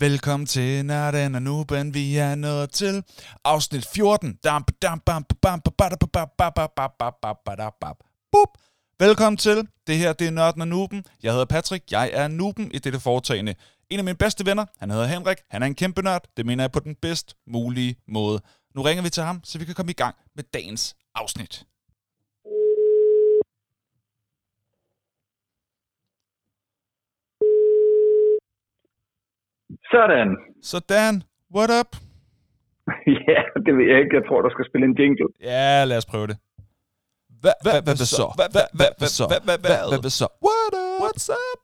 Velkommen til Narden og Nuben, vi er nået til afsnit 14. Velkommen til. Det her, det er Nørden og Nuben. Jeg hedder Patrick, jeg er Nuben i dette foretagende. En af mine bedste venner, han hedder Henrik, han er en kæmpe nørd. Det mener jeg på den bedst mulige måde. Nu ringer vi til ham, så vi kan komme i gang med dagens afsnit. Sådan. What up? Ja, det ved jeg ikke. Jeg tror, der skal spille en jingle. Ja, lad os prøve det. Hvad så? What's up?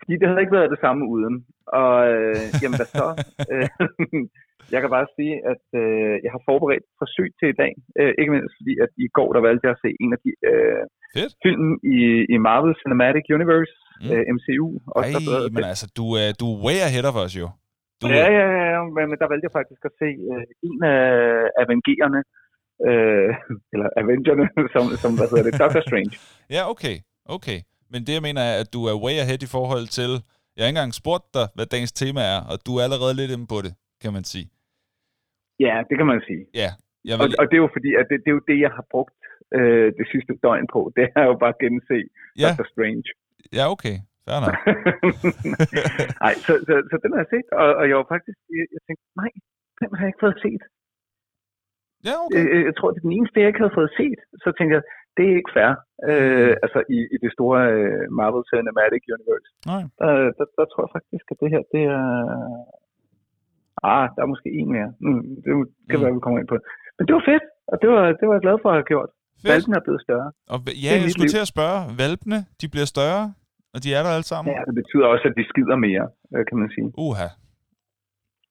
Fordi det havde ikke været det samme uden. Og jamen, hvad så? Jeg kan bare sige, at jeg har forberedt for sygt til i dag. Ikke mindst fordi, at i går der valgte jeg at se en af de film i Marvel Cinematic Universe. MCU. Også men altså, du er way ahead of us, jo. Ja, men der valgte jeg faktisk at se en af Avengererne, eller Avengerne, som hvad hedder det, Doctor Strange. Ja, okay. Men det, jeg mener, er, at du er way ahead i forhold til, jeg har ikke engang spurgt dig, hvad dagens tema er, og du er allerede lidt inde på det, kan man sige. Ja, det kan man sige. Ja. Og det er jo fordi, at det er jo det, jeg har brugt det sidste døgn på. Det er jo bare at gense Doctor Strange. Ja, okay. Fair nok. Nej, så den har jeg set, og jeg var faktisk, jeg tænkte, nej, den har jeg ikke fået set. Ja, okay. Jeg tror, det er den eneste, jeg ikke havde fået set. Så tænkte jeg, det er ikke fair. Altså i det store Marvel Cinematic Universe. Nej. Der tror jeg faktisk, at det her, det er... der er måske en mere. Det kan være, vi kommer ind på. Men det var fedt, og det var jeg glad for at have gjort. Valpene er blevet større. Og jeg skulle til at spørge. Valpene, de bliver større, og de er der alle sammen? Ja, det betyder også, at de skider mere, kan man sige. Uha.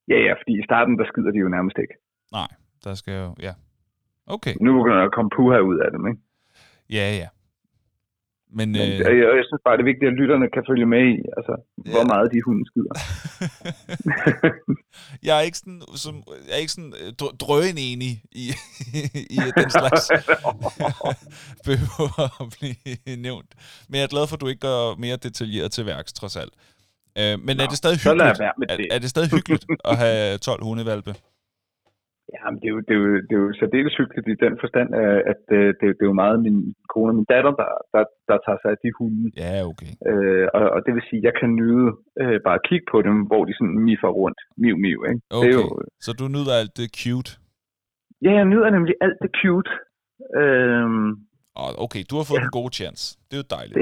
Ja, fordi i starten, der skider de jo nærmest ikke. Nej, der skal jo... Ja. Okay. Nu begynder der at komme puha ud af dem, ikke? Ja. Men jeg synes bare, det er vigtigt, at lytterne kan følge med i, altså, hvor meget de hunde skider. Jeg er ikke sådan drønenig i den slags behøver at blive nævnt. Men jeg er glad for, at du ikke går mere detaljeret til værks, trods alt. Men nå, er det stadig hyggeligt at have 12 hundevalpe? Jamen, det er jo særdeles hyggeligt i den forstand, at det er jo meget min kone og min datter, der tager sig af de hunde. Ja, okay. Og det vil sige, at jeg kan nyde bare at kigge på dem, hvor de sådan miffer rundt. Miv, miv, ikke? Okay, det er jo, så du nyder alt det cute? Ja, jeg nyder nemlig alt det cute. Okay, du har fået en god chance. Det er jo dejligt.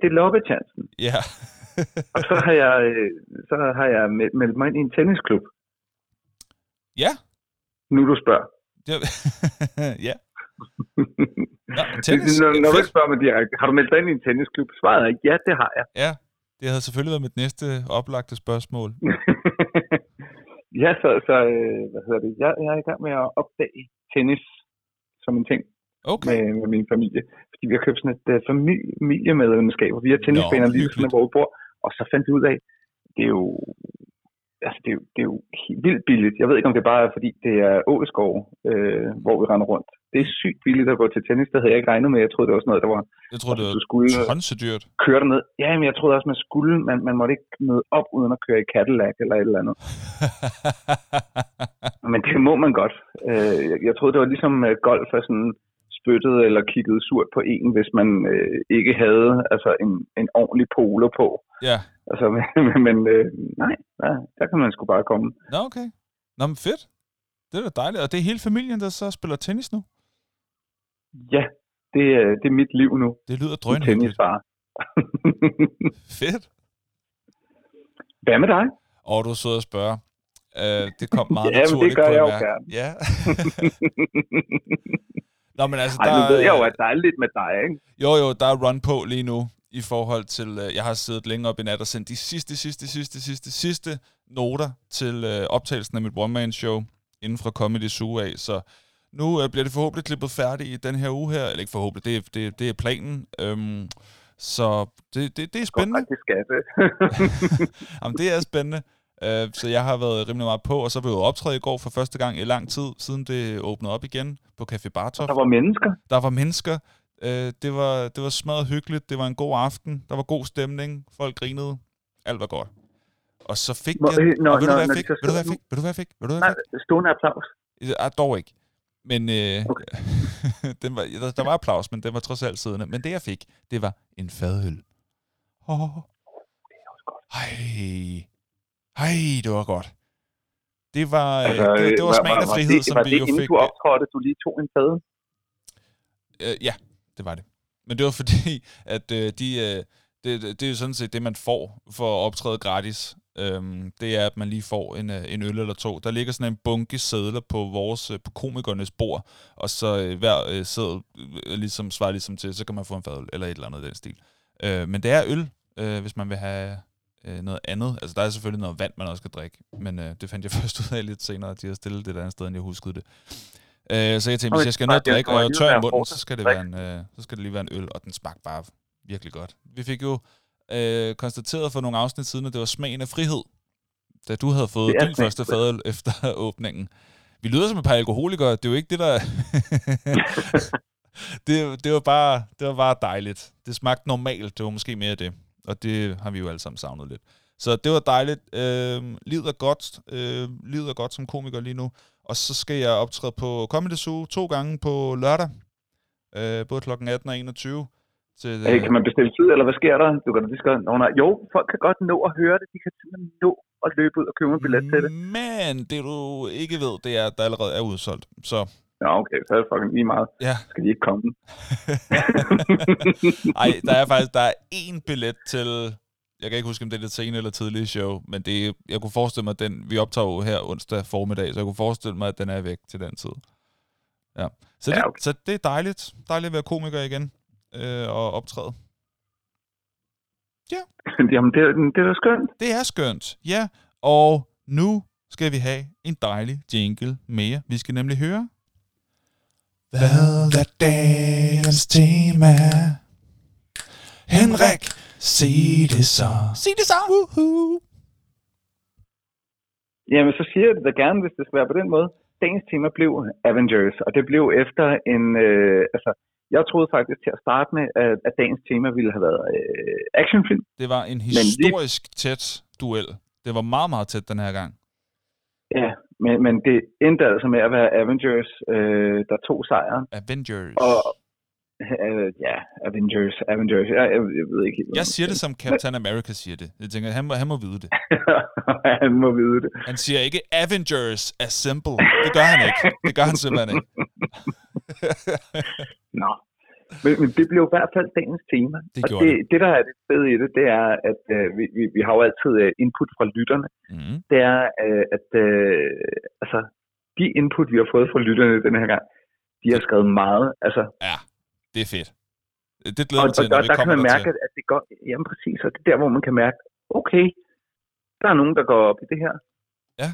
Det er loppechancen. Ja. Og så har jeg meldt mig ind i en tennisklub. Ja. Nu du spørger. Ja. Nå, tennis. Når du ikke spørger mig direkte, har du meldt dig ind i en tennisklub? Svaret er, ja, det har jeg. Ja, det havde selvfølgelig været mit næste oplagte spørgsmål. Ja, så hvad hedder det? Jeg er i gang med at opdage tennis som en ting med min familie. Fordi vi har købt sådan et familiemedlemskab, hvor vi har tennisbaner lige sådan, hvor vi bor. Og så fandt vi ud af, det er jo vildt billigt. Jeg ved ikke, om det bare er, fordi det er Åleskov, hvor vi render rundt. Det er sygt billigt at gå til tennis. Det havde jeg ikke regnet med. Jeg troede, det var sådan noget, der var... Jeg troede, det var tonsedyrt. Køre derned. Ja, men jeg troede også, man skulle. Man måtte ikke møde op, uden at køre i Cadillac eller et eller andet. Men det må man godt. Jeg troede, det var ligesom golf, at sådan spyttede eller kiggede surt på en, hvis man ikke havde altså en ordentlig polo på. Ja. Altså, men nej, der kan man sgu bare komme. Nå, okay. Nå, men fedt. Det er da dejligt. Og det er hele familien, der så spiller tennis nu? Ja, det er mit liv nu. Det lyder drønhyggeligt. Tennisfar. Fedt. Hvad med dig? Du er sød at spørge. Det kom meget naturligt på. Ja, men det gør jeg jo gerne. Ja. Nå, men altså, nu ved jeg jo, at der er lidt med dig, ikke? Jo, der er run på lige nu. I forhold til, jeg har siddet længe op i nat og sendt de sidste noter til optagelsen af mit one-man-show inden fra Comedy Zoo af. Så nu bliver det forhåbentlig klippet færdigt i den her uge her. Eller ikke forhåbentlig, det er planen. Så det er spændende. Jamen, det er spændende. Så jeg har været rimelig meget på, og så blev jeg optræde i går for første gang i lang tid, siden det åbnede op igen på Café Bartov. Der var mennesker. Det var smadret hyggeligt, det var en god aften, der var god stemning, folk grinede, alt var godt. Og så fik jeg... Vil du, hvad jeg fik? Nej, stående applaus. Dog ikke. Men okay. Den var, der var applaus, men den var trods alt siddende. Men det, jeg fik, det var en fadøl. Det er også godt. Hej, det var godt. Det var, altså, det var smagen af frihed, som vi jo fik. Var det inden du optrådte, du lige tog en fadøl? Ja, det var det. Men det var fordi, at det er jo sådan set det, man får for at optræde gratis. Det er, at man lige får en øl eller to. Der ligger sådan en bunke sedler på komikernes bord, og så hver seddel ligesom svarer ligesom til, så kan man få en fadøl eller et eller andet den stil. Men det er øl, hvis man vil have noget andet. Altså, der er selvfølgelig noget vand, man også kan drikke, men det fandt jeg først ud af lidt senere, at de har stillet det der andet sted, end jeg huskede det. Så jeg tænkte, hvis jeg skal have noget at drikke, og jeg tør i munden, så skal det lige være en øl, og den smagte bare virkelig godt. Vi fik jo konstateret for nogle afsnit siden, at det var smagen af frihed, da du havde fået din første fadøl efter åbningen. Vi lyder som et par alkoholikere, det er jo ikke det, der... Det var bare dejligt. Det smagte normalt, det var måske mere det. Og det har vi jo alle sammen savnet lidt. Så det var dejligt. Livet er godt som komiker lige nu. Og så skal jeg optræde på Comedy Zoo 2 gange på lørdag. Både kl. 18 og 21. Kan man bestille tid, eller hvad sker der? Du kan da lige jo, folk kan godt nå at høre det. De kan simpelthen nå at løbe ud og købe en billet til det. Men det du ikke ved, det er, at der allerede er udsolgt. Så... Ja, okay, så er det fucking lige meget. Ja. Skal de ikke komme? Nej, der er én billet til, jeg kan ikke huske, om det er det sene eller tidlige show, men jeg kunne forestille mig, at vi optager jo her onsdag formiddag, så jeg kunne forestille mig, at den er væk til den tid. Ja. Så det er dejligt. Dejligt at være komiker igen og optræde. Ja. Jamen, det er skønt. Det er skønt, ja. Og nu skal vi have en dejlig jingle mere. Vi skal nemlig høre... Hvad er dagens tema? Henrik, sig det så. Sig det så! Woohoo. Jamen, så siger jeg det da gerne, hvis det skal være på den måde. Dagens tema blev Avengers, og det blev efter en... jeg troede faktisk til at starte med, at dagens tema ville have været actionfilm. Det var en historisk tæt duel. Det var meget, meget tæt den her gang. Ja, men det endte altså med at være Avengers, der tog sejren. Avengers. Og, ja, Avengers. Jeg ved ikke helt. Jeg siger det, som Captain America siger det. Jeg tænker, han må vide det. Han må vide det. Han siger ikke, Avengers assemble. Det gør han ikke. Det gør han simpelthen ikke. Nå. Men det blev i hvert fald dagens tema. Det, der er det fede i det, det er, at vi har jo altid input fra lytterne. Mm. Det er, at de input, vi har fået fra lytterne den her gang, de har skrevet meget. Altså. Ja, det er fedt. Det glæder mig til, når vi kommer der til. Og der kan man mærke, at det går... Jamen præcis, og det er der, hvor man kan mærke, okay, der er nogen, der går op i det her. Ja,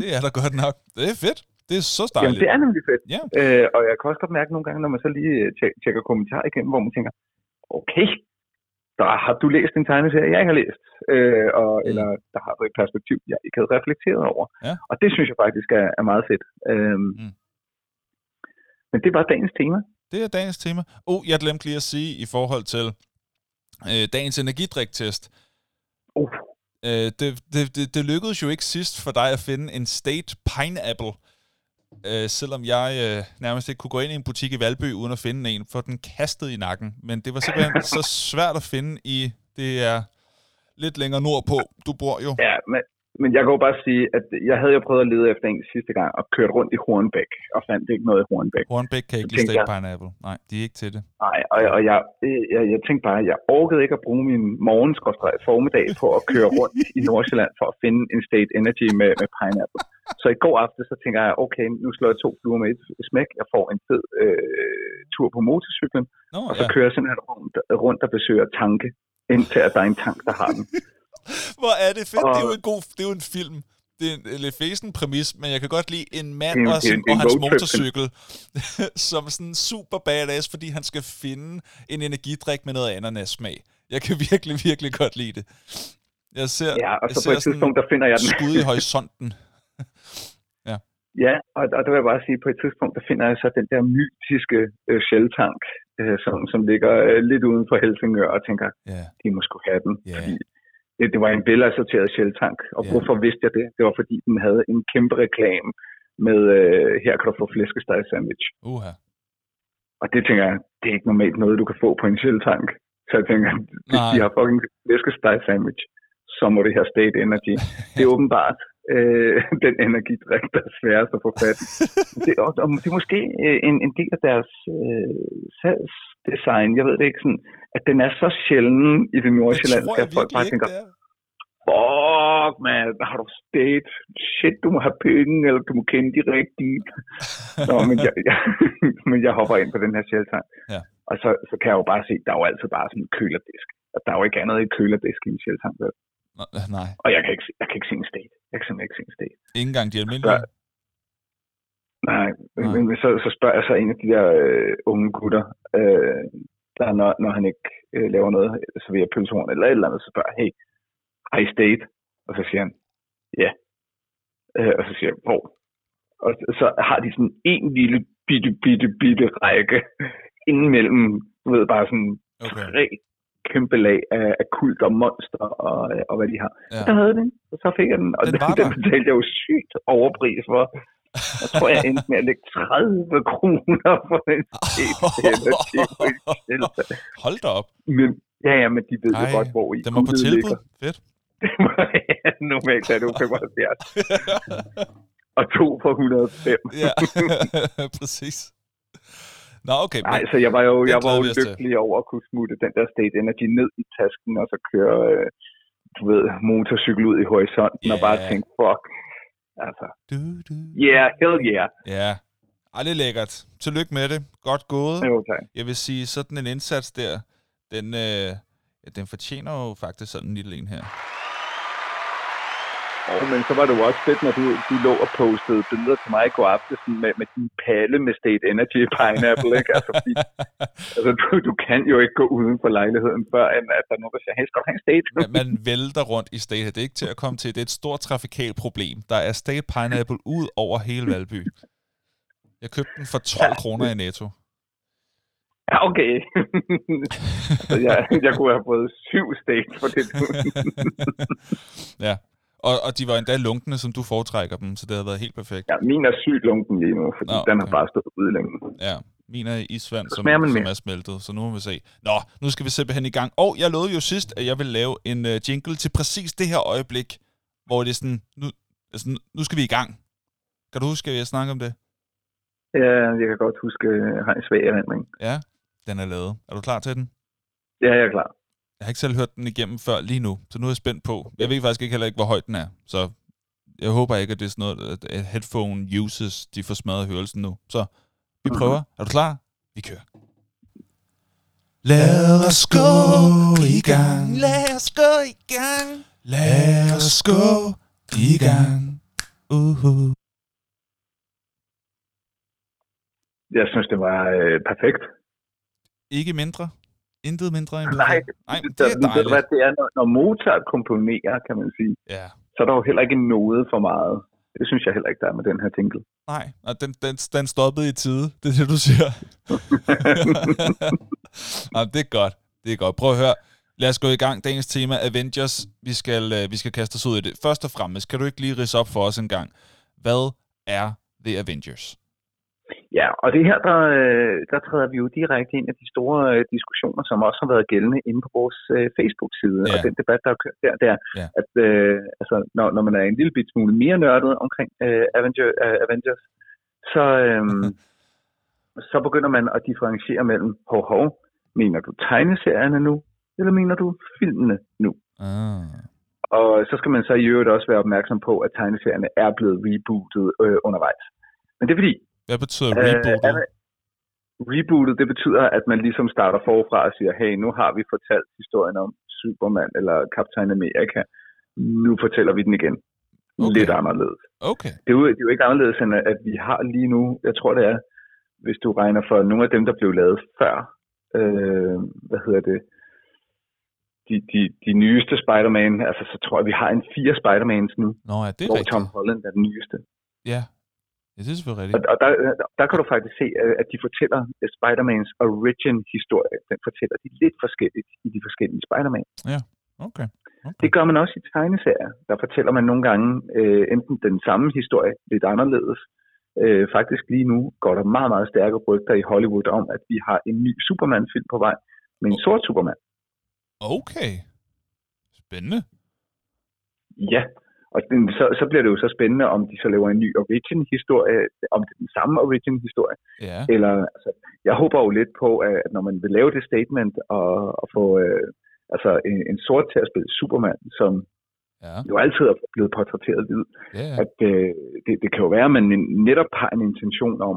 det er der godt nok. Det er fedt. Det er så dejligt. Jamen, det er nemlig fedt. Yeah. Og jeg kan også godt mærke nogle gange, når man så lige tjekker kommentarer igennem, hvor man tænker, okay, der har du læst en tegneserie, jeg ikke har læst. Eller der har du et perspektiv, jeg ikke havde reflekteret over. Ja. Og det synes jeg faktisk er meget fedt. Men det er bare dagens tema. Det er dagens tema. Jeg glemte lige at sige i forhold til dagens energidriktest. Det lykkedes jo ikke sidst for dig at finde en State Pineapple. Selvom jeg nærmest ikke kunne gå ind i en butik i Valby uden at finde en, for den kastede i nakken. Men det var simpelthen så svært at finde i, det er lidt længere nordpå, du bor jo. Ja, men jeg kan jo bare sige, at jeg havde jo prøvet at lede efter en sidste gang, og kørte rundt i Hornbæk, og fandt ikke noget i Hornbæk. Hornbæk kan ikke lide State Pineapple. Nej, de er ikke til det. Nej, og jeg tænkte bare, at jeg orkede ikke at bruge min formiddag på at køre rundt i Nordsjælland for at finde en State Energy med pineapple. Så i går aften, så tænker jeg, okay, nu slår jeg 2 fluer med et smæk. Jeg får en fed tur på motorcyklen, og så kører jeg simpelthen rundt og besøger tanke, indtil at der er en tank, der har den. Hvor er det fedt. Det er jo en film. Det er en lidt fesen præmis, men jeg kan godt lide en mand og hans motorcykel, som sådan super badass, fordi han skal finde en energidrik med noget ananas smag. Jeg kan virkelig, virkelig godt lide det. Jeg ser, ja, og så jeg på et tidspunkt, der finder jeg den. Skud i horisonten. Ja, og der vil jeg bare sige, at på et tidspunkt, der finder jeg så den der mytiske shelltank, som ligger lidt uden for Helsingør, og tænker, de må sgu have den, fordi det var en Bella-sorteret Shell-tank. Og hvorfor vidste jeg det? Det var, fordi den havde en kæmpe reklame med, her kan du få flæskesteg sandwich. Og det tænker jeg, det er ikke normalt noget, du kan få på en Shell-tank. Så jeg tænker, hvis de har fucking flæskesteg sandwich, så må det her State Energy. Det er åbenbart den energidrik, der er sværest at få fat. Det er måske en del af deres salgsdesign. Jeg ved det ikke, sådan, at den er så sjælden i det nordsjællandske, at folk bare tænker, fuck man, har du State? Shit, du må have penge, eller du må kende de rigtige. Nå, men jeg hopper ind på den her sjæltank. Ja. Og så kan jeg jo bare se, der er jo altid bare sådan en kølerdisk. Og der er jo ikke andet i kølerdisk i en sjæltank. Nej. Og jeg kan ikke se en State. Jeg kan simpelthen ikke se en State. Ingen gang de almindelige? Nej. Men så spørger jeg så en af de der unge gutter, der når han ikke laver noget, så vil jeg pølsehorn eller et eller andet, så spørger jeg, hey, har I State? Og så siger han, ja. Og så siger jeg, hvor? Og så har de sådan en lille bitte række inden mellem, du ved, bare sådan tre kæmpe lag af kult og monster og hvad de har. Ja. Der havde den, og så fik jeg den, og den betalte jeg jo sygt overpris for. Jeg tror, jeg endte med at lægge 30 kroner for en sted. Hold da op. Men, men de ved jo godt, hvor i den var på tilbud. Fedt. Ja, normalt er det jo 75. Og 2 for 105. Ja, præcis. Nå, okay. Nej, så jeg var jo lykkelig over at kunne smutte den der State Energy ned i tasken, og så køre, du ved, motorcykel ud i horisonten, og bare tænke, fuck. Altså. Hell yeah. Ja, det er lækkert. Tillykke med det. Godt gået. Jo, tak. Jeg vil sige, sådan en indsats der, den fortjener jo faktisk sådan en lille en her. Men så var det jo også fedt, når du lå og postede billeder til mig i går aftes med din palle med State Energy Pineapple, ikke? Altså, du kan jo ikke gå uden for lejligheden, før at der er nogen, der siger, hey, skal du have en State? Men man vælter rundt i State. Det er ikke til at komme til. Det er et stort trafikalt problem. Der er State Pineapple ud over hele Valby. Jeg købte den for 12 kroner i Netto. Ja, okay. Altså, jeg kunne have fået 7 State for det. Ja. Og de var endda lunkne, som du foretrækker dem, så det havde været helt perfekt. Ja, min er sygt lunken lige nu, fordi den har bare stået ude længe. Ja, min er isvand, som er smeltet, så nu må vi se. Nå, nu skal vi simpelthen i gang. Og jeg lovede jo sidst, at jeg ville lave en jingle til præcis det her øjeblik, hvor det er sådan, nu skal vi i gang. Kan du huske, at jeg snakker om det? Ja, jeg kan godt huske, jeg har en svag erindring. Ja, den er lavet. Er du klar til den? Ja, jeg er klar. Jeg har ikke selv hørt den igennem før lige nu, så nu er jeg spændt på. Jeg ved faktisk ikke heller ikke, hvor høj den er, så jeg håber ikke, at det er sådan noget, at headphone users, de får smadret hørelsen nu. Så vi prøver. Er du klar? Vi kører. Lad os gå i gang. Lad os gå i gang. Lad os gå i gang. Uh-huh. Jeg synes, det var perfekt. Ikke mindre. Intet mindre end nej, det er dejligt. Det er, når Mozart komponerer, kan man sige, så er der jo heller ikke noget for meget. Det synes jeg heller ikke, der er med den her jingle. Nej, og den stoppede i tide, det er det, du siger. Jamen, det er godt. Det er godt. Prøv at høre. Lad os gå i gang. Dagens tema, Avengers. Vi skal kaste os ud i det. Først og fremmest, kan du ikke lige ridse op for os en gang? Hvad er The Avengers? Ja, og det her, der træder vi jo direkte ind af de store diskussioner, som også har været gældende inde på vores Facebook-side. Ja. Og den debat, der har kørt der, det er, at altså, når man er en lille bit smule mere nørdet omkring Avengers, så begynder man at differentiere mellem, mener du tegneserierne nu, eller mener du filmene nu? Og så skal man så i øvrigt også være opmærksom på, at tegneserierne er blevet rebootet undervejs. Men det er fordi, hvad betyder rebootet? Rebootet, det betyder, at man ligesom starter forfra og siger, hey, nu har vi fortalt historien om Superman eller Captain America. Nu fortæller vi den igen. Okay. Lidt anderledes. Okay. Det er jo ikke anderledes, end at vi har lige nu, jeg tror det er, hvis du regner for nogle af dem, der blev lavet før, de nyeste Spider-Man, altså så tror jeg, vi har en 4 Spider-Mans nu. Nå, ja, det er hvor rigtigt. Tom Holland er den nyeste. Ja. Ja, det er selvfølgelig rigtigt. Og der kan du faktisk se, at de fortæller Spider-Mans origin-historie. Den fortæller de lidt forskelligt i de forskellige Spider-Man. Ja, okay. Det gør man også i tegneserier. Der fortæller man nogle gange enten den samme historie, lidt anderledes. Faktisk lige nu går der meget, meget stærke rygter i Hollywood om, at vi har en ny Superman-film på vej med en sort Superman. Okay. Spændende. Ja, og så bliver det jo så spændende, om de så laver en ny origin-historie, om det er den samme origin-historie. Ja. Eller, altså, jeg håber jo lidt på, at når man vil lave det statement og få en sort til at spille Superman, som jo altid er blevet portrætteret hvid, at det kan jo være, at man netop har en intention om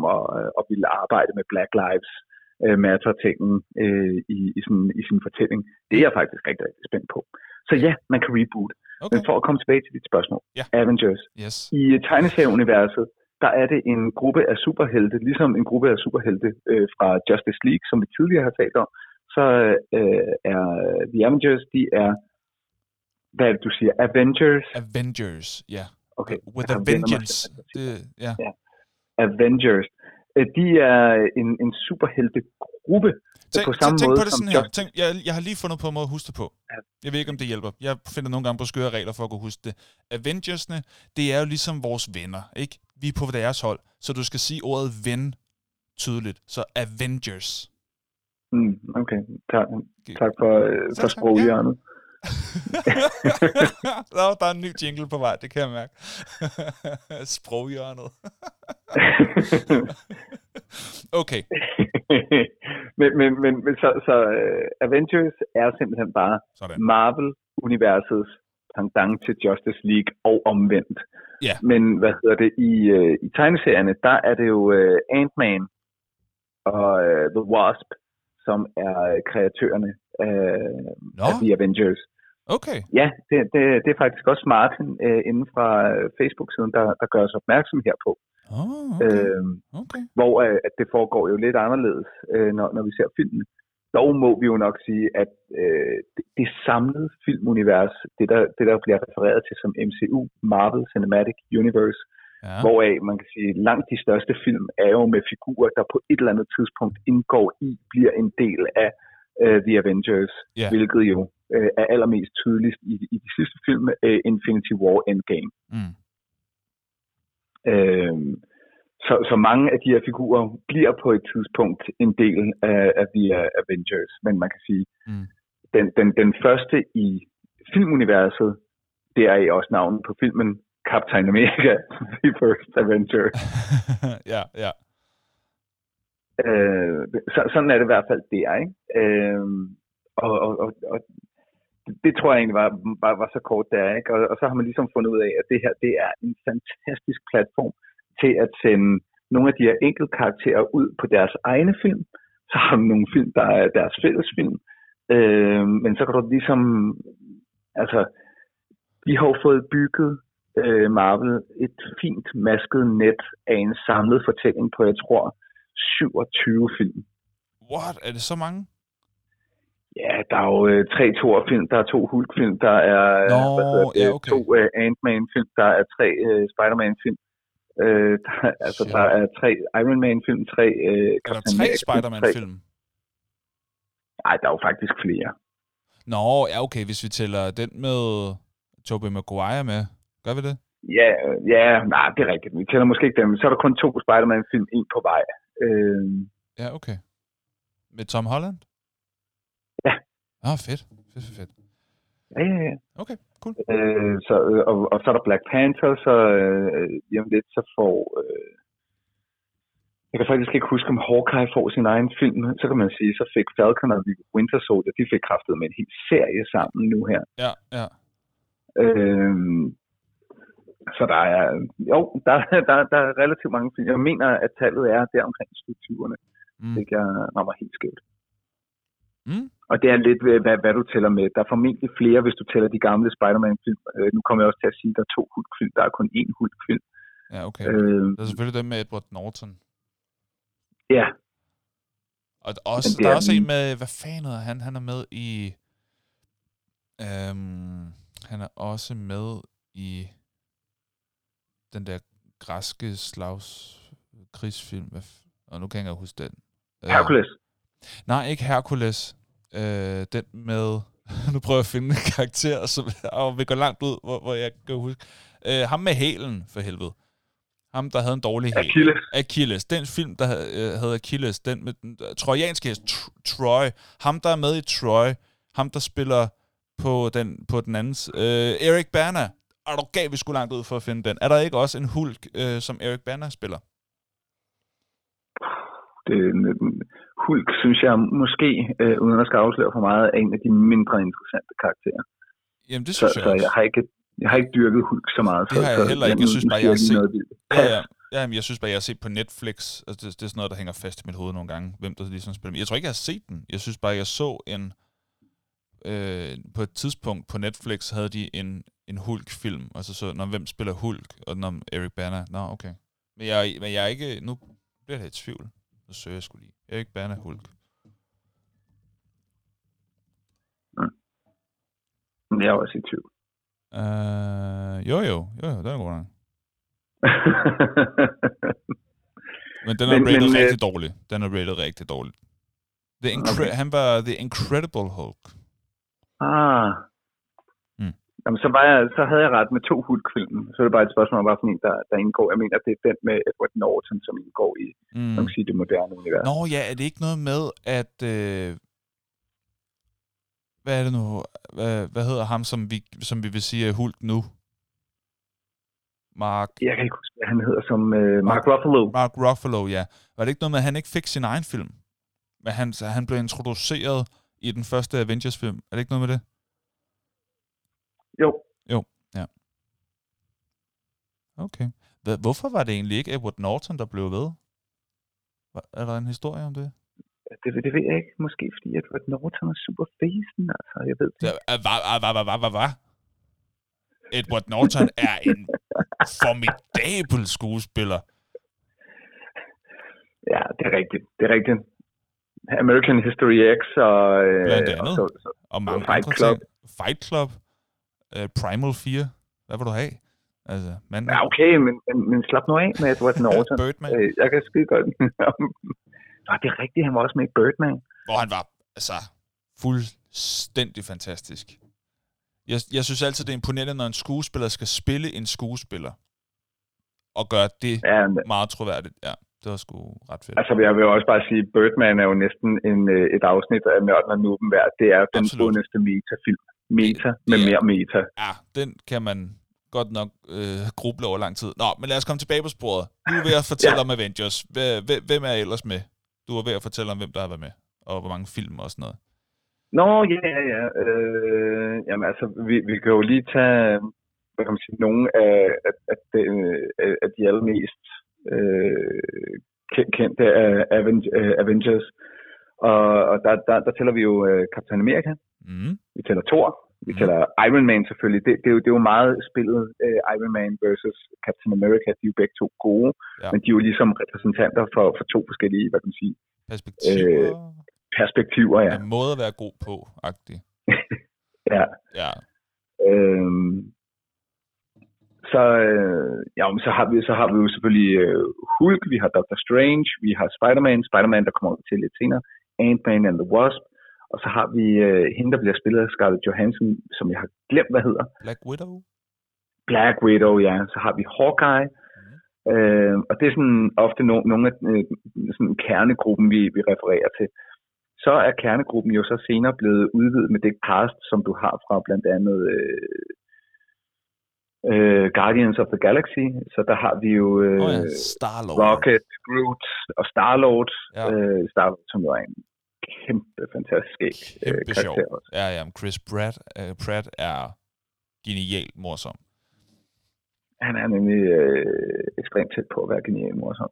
at ville arbejde med Black Lives Matter-tingen i sin fortælling. Det er jeg faktisk rigtig, rigtig spændt på. Så ja, man kan reboot. Okay. Men for at komme tilbage til dit spørgsmål, Avengers. Yes. I tegneserieuniverset, der er det en gruppe af superhelte, ligesom en gruppe af superhelte fra Justice League, som vi tidligere har talt om, så er The Avengers, de er, hvad er det, du siger? Avengers? Avengers, ja. Yeah. Okay. With a vengeance. Yeah. Avengers. De er en superheltegruppe. Tænk på det sådan her. Jeg har lige fundet på en måde at huske det på. Jeg ved ikke, om det hjælper. Jeg finder nogle gange på skøre regler for at kunne huske det. Avengersne, det er jo ligesom vores venner, ikke? Vi er på deres hold, så du skal sige ordet ven tydeligt. Så Avengers. Okay, tak for sproghjørnet. Der er en ny jingle på vej, det kan jeg mærke. Sproghjørnet. Okay. men så Avengers er simpelthen bare sådan. Marvel-universets pendant til Justice League og omvendt. Yeah. Men hvad hedder det, i tegneserierne, der er det jo Ant-Man og The Wasp, som er kreatørerne af The Avengers. Okay. Ja, det er faktisk også Martin inden fra Facebook-siden, der gør os opmærksom herpå. Okay. Hvor at det foregår jo lidt anderledes, når vi ser filmen. Dog må vi jo nok sige, at det samlede filmunivers, det der bliver refereret til som MCU, Marvel Cinematic Universe, hvoraf man kan sige, langt de største film er jo med figurer, der på et eller andet tidspunkt indgår i, bliver en del af The Avengers, hvilket jo er allermest tydeligst i de sidste film, Infinity War, Endgame. Mm. Så mange af de her figurer bliver på et tidspunkt en del af The Avengers, men man kan sige, den første i filmuniverset, det er også navnet på filmen, Captain America, The First Avenger. Ja. Sådan er det i hvert fald der, ikke? Og det tror jeg egentlig var så kort der, ikke? Og så har man ligesom fundet ud af, at det her, det er en fantastisk platform til at sende nogle af de her enkelte karakterer ud på deres egne film. Så har man nogle film, der er deres fælles film. Men så kan du ligesom, altså, de har jo fået bygget Marvel et fint masket net af en samlet fortælling på, jeg tror, 27 film. What? Er det så mange? Ja, der er jo 3 Thor-film, der er 2 Hulk-film, der er 2 Ant-Man-film, der er 3 Spider-Man-film, der er 3 Iron Man-film, 3 Captain America-film. Er der 3 Spider-Man-film? Nej, der er jo faktisk flere. Hvis vi tæller den med Tobey Maguire med, gør vi det? Ja, det er rigtigt. Vi tæller måske ikke dem. Så er der kun 2 Spider-Man-film, 1 på vej. Okay. Med Tom Holland? Ja. Fedt. Ja. Okay, cool. Så er der Black Panther, så jamen lidt, så får... jeg kan faktisk ikke huske, om Hawkeye får sin egen film. Så kan man sige, så fik Falcon og The Winter Soldier, de fik kraftet med en hel serie sammen nu her. Ja. Så der er... der er relativt mange film. Jeg mener, at tallet er der omkring strukturerne. Det rammer helt skævt. Og det er lidt, hvad du tæller med. Der er formentlig flere, hvis du tæller de gamle Spider-Man-film. Nu kommer jeg også til at sige, at der er 2 Hulk-film. Der er kun 1 Hulk-film. Ja, okay. Der er selvfølgelig dem med Edward Norton. Ja. Og også, der er også en med... Hvad fanden er han? Han er med i... han er også med i... den der græske krigsfilm. Og nu kan jeg ikke huske den. Hercules. Nej, ikke Hercules. Den med... nu prøver jeg at finde en karakter, som, og vi går langt ud, hvor jeg kan huske. Ham med hælen, for helvede. Ham, der havde en dårlig hæl. Achilles. Den film, der havde Achilles. Den med den trojanske hest. Troy. Ham, der er med i Troy. Ham, der spiller på den andens. Eric Bana. Er du gav, vi skulle langt ud for at finde den. Er der ikke også en Hulk, som Eric Bana spiller? Hulk, synes jeg måske, uden at skal afsløre for meget, er en af de mindre interessante karakterer. Jamen, det synes jeg også. Så jeg har ikke dyrket Hulk så meget. Det har jeg heller ikke. Jeg synes bare, jeg har set... Jamen, jeg synes bare, jeg har set på Netflix. Altså, det er sådan noget, der hænger fast i mit hoved nogle gange, hvem der ligesom spiller med. Jeg tror ikke, jeg har set den. Jeg synes bare, jeg så en... på et tidspunkt på Netflix havde de en Hulk-film. Og så når hvem spiller Hulk? Og når Eric Bana. Nå, okay. Men jeg er ikke... Nu bliver jeg i tvivl. Så søger jeg sgu lige. Eric Bana Hulk. Jeg er også i tvivl. Jo, den er god nok. Men den er rated rigtig dårlig. Okay. Han var The Incredible Hulk. Jamen, så havde jeg ret med 2 Hulk-filmen. Så er det bare et spørgsmål om, hvad for en, der indgår. Jeg mener, det er den med Edward Norton, som indgår i det moderne univers. Nå ja, er det ikke noget med, at... Hvad er det nu? Hvad hedder ham, som vi vil sige er Hulk nu? Mark... Jeg kan ikke huske, hvad han hedder som... Mark Ruffalo. Mark Ruffalo, ja. Var det ikke noget med, at han ikke fik sin egen film? Men han blev introduceret i den første Avengers-film. Er det ikke noget med det? Jo, ja. Okay. Hvorfor var det egentlig ikke Edward Norton, der blev ved? Er der en historie om det? Det ved jeg ikke. Måske fordi Edward Norton er superfacen, altså. Jeg ved det. Hvad? Edward Norton er en formidabel skuespiller. Ja, det er rigtigt. American History X og... Blandt andet. Og mange andre ting. Fight Club. Primal 4. Hvad vil du have? Altså, manden... Ja, okay, men slap nu af med Edward Norton. Birdman. Jeg kan skide godt. Nå, det er rigtigt, han var også med i Birdman. Hvor han var altså fuldstændig fantastisk. Jeg synes altid, det er imponerende, når en skuespiller skal spille en skuespiller. Og gøre det meget troværdigt. Ja, det var sgu ret fedt. Altså, jeg vil også bare sige, at Birdman er jo næsten et afsnit af Nørden og Nuben værd. Det er den bundeste metafilm. Meta med mere meta. Ja, den kan man godt nok gruble over lang tid. Nå, men lad os komme tilbage på sporet. Du er ved at fortælle om Avengers. Hvem er ellers med? Du er ved at fortælle om, hvem der har været med. Og hvor mange film og sådan noget. Nå, ja. Jamen altså, vi kan jo lige tage, hvad kan man sige, nogle af de allermest kendte Avengers. Og der tæller vi jo Captain America. Vi tæller Thor, vi tæller Iron Man selvfølgelig. Det er jo meget spillet Iron Man versus Captain America. De er jo begge to gode, men de er jo ligesom repræsentanter for to forskellige, hvad kan man sige, perspektiver, ja. En måde at være god på, agtig. Ja. Så har vi jo selvfølgelig Hulk, vi har Doctor Strange, vi har Spider-Man, der kommer til lidt senere, Ant-Man and the Wasp. Og så har vi hende, der bliver spillet af Scarlett Johansson, som jeg har glemt, hvad hedder. Black Widow, ja. Så har vi Hawkeye. Og det er sådan ofte nogle af sådan kernegruppen, vi refererer til. Så er kernegruppen jo så senere blevet udvidet med det cast, som du har fra blandt andet Guardians of the Galaxy. Så der har vi jo Rocket, Groot og Star-Lord. Ja. Star-Lord, som jo er en kæmpe fantastisk karakter også. Ja, Chris Pratt er genialt morsom. Han er nemlig ekstremt tæt på at være genialt morsom.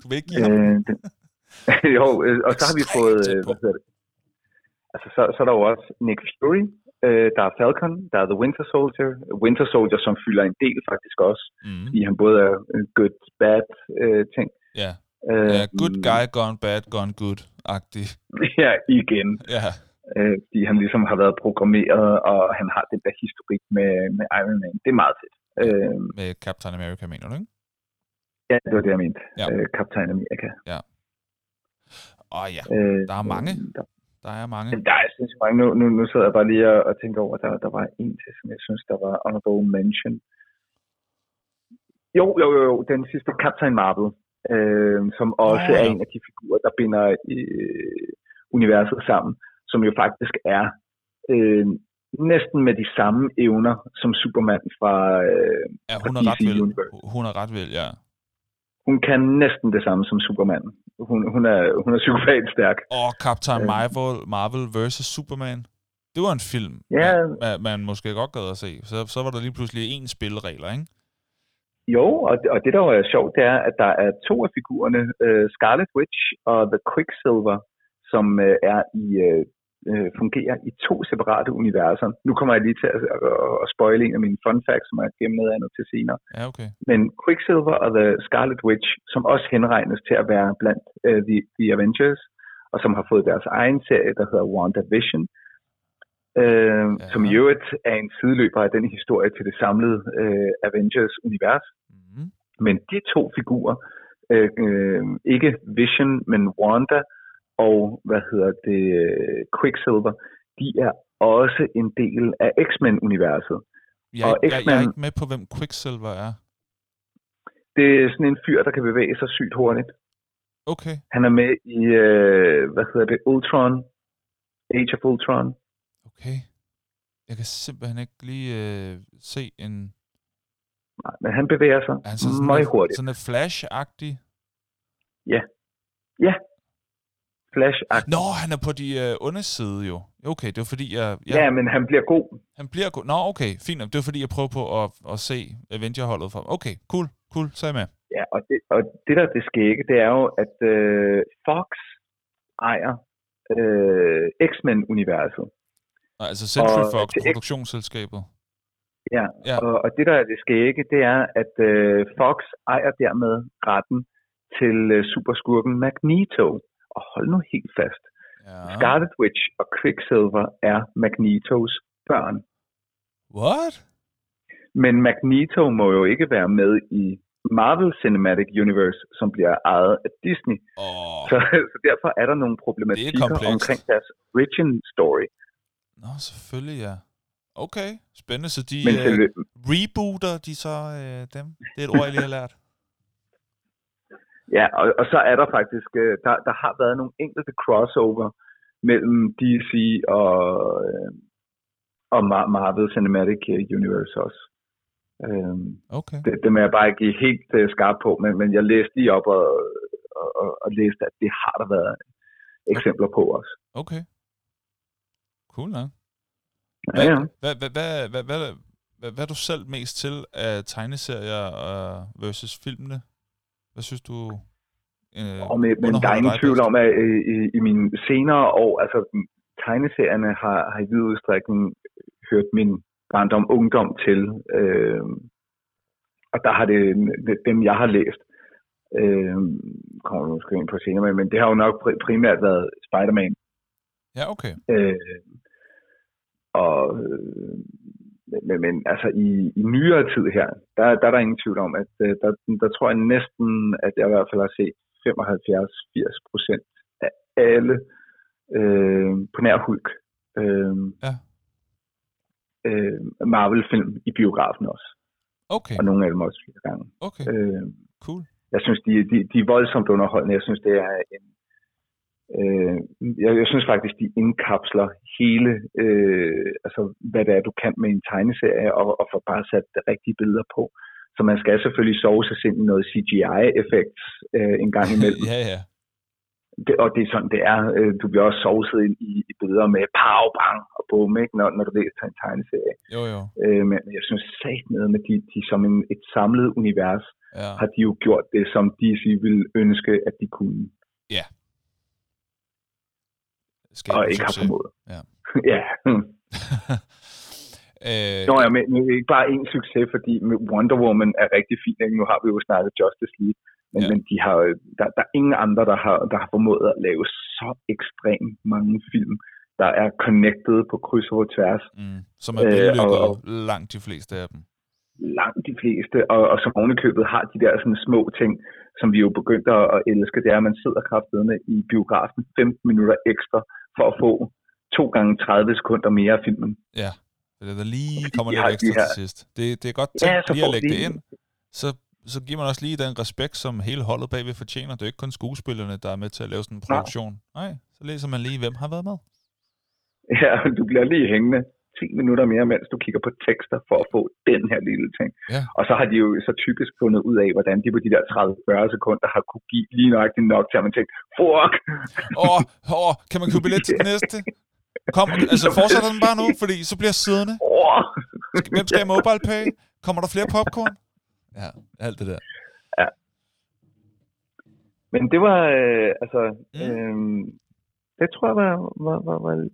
Du vil ikke give ham? Jo, og så har vi fået... Altså, så er der jo også Nick Fury, der er Falcon, der er The Winter Soldier. Winter Soldier, som fylder en del faktisk også, fordi han både er good, bad ting. Ja. Good guy, gone bad, gone good-agtig. Ja, igen. Yeah. Fordi han ligesom har været programmeret, og han har den der historik med Iron Man. Det er meget fedt. Med Captain America, mener du, ikke? Ja, det var det, jeg mente. Ja. Captain America. Ja. Og der er mange. Der Der er mange. Men der er sindssygt mange. Nu sidder jeg bare lige og tænker over, at der var en til, som jeg synes, der var honorable mention. Jo. Den sidste, Captain Marvel, som også er en af de figurer, der binder universet sammen, som jo faktisk er næsten med de samme evner som Superman fra DC-universet. Hun er ret vild, ja. Hun kan næsten det samme som Superman. Hun er psykopat stærk. Og Captain Marvel vs. Superman. Det var en film, man måske godt gad at se. Så var der lige pludselig én spilleregler, ikke? Jo, og det der var sjovt, det er, at der er to af figurerne, Scarlet Witch og The Quicksilver, som fungerer i to separate universer. Nu kommer jeg lige til at spoile en af mine fun facts, som jeg gemmer noget andet til senere. Ja, okay. Men Quicksilver og The Scarlet Witch, som også henregnes til at være blandt The Avengers, og som har fået deres egen serie, der hedder WandaVision, som i øvrigt er en sideløber af den historie til det samlede Avengers-univers. Mm-hmm. Men de to figurer, ikke Vision, men Wanda, og Quicksilver, de er også en del af X-Men-universet. Jeg er ikke med på, hvem Quicksilver er. Det er sådan en fyr, der kan bevæge sig sygt hurtigt. Okay. Han er med i, Ultron. Age of Ultron. Okay. Jeg kan simpelthen ikke lige se en... Nej, men han bevæger sig meget hurtigt. Sådan en Flash-agtig? Ja. Flash-agtig. Nå, han er på de underside jo. Okay, det var fordi jeg... Ja, men han bliver god. Han bliver god. Nå, okay, fint. Det var fordi, jeg prøver på at se Avenger-holdet fra... Okay, cool, så er jeg med. Ja, og det der det skægge, det er jo, at Fox ejer X-Men-universet. Altså Central Fox, produktionsselskabet. Ja. Og det der det skægge, det er, at Fox ejer dermed retten til superskurken Magneto. Og hold nu helt fast. Ja. Scarlet Witch og Quicksilver er Magnetos børn. What? Men Magneto må jo ikke være med i Marvel Cinematic Universe, som bliver ejet af Disney. Så derfor er der nogle problematikker omkring deres origin story. Nå, selvfølgelig, ja. Okay, spændende. Så de rebooter de så dem? Det er et ord, jeg lige har lært. Ja, og så er der faktisk, der har været nogle enkelte crossover mellem DC og Marvel Cinematic Universe også. Okay. Det må jeg bare ikke give helt skarp på, men jeg læste lige op og læste, at det har der været eksempler på også. Okay. Cool, ja. Hvad er du selv mest til af tegneserier versus filmene? Hvad synes du? Men der er ingen tvivl om, at i mine senere år, altså tegneserierne har i vid udstrækning hørt min barndom ungdom til. Og der har det dem, jeg har læst. Kommer du måske ind på senere, men det har jo nok primært været Spider-Man. Ja, okay. Men altså i nyere tid her, der er der ingen tvivl om, at der tror jeg næsten, at jeg i hvert fald har set 75-80% af alle på nær Hulk Marvel-film i biografen også. Okay. Og nogle af dem også 4 gange. Okay, cool. Jeg synes, de er voldsomt underholdende. Jeg synes, det er en... Jeg synes faktisk, de indkapsler hele, altså hvad det er, du kan med en tegneserie, og får bare sat rigtige billeder på. Så man skal selvfølgelig sove sig ind i noget CGI-effekt en gang imellem. Ja. Og det er sådan, det er. Du bliver også sovet ind i billeder med pow, bang og boom, ikke? Når du læser en tegneserie. Jo. Men jeg synes satme med de som et samlet univers, har de jo gjort det, som DC ville ønske, at de kunne. Ja. Og ikke har formået. Ja. Men ikke bare én succes, fordi Wonder Woman er rigtig fint. Ikke? Nu har vi jo snakket Justice League, men de har, der er ingen andre, der har formået at lave så ekstremt mange film, der er connected på kryds og tværs. Som er vellykket langt de fleste af dem. Langt de fleste, og som ovenikøbet har de der sådan små ting, som vi jo begyndte at elske, det er, at man sidder kraftedeme i biografen 15 minutter ekstra, for at få 2 gange 30 sekunder mere af filmen. Ja, der lige kommer lidt ekstra her til sidst. Det er godt tænkt lige at lægge det ind. Så giver man også lige den respekt, som hele holdet bagved fortjener. Det er ikke kun skuespillerne, der er med til at lave sådan en produktion. Nej, så læser man lige, hvem har været med. Ja, du bliver lige hængende 10 minutter mere, mens du kigger på tekster for at få den her lille ting. Ja. Og så har de jo så typisk fundet ud af, hvordan de på de der 30-40 sekunder har kunne give lige nøjagtigt nok til, at man tænker, fuck! Kan man købe billet til den næste? Kom, altså fortsætter den bare nu, fordi så bliver siddende. Hvem skal i mobile pay? Kommer der flere popcorn? Ja, alt det der. Ja. Men det var, det tror jeg var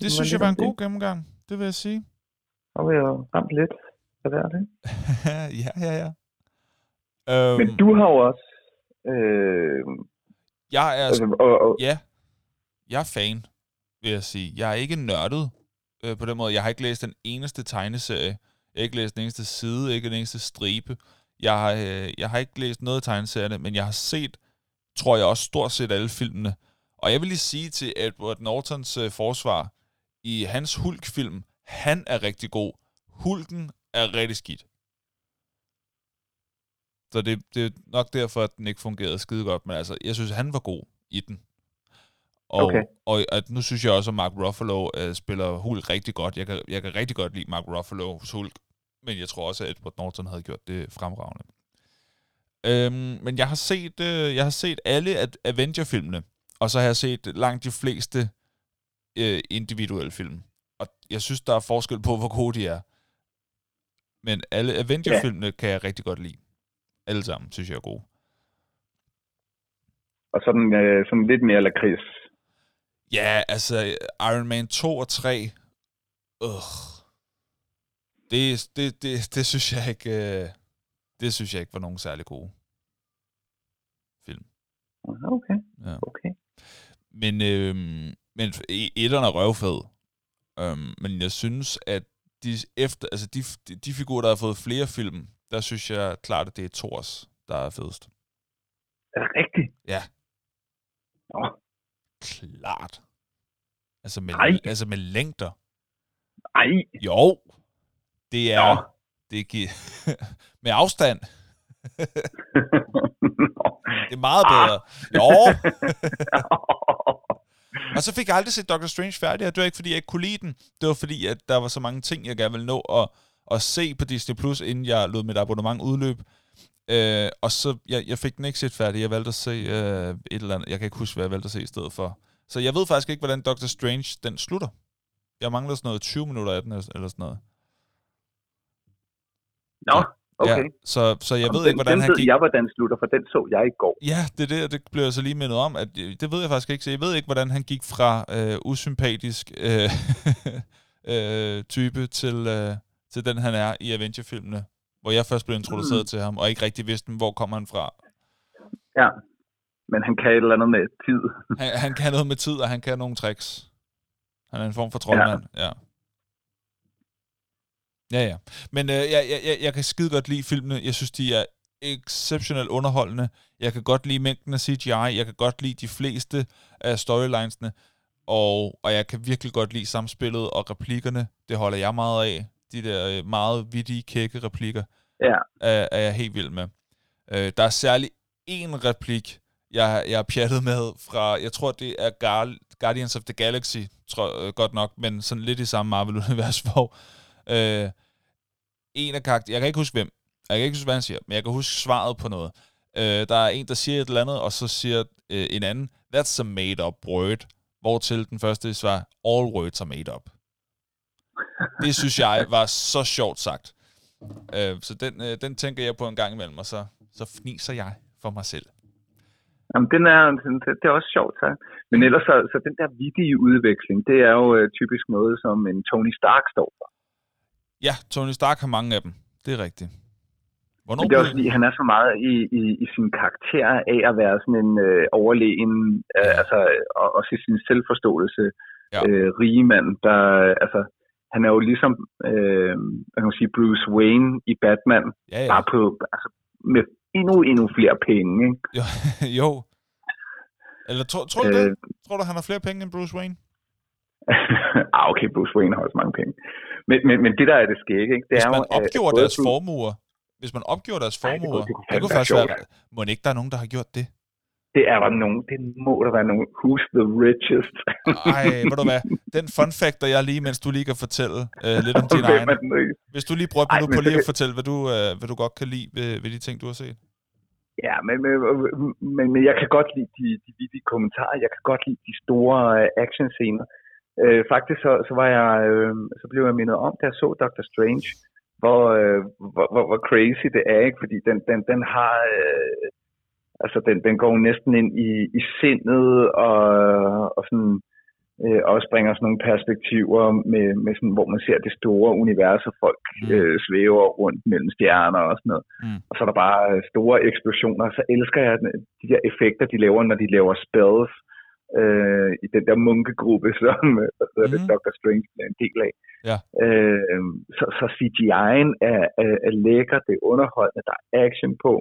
det synes jeg var en god gennemgang. Det vil jeg sige. Og vi har ramt lidt af hvert, ikke? Ja. Men du har jo også... Jeg er... Ja. Jeg er fan, vil jeg sige. Jeg er ikke nørdet på den måde. Jeg har ikke læst den eneste tegneserie. Jeg har ikke læst den eneste side, ikke den eneste stribe. Jeg har ikke læst noget af tegneserierne, men jeg har set, tror jeg også, stort set alle filmene. Og jeg vil lige sige til Edward Nortons forsvar, i hans Hulk-film, han er rigtig god. Hulken er rigtig skidt. Så det er nok derfor, at den ikke fungerede skide godt, men altså, jeg synes, han var god i den. Og at nu synes jeg også, at Mark Ruffalo spiller Hulk rigtig godt. Jeg kan rigtig godt lide Mark Ruffalo's Hulk, men jeg tror også, at Edward Norton havde gjort det fremragende. Men jeg har set, alle Avenger-filmene, og så har jeg set langt de fleste individuelle film. Og jeg synes, der er forskel på, hvor gode de er. Men alle Avenger-filmene kan jeg rigtig godt lide. Alle sammen synes jeg er gode. Og sådan lidt mere lakrids. Ja, altså Iron Man 2 og 3. Det synes jeg ikke... Det synes jeg ikke var nogen særlig gode film. Okay. Men etteren er røvfed. Men jeg synes, at de figurer, der har fået flere film, der synes jeg klart, at det er Thors, der er fedest. Er det rigtigt? Ja. Nå. Klart. Altså med længder. Nej. Jo. Det er... Nå. Med afstand. Det er meget bedre. Jo. Og så fik jeg aldrig set Doctor Strange færdig, og det var ikke, fordi jeg ikke kunne lide den. Det var, fordi at der var så mange ting, jeg gerne ville nå at se på Disney+, inden jeg lod mit abonnement udløbe. Og så, jeg fik den ikke set færdig. Jeg valgte at se et eller andet. Jeg kan ikke huske, hvad jeg valgte at se i stedet for. Så jeg ved faktisk ikke, hvordan Doctor Strange, den slutter. Jeg mangler sådan noget 20 minutter af den, eller sådan noget. Nå, okay. Ja, så jeg ved ikke, hvordan han gik... Jeg hvordan slutter, for den så jeg i går. Ja, det blev jeg så lige mindet om, at det ved jeg faktisk ikke. Så jeg ved ikke, hvordan han gik fra usympatisk type til den, han er i Avenger-filmene, hvor jeg først blev introduceret til ham, og ikke rigtig vidste, hvor kommer han fra. Ja, men han kan et eller andet med tid. Han kan noget med tid, og han kan nogle tricks. Han er en form for troldmand, ja. Ja. Men jeg kan skide godt lide filmene. Jeg synes, de er exceptionelt underholdende. Jeg kan godt lide mængden af CGI. Jeg kan godt lide de fleste af storylinesene. Og jeg kan virkelig godt lide samspillet og replikkerne. Det holder jeg meget af. De der meget vittige, kække replikker er jeg helt vild med. Der er særlig én replik, jeg er pjattet med fra... Jeg tror, det er Guardians of the Galaxy, godt nok, men sådan lidt i samme Marvel-univers, hvor... en af karaktererne, jeg kan ikke huske hvem, jeg kan ikke huske, hvad han siger, men jeg kan huske svaret på noget. Der er en, der siger et eller andet, og så siger en anden, that's a made-up word, hvortil den første svar, all words are made up. Det synes jeg var så sjovt sagt. Så den tænker jeg på en gang imellem, og så fniser jeg for mig selv. Jamen, det er også sjovt, tak. Men ellers så den der vittige udveksling, det er jo typisk noget, som en Tony Stark står for. Ja, Tony Stark har mange af dem. Det er rigtigt. Hvornår men det er også fordi, han er så meget i sin karakter af at være sådan en overlegen, altså også i sin selvforståelse, rige mand, der, altså, han er jo ligesom, man kan sige, Bruce Wayne i Batman, bare på, altså, med endnu flere penge, ikke? Jo. Eller tror du han har flere penge end Bruce Wayne? Okay, Bruce Wayne har også mange penge. Men det der er det skægge, ikke? Det hvis man opgjorde deres formuer, det kunne faktisk være, må ikke der er nogen, der har gjort det? Det er der nogen, det må der være nogen. Who's the richest? Ej, må du være. Den fun factor, jeg lige, mens du lige kan fortælle lidt om din egen. Hvis du lige bruger et minut på lige at fortælle, hvad du godt kan lide ved de ting, du har set. Ja, men jeg kan godt lide de vittige kommentarer. Jeg kan godt lide de store actionscener. Faktisk så var jeg, så blev jeg mindet om, da jeg så Doctor Strange, hvor crazy det er, ikke? Fordi den har, altså den går næsten ind i sindet og sådan også bringer sådan nogle perspektiver med sådan, hvor man ser det store univers, og folk svæver rundt mellem stjerner og sådan noget. Mm. Og så er der bare store eksplosioner. Så elsker jeg de der effekter, de laver, når de laver spells. I den der munkegruppe, som Dr. Strange er en del af. Ja. Så CGI'en er lækker, det er underholdende, der er action på.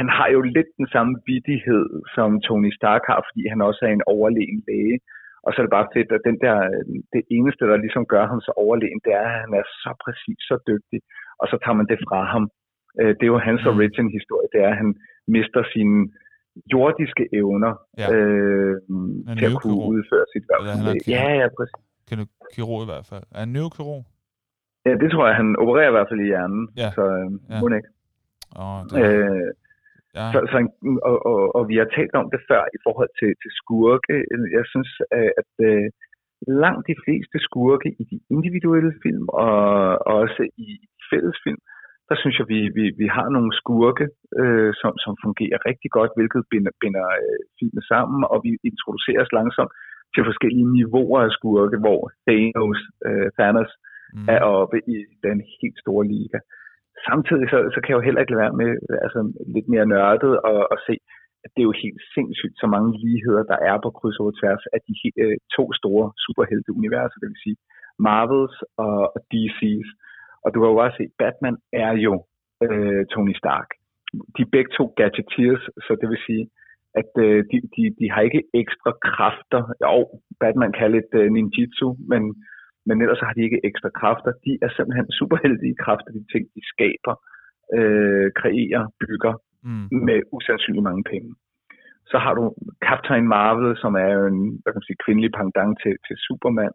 Han har jo lidt den samme vittighed, som Tony Stark har, fordi han også er en overlegen læge. Og så er det bare fedt, at det eneste, der ligesom gør ham så overlegen, det er, at han er så præcis, så dygtig, og så tager man det fra ham. Det er jo hans origin-historie, det er, at han mister sine jordiske evner til at kunne udføre sit værk. Ja, præcis. Kirurg i hvert fald. Er han neurokirurg? Ja, det tror jeg. Han opererer i hvert fald i hjernen, så hun ikke. Så vi har talt om det før i forhold til skurke. Jeg synes, at langt de fleste skurke i de individuelle film og også i fællesfilm, der synes jeg, vi har nogle skurke, som fungerer rigtig godt, hvilket binder filmen sammen, og vi introducerer os langsomt til forskellige niveauer af skurke, hvor Thanos er oppe i den helt store liga. Samtidig så kan jeg jo heller ikke lade være med altså, lidt mere nørdet og se, at det er jo helt sindssygt, så mange ligheder, der er på kryds og tværs af de to store superhelteuniverser, det vil sige Marvels og DC's. Og du kan jo også se, at Batman er jo Tony Stark. De er begge to gadgeteers, så det vil sige, at de har ikke ekstra kræfter. Jo, Batman kan lidt ninjitsu, men ellers har de ikke ekstra kræfter. De er simpelthen superheldige kræfter, de ting, de skaber, kreerer, bygger med usandsynligt mange penge. Så har du Captain Marvel, som er jo en kvindelig pendant til Superman.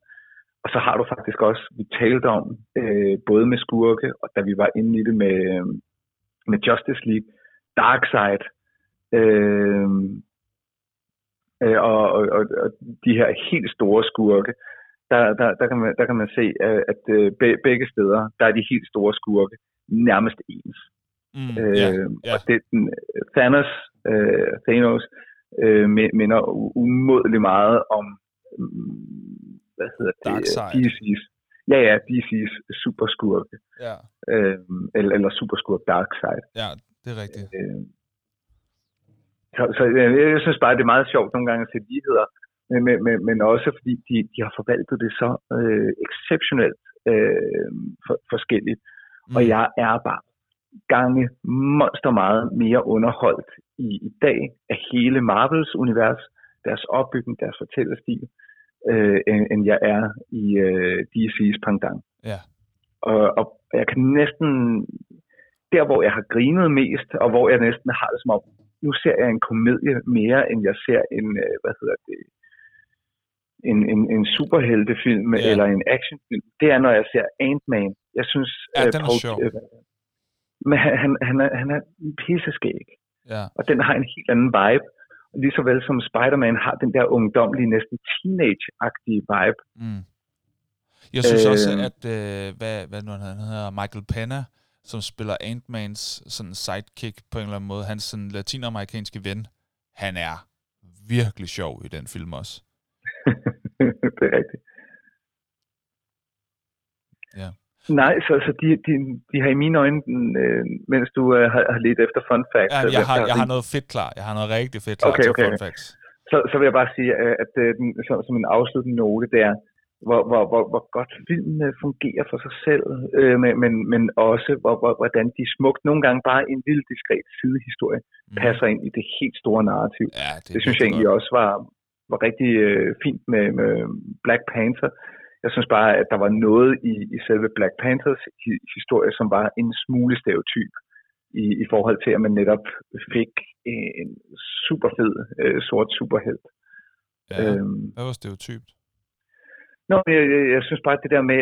Og så har du faktisk også, vi talte om, både med skurke, og da vi var inde i det med Justice League, Darkseid, og de her helt store skurke, der kan man se, at begge steder, der er de helt store skurke nærmest ens. Og det er Thanos minder umådelig meget om hvad hedder det? DC's. Ja, DC's superskurke. Ja. Eller superskurk Darkseid. Ja, det er rigtigt. Så jeg synes bare, det er meget sjovt nogle gange at se ligheder, men også fordi de har forvaltet det så exceptionelt forskelligt. Og jeg er bare gange monster meget mere underholdt i dag af hele Marvels univers, deres opbygning, deres fortællerstil, end jeg er i DC's pendant. Ja. Og jeg kan næsten, der hvor jeg har grinet mest, og hvor jeg næsten har det som om, nu ser jeg en komedie mere, end jeg ser en superheltefilm eller en actionfilm, det er, når jeg ser Ant-Man. Jeg synes, den er sjov. Men han er pisseskæg. Ja. Og den har en helt anden vibe. Lige så vel som Spider-Man har den der ungdomlige, næsten teenage-agtige vibe. Mm. Jeg synes også, at han hedder Michael Pena, som spiller Ant-Mans sådan sidekick på en eller anden måde, hans sådan latinamerikanske ven, han er virkelig sjov i den film også. Det er rigtigt. Ja. Nej, så de har i mine øjne, mens du har lidt efter fun facts. Ja, jeg har noget fedt klar. Jeg har noget rigtig fedt klar til fun facts. Så vil jeg bare sige, at som en afsluttende note, det er, hvor godt filmen fungerer for sig selv, men også, hvordan de smukt nogle gange bare en lille diskret sidehistorie passer ind i det helt store narrativ. Ja, det synes jeg egentlig også var var rigtig fint med Black Panther. Jeg synes bare, at der var noget i selve Black Panthers historie, som var en smule stereotyp i forhold til, at man netop fik en super fed sort superhelt. Ja, det var stereotypt. Nå, jeg synes bare, at det der med,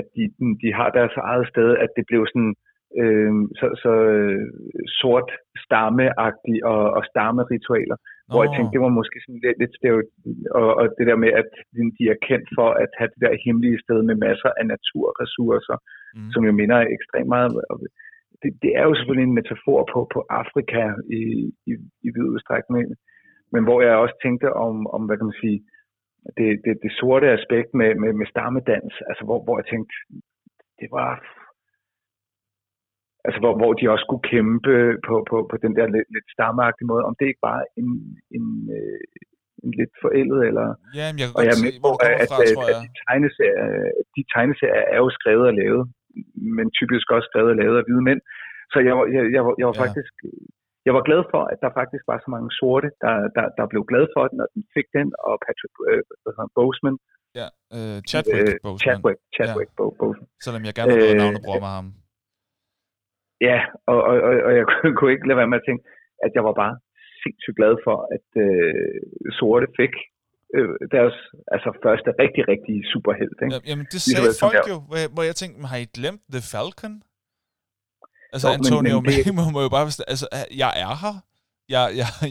at de har deres eget sted, at det blev sådan sort stammeagtigt og stammeritualer, hvor jeg tænkte, det var måske sådan lidt stævt, og det der med, at de er kendt for at have det der hemmelige sted med masser af naturressourcer, som jo minder ekstremt meget. Det er jo selvfølgelig en metafor på Afrika i vid udstrækning, men hvor jeg også tænkte om hvad kan man sige, det sorte aspekt med stammedans, altså hvor jeg tænkte, det var... Altså, hvor de også skulle kæmpe på den der lidt stammeagtige måde. Om det ikke bare en lidt forældet, eller... Ja, men jeg kan godt se, hvor det kommer fra, tror jeg. De tegneserier er jo skrevet og lavet, men typisk også skrevet og lavet af hvide mænd. Så jeg var faktisk... Jeg var glad for, at der faktisk var så mange sorte, der blev glad for den, og den fik den, og Patrick Boseman. Ja, Chadwick Boseman. Selvom jeg gerne har noget navn og bror med ham. Ja, og jeg kunne ikke lade være med at tænke, at jeg var bare sindssygt glad for, at sorte fik deres første rigtig, rigtig superhelt. Ikke? Jamen, det sagde folk jo, hvor jeg tænkte, har I glemt The Falcon? Altså, Antonio må jo bare... Altså, jeg er her.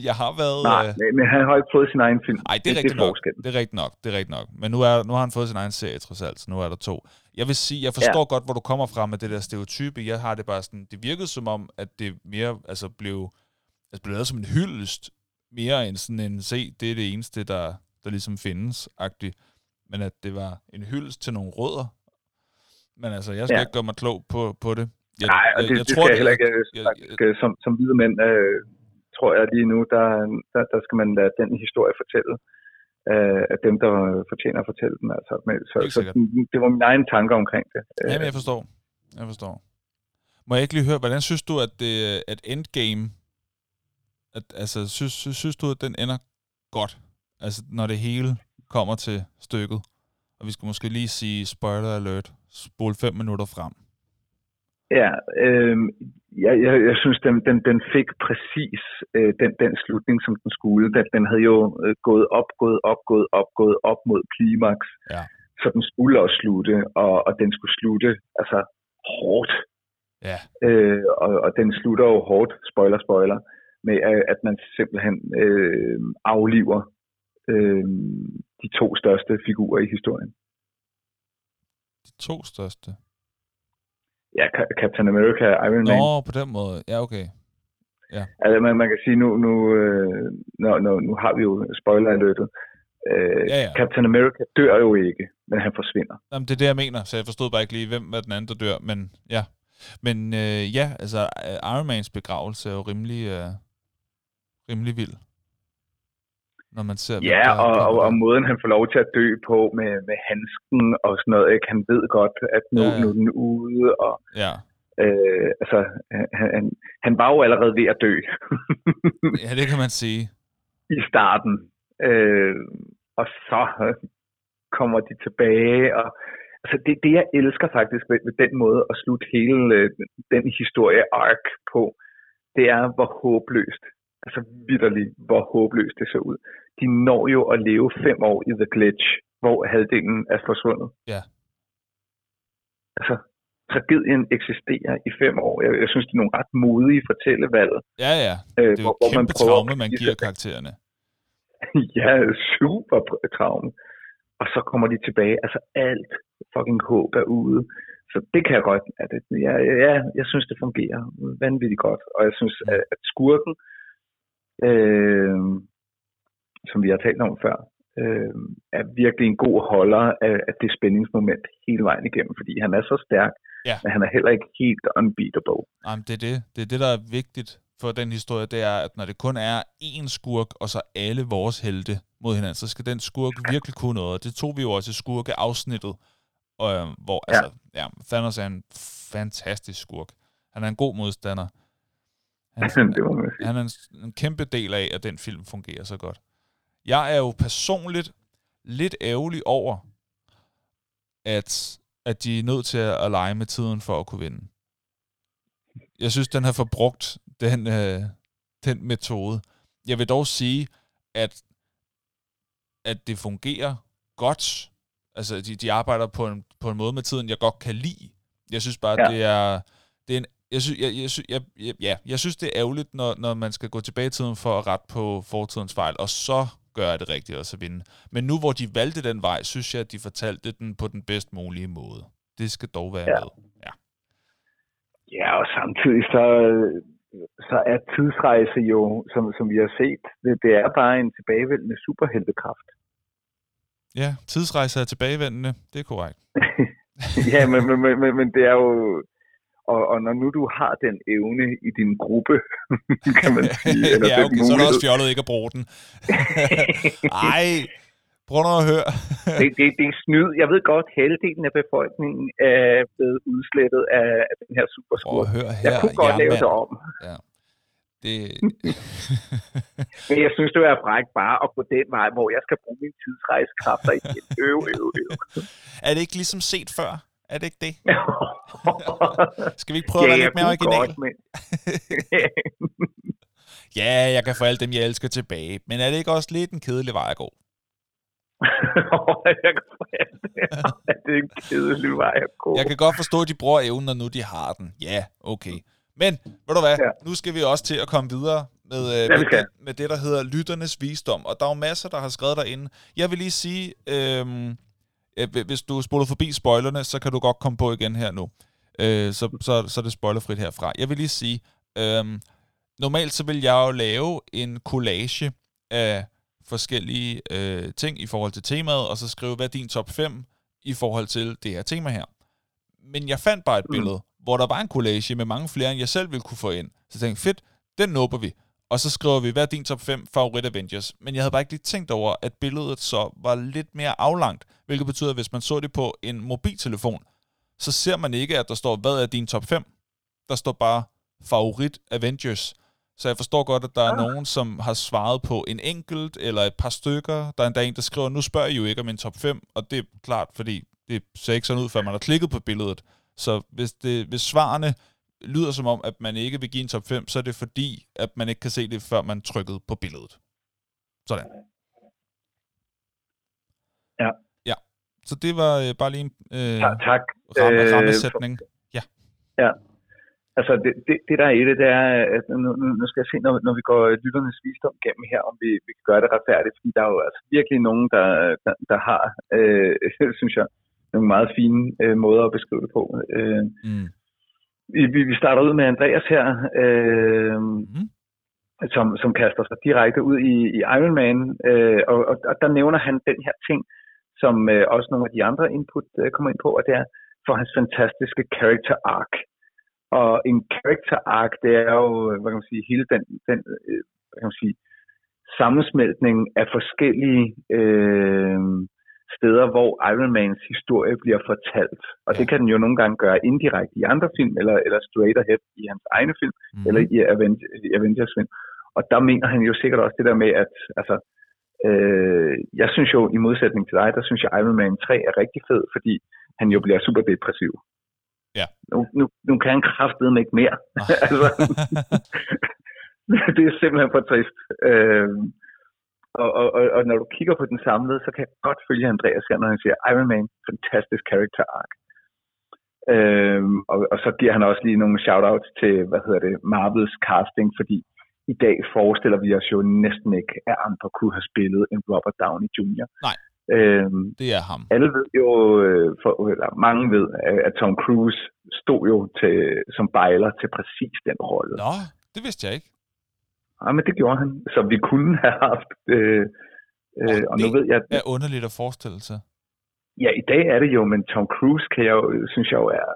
Jeg har været... Nej, men han har ikke fået sin egen film. Nej, det er rigtigt nok. Men nu har han fået sin egen serie, trods alt, så nu er der to. Jeg vil sige, jeg forstår godt, hvor du kommer fra med det der stereotype. Jeg har det bare sådan, det virkede som om, at det mere blev lavet som en hyldest, mere end sådan en, det er det eneste, der ligesom findes-agtigt. Men at det var en hyldest til nogle rødder. Men altså, jeg skal ikke gøre mig klog på det. Nej, og det skal jeg heller ikke. Som hvide mænd, tror jeg lige nu, der skal man lade den historie fortælle. Af dem, der fortjener at fortælle dem. Altså. Så det var mine egne tanker omkring det. Jamen, jeg forstår. Må jeg ikke lige høre, hvordan synes du, at Endgame, synes du, at den ender godt? Altså, når det hele kommer til stykket. Og vi skal måske lige sige spoiler alert. Spol 5 minutter frem. Ja, jeg synes, den fik præcis den slutning, som den skulle. Den havde jo gået op mod klimaks, så den skulle også slutte, og den skulle slutte hårdt. Ja. Og den slutter jo hårdt, spoiler, med at man simpelthen afliver de 2 største figurer i historien. De 2 største? Ja, Captain America og Iron Man. Nå, på den måde. Ja, okay. Ja. Altså, man kan sige, nu har vi jo spoiler-alertet. Captain America dør jo ikke, men han forsvinder. Jamen, det er det, jeg mener, så jeg forstod bare ikke lige, hvem var den anden, der dør, men ja. Men Iron Mans begravelse er jo rimelig vild. Når man ser, og måden han får lov til at dø på med handsken og sådan noget, ikke? Han ved godt, at nu er den ude, og han var jo allerede ved at dø. Ja, det kan man sige. I starten. Og så kommer de tilbage, og altså, det er det, jeg elsker faktisk ved den måde at slutte hele den historie-ark på. Det er, hvor håbløst. Altså vitterligt, hvor håbløst det så ud. De når jo at leve 5 år i The Glitch, hvor halvdelen er forsvundet. Ja. Altså, tragedien eksisterer i 5 år. Jeg synes, det er nogle ret modige fortællevalg. Ja, ja. Det er jo et kæmpe traume, man giver karaktererne. Ja, super traume. Og så kommer de tilbage. Altså, alt fucking håb er ude. Så det kan jeg godt. Jeg synes, det fungerer vanvittigt godt. Og jeg synes, at skurken... som vi har talt om før, er virkelig en god holder af det spændingsmoment hele vejen igennem, fordi han er så stærk, men han er heller ikke helt unbeatable. Jamen, det er det, der er vigtigt for den historie, det er, at når det kun er én skurk, og så alle vores helte mod hinanden, så skal den skurk virkelig kunne noget. Det tog vi jo også i skurkeafsnittet, hvor Thanos er en fantastisk skurk. Han er en god modstander. Han er en kæmpe del af, at den film fungerer så godt. Jeg er jo personligt lidt ærgerlig over, at de er nødt til at lege med tiden for at kunne vinde. Jeg synes, den har forbrugt den metode. Jeg vil dog sige, at det fungerer godt. Altså, de arbejder på en måde med tiden, jeg godt kan lide. Jeg synes bare, jeg synes, det er ærgerligt, når man skal gå tilbage i tiden for at rette på fortidens fejl, og så gør det rigtigt og så vinde. Men nu, hvor de valgte den vej, synes jeg, at de fortalte den på den bedst mulige måde. Det skal dog være med. Ja, og samtidig så er tidsrejse jo, som vi har set, det er bare en tilbagevendende superheltekraft. Ja, tidsrejse er tilbagevendende, det er korrekt. Ja, men det er jo... Og når nu du har den evne i din gruppe, kan man sige... Eller ja, okay, så er det også fjollet ikke at bruge den. Ej, prøv nu at høre. Det er snyd. Jeg ved godt, halvdelen af befolkningen er blevet udslettet af den her superskur. Prøv at høre her, jeg kunne godt lave det om. Ja. Det... Men jeg synes, det er frækt bare at gå den vej, hvor jeg skal bruge mine tidsrejsekræfter igen. Er det ikke ligesom set før? Er det ikke det? Skal vi ikke prøve at være lidt mere original? Godt, ja, jeg kan få alle dem, jeg elsker tilbage. Men er det ikke også lidt en kedelig vej at gå? Jeg kan få alt det. Er det en kedelig vej at gå? Jeg kan godt forstå, at de bruger evnen, og nu de har den. Ja, okay. Men, ved du hvad, nu skal vi også til at komme videre med det, der hedder lytternes visdom. Og der er jo masser, der har skrevet derinde. Jeg vil lige sige... hvis du spoler forbi spoilerne, så kan du godt komme på igen her nu. Så er det spoilerfrit herfra. Jeg vil lige sige, normalt så vil jeg jo lave en collage af forskellige ting i forhold til temaet, og så skrive, hvad er din top 5 i forhold til det her tema her. Men jeg fandt bare et billede, hvor der var en collage med mange flere, end jeg selv ville kunne få ind. Så jeg tænkte, fedt, den nubber vi. Og så skriver vi, hvad er din top 5 favorit Avengers? Men jeg havde bare ikke lige tænkt over, at billedet så var lidt mere aflangt, hvilket betyder, at hvis man så det på en mobiltelefon, så ser man ikke, at der står, hvad er din top 5? Der står bare favorit Avengers. Så jeg forstår godt, at der er nogen, som har svaret på en enkelt eller et par stykker. Der er endda en, der skriver, nu spørger I jo ikke om en top 5, og det er klart, fordi det ser ikke sådan ud, før man har klikket på billedet. Så hvis svarene lyder som om, at man ikke vil give en top 5, så er det fordi, at man ikke kan se det, før man trykkede på billedet. Sådan. Ja. Ja. Så det var bare lige en rammesætning. Ja. Ja. Altså, det der er i det, det er, at nu skal jeg se, når vi går lytternes visdom gennem her, om vi kan gøre det retfærdigt, fordi der er jo altså virkelig nogen, der har, synes jeg, nogle meget fine måder at beskrive det på. Vi starter ud med Andreas her, som kaster sig direkte ud i Iron Man, og der nævner han den her ting, som også nogle af de andre input kommer ind på, og det er for hans fantastiske character arc. Og en character arc, det er jo, hvad kan man sige, hele den hvad kan man sige, sammensmeltning af forskellige steder, hvor Iron Mans historie bliver fortalt. Og det kan den jo nogle gange gøre indirekte i andre film, eller straight ahead i hans egne film, eller i Avengers film. Og der mener han jo sikkert også det der med, at altså, jeg synes jo, i modsætning til dig, der synes jeg, Iron Man 3 er rigtig fed, fordi han jo bliver super depressiv. Ja. Nu kan han kraftedeme ikke mere. Altså, det er simpelthen for trist. Og når du kigger på den samlede, så kan jeg godt følge Andreas her, når han siger, Iron Man, fantastisk character arc. Og så giver han også lige nogle shoutouts til, Marvels casting, fordi i dag forestiller vi os jo næsten ikke, at andre kunne have spillet en Robert Downey Jr. Nej, det er ham. Alle ved jo, eller mange ved, at Tom Cruise stod jo som bejler til præcis den rolle. Nå, det vidste jeg ikke. Ja, men det gjorde han, som vi kunne have haft. Og nu ved jeg, at det er underligt at forestille sig. Ja, i dag er det jo, men Tom Cruise synes jeg jo er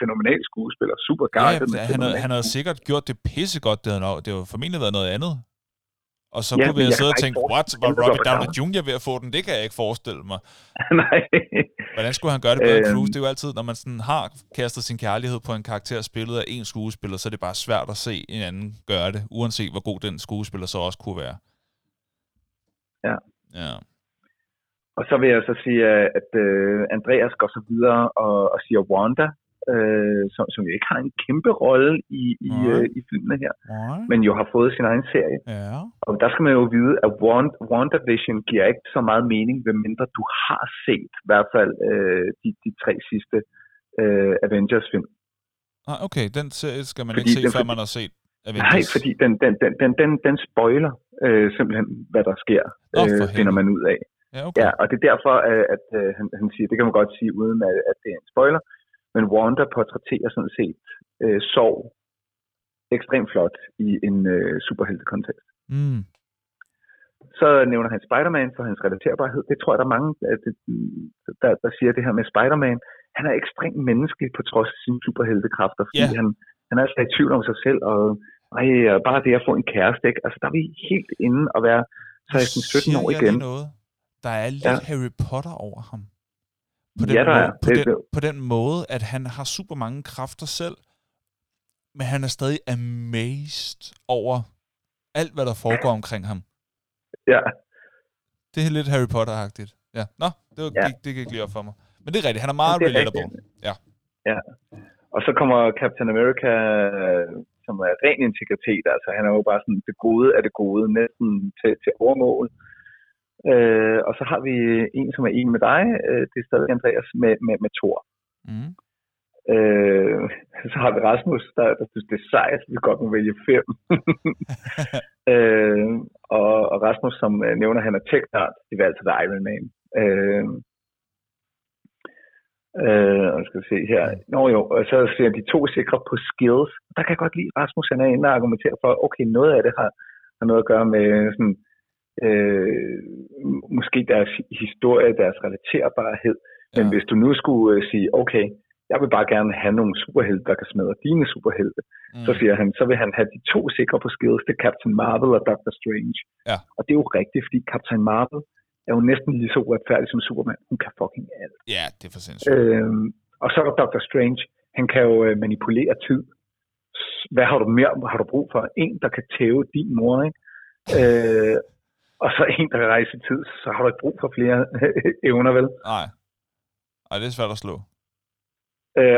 fænomenal skuespiller, super guide. Ja, han har sikkert gjort det pissegodt, det havde jo formentlig været noget andet. Og så kunne vi have siddet og tænkt, what, var Robert Downey Jr. ved at få den? Det kan jeg ikke forestille mig. Nej. Hvordan skulle han gøre det bedre end Cruise? Det er jo altid, når man sådan har kastet sin kærlighed på en karakter og spillet af en skuespiller, så er det bare svært at se en anden gøre det, uanset hvor god den skuespiller så også kunne være. Ja. Ja. Og så vil jeg så sige, at Andreas går så videre og siger Wanda, som jo ikke har en kæmpe rolle i filmene her, men jo har fået sin egen serie. Ja. Og der skal man jo vide, at WandaVision giver ikke så meget mening, medmindre du har set i hvert fald de tre sidste Avengers-film. Ah, okay, den serie skal man ikke se, før man har set Avengers. Nej, fordi den spoiler simpelthen, hvad der sker, finder man ud af. Ja, okay. Ja, og det er derfor, at han siger, det kan man godt sige, uden at det er en spoiler, men Wanda portrætterer sådan set sorg ekstremt flot i en superheltekontekst. Mm. Så nævner han Spider-Man for hans relaterbarhed. Det tror jeg, der er mange, der siger det her med Spider-Man. Han er ekstremt menneskelig på trods af sine superheltekræfter, fordi han er slet i tvivl om sig selv, og bare det at få en kæreste, ikke? Altså, der er vi helt inde og være 16-17 år igen. Der er lidt Harry Potter over ham. På den måde, at han har super mange kræfter selv, men han er stadig amazed over alt, hvad der foregår omkring ham. Ja. Det er lidt Harry Potter-agtigt. Ja. Nå, det gik lige op for mig. Men det er rigtigt, han er meget relatable. Ja. Ja. Og så kommer Captain America, som er ren integritet. Altså, han er jo bare sådan det gode af det gode, næsten til overmål. Og så har vi en, som er en med dig, det er stadig Andreas, med Thor. Mm. Så har vi Rasmus, der synes, det er sejt, vi godt må vælge 5. og Rasmus, som nævner, han er tech-nørd, det var altid Iron Man. Og skal vi se her. Og så ser de to sikre på skills. Der kan jeg godt lide, Rasmus han er inde og argumenterer for, okay, noget af det har noget at gøre med sådan... måske deres historie, deres relaterbarhed. Men hvis du nu skulle sige, okay, jeg vil bare gerne have nogle superhelte, der kan smadre dine superhelte, så siger han, så vil han have de to sikre på skills, det er Captain Marvel og Doctor Strange. Ja. Og det er jo rigtigt, fordi Captain Marvel er jo næsten lige så uretfærdig som Superman. Hun kan fucking alt. Ja, det er for sindssygt. Og så er Doctor Strange, han kan jo manipulere tid. Hvad har du mere? Har du brug for? En, der kan tæve din mor, ikke? Og så en, der kan rejse i tid, så har du ikke brug for flere evner, vel? Nej. Ej, det er svært at slå.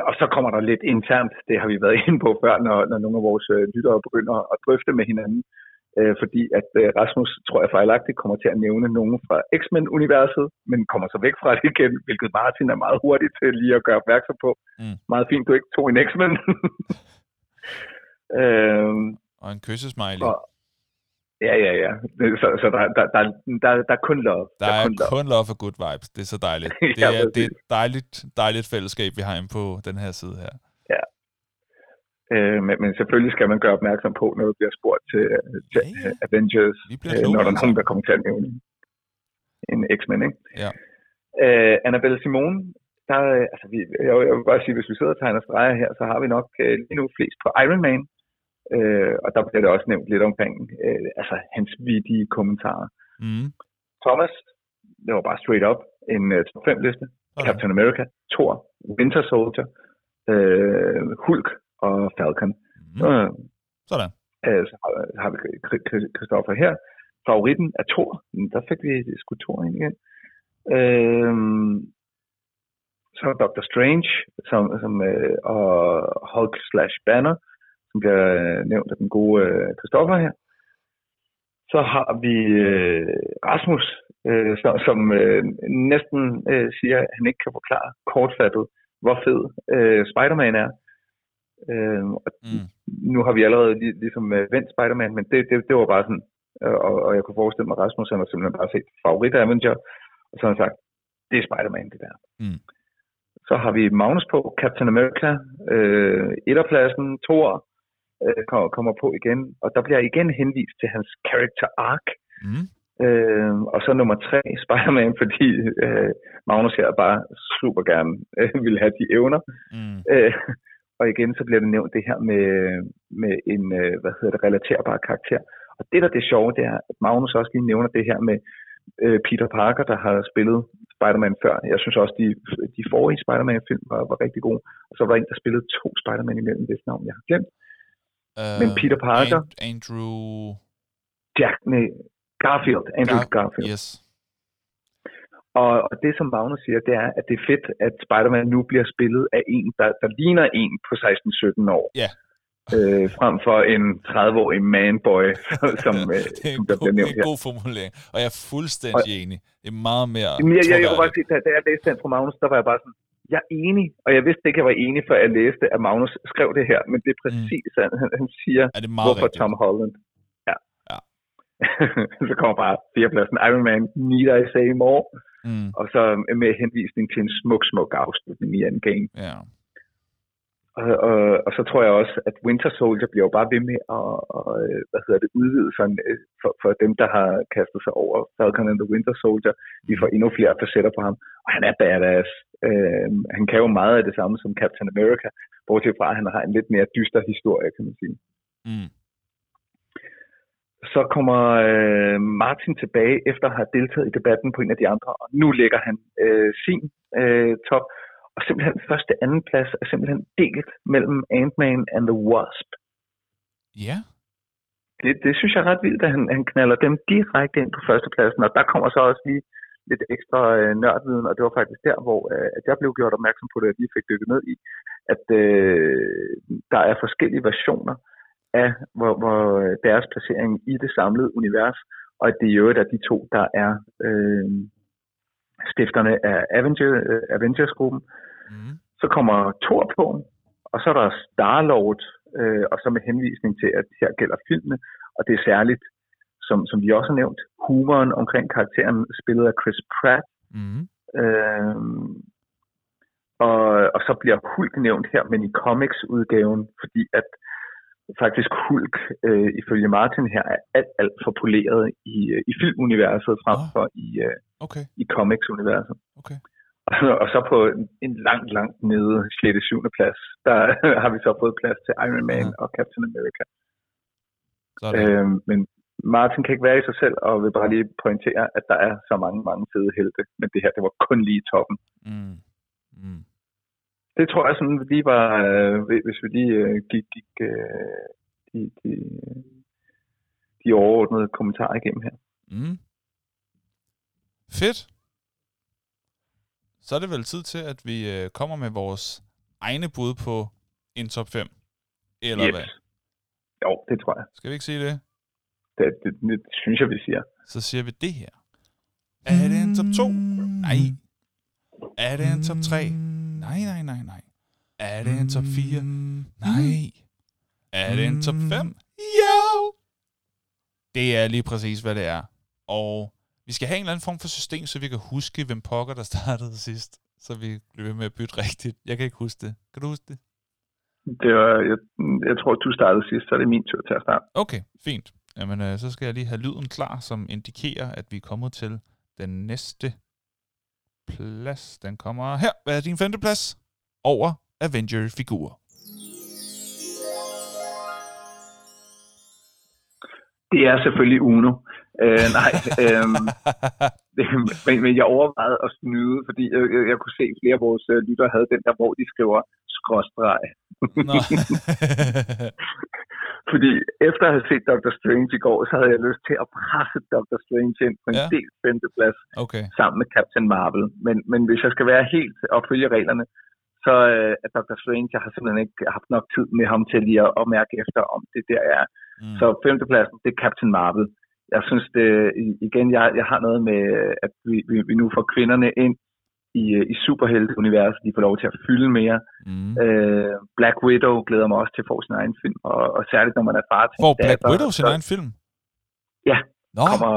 Og så kommer der lidt internt, det har vi været inde på før, når nogle af vores lyttere begynder at drøfte med hinanden. Fordi at Rasmus, tror jeg fejlagtigt, kommer til at nævne nogen fra X-Men-universet, men kommer så væk fra det igen, hvilket Martin er meget hurtig til lige at gøre opmærksom på. Mm. Meget fint, du ikke tog en X-Men. Og en kyssesmiley. Ja. Så der er kun love. Der er kun love og good vibes. Det er så dejligt. Det er et dejligt fællesskab, vi har inde på den her side her. Ja. Men selvfølgelig skal man gøre opmærksom på, når du bliver spurgt til Avengers, når der er nogen, der kommer til at nævne en X-Men, ikke? Ja. Annabelle Simone, jeg vil bare sige, hvis vi sidder og tegner streger her, så har vi nok lige nu flest på Iron Man. Og der bliver det også nævnt lidt omkring hans vittige kommentarer. Mm. Thomas, det var bare straight up en top 5 liste. Okay. Captain America, Thor, Winter Soldier, Hulk og Falcon. Mm. Sådan. Så har vi Christoffer her. Favoritten er Thor. Der fik vi sgu Thor ind igen. Så er Doctor Strange og Hulk / Banner. Som bliver nævnt af den gode Christoffer her. Så har vi Rasmus, som næsten siger, at han ikke kan forklare kortfattet, hvor fed Spider-Man er. Nu har vi allerede ligesom vendt Spider-Man, men det var bare sådan, og jeg kunne forestille mig, at Rasmus han har simpelthen bare set favorit Avenger, og så har han sagt, det er Spider-Man det der. Mm. Så har vi Magnus på, Captain America, etterpladsen, Thor, kommer på igen. Og der bliver igen henvist til hans character arc. Mm. Og så nummer 3, Spider-Man, fordi Magnus her bare super gerne ville have de evner. Mm. Og igen så bliver det nævnt det her med en relaterbar karakter. Og det der er det sjove, det er, at Magnus også lige nævner det her med Peter Parker, der har spillet Spider-Man før. Jeg synes også, de forrige Spider-Man-film var rigtig gode. Og så var der en, der spillede 2 Spider-Man imellem, hvis navn jeg har glemt. Men Peter Parker... Andrew... Jack... Nej, Garfield. Andrew Garfield. Yes. Og det, som Magnus siger, det er, at det er fedt, at Spider-Man nu bliver spillet af en, der ligner en på 16-17 år. Ja. Yeah. Frem for en 30-årig manboy, som der bliver nævnt her. Det er en god formulering, og jeg er fuldstændig enig. Det er meget mere... Jeg kunne bare sige, da jeg læste den fra Magnus, der var jeg bare sådan, jeg er enig, og jeg vidste ikke, jeg var enig, før jeg læste, at Magnus skrev det her, men det er præcis, han siger, hvorfor rigtigt? Tom Holland. Ja. Så kommer bare 4-pladsen, Iron Man, need I say more, og så med henvisning til en smuk afslutning i Endgame. Ja. Og så tror jeg også, at Winter Soldier bliver jo bare ved med at udvide for dem, der har kastet sig over Falcon and the Winter Soldier. De får endnu flere facetter på ham, og han er badass. Han kan jo meget af det samme som Captain America, bortset fra, at han har en lidt mere dyster historie, kan man sige. Mm. Så kommer Martin tilbage, efter at have deltaget i debatten på en af de andre, og nu lægger han sin top. Og simpelthen første anden plads er simpelthen delt mellem Ant-Man and The Wasp. Ja. Yeah. Det synes jeg er ret vildt, at han knalder dem direkte ind på førstepladsen, og der kommer så også lige lidt ekstra nørdviden, og det var faktisk der, hvor at jeg blev gjort opmærksom på det, at lige fik dykket ned i, at der er forskellige versioner af hvor deres placering i det samlede univers, og at det i øvrigt er de to, der er... stifterne af Avengers-gruppen. Så kommer Thor på, og så er der Star-Lord, og så med henvisning til, at her gælder filmene, og det er særligt, som vi også har nævnt, humoren omkring karakteren, spillet af Chris Pratt. Og så bliver Hulk nævnt her, men i comics-udgaven, fordi at faktisk Hulk, ifølge Martin her, er alt for poleret i filmuniverset frem for i comics-universet. Okay. Og så på en langt nede 6.-7. plads, der har vi så fået plads til Iron Man og Captain America. Men Martin kan ikke være i sig selv, og vil bare lige pointere, at der er så mange fede helte, men det her, det var kun lige toppen. Det tror jeg sådan lige var, hvis vi lige gik de overordnede kommentarer igennem her. Fedt. Så er det vel tid til, at vi kommer med vores egne bud på en top 5. Eller hvad? Jo, det tror jeg. Skal vi ikke sige det? Det synes jeg, vi siger. Så siger vi det her. Er det en top 2? Nej. Er det en top 3? Nej. Er det en top 4? Nej. Er det en top 5? Jo! Det er lige præcis, hvad det er. Og vi skal have en eller anden form for system, så vi kan huske, hvem pokker, der startede sidst. Så vi bliver ved med at bytte rigtigt. Jeg kan ikke huske det. Kan du huske det? Jeg tror, du startede sidst, så er det min tur til at starte. Okay, fint. Jamen, så skal jeg lige have lyden klar, som indikerer, at vi er kommet til den næste plads. Den kommer her. Hvad er din 5. plads? Over Avenger-figurer. Det er selvfølgelig Uno. Men jeg overvejede at snyde, fordi jeg kunne se, at flere af vores lyttere havde den der, hvor de skriver skråstreg. Fordi efter at have set Doctor Strange i går, så havde jeg lyst til at presse Doctor Strange ind på en delt 5. plads sammen med Captain Marvel. Men hvis jeg skal være helt og følge reglerne, så er Doctor Strange, jeg har simpelthen ikke haft nok tid med ham til lige at mærke efter, om det der er. Så 5. pladsen, det er Captain Marvel. Jeg synes, det, igen, jeg har noget med, at vi nu får kvinderne ind i superhelteuniverset, de får lov til at fylde mere. Black Widow glæder mig også til at få sin egen film, og særligt når man er far til en datter. Black Widow sin egen film? Ja, kommer,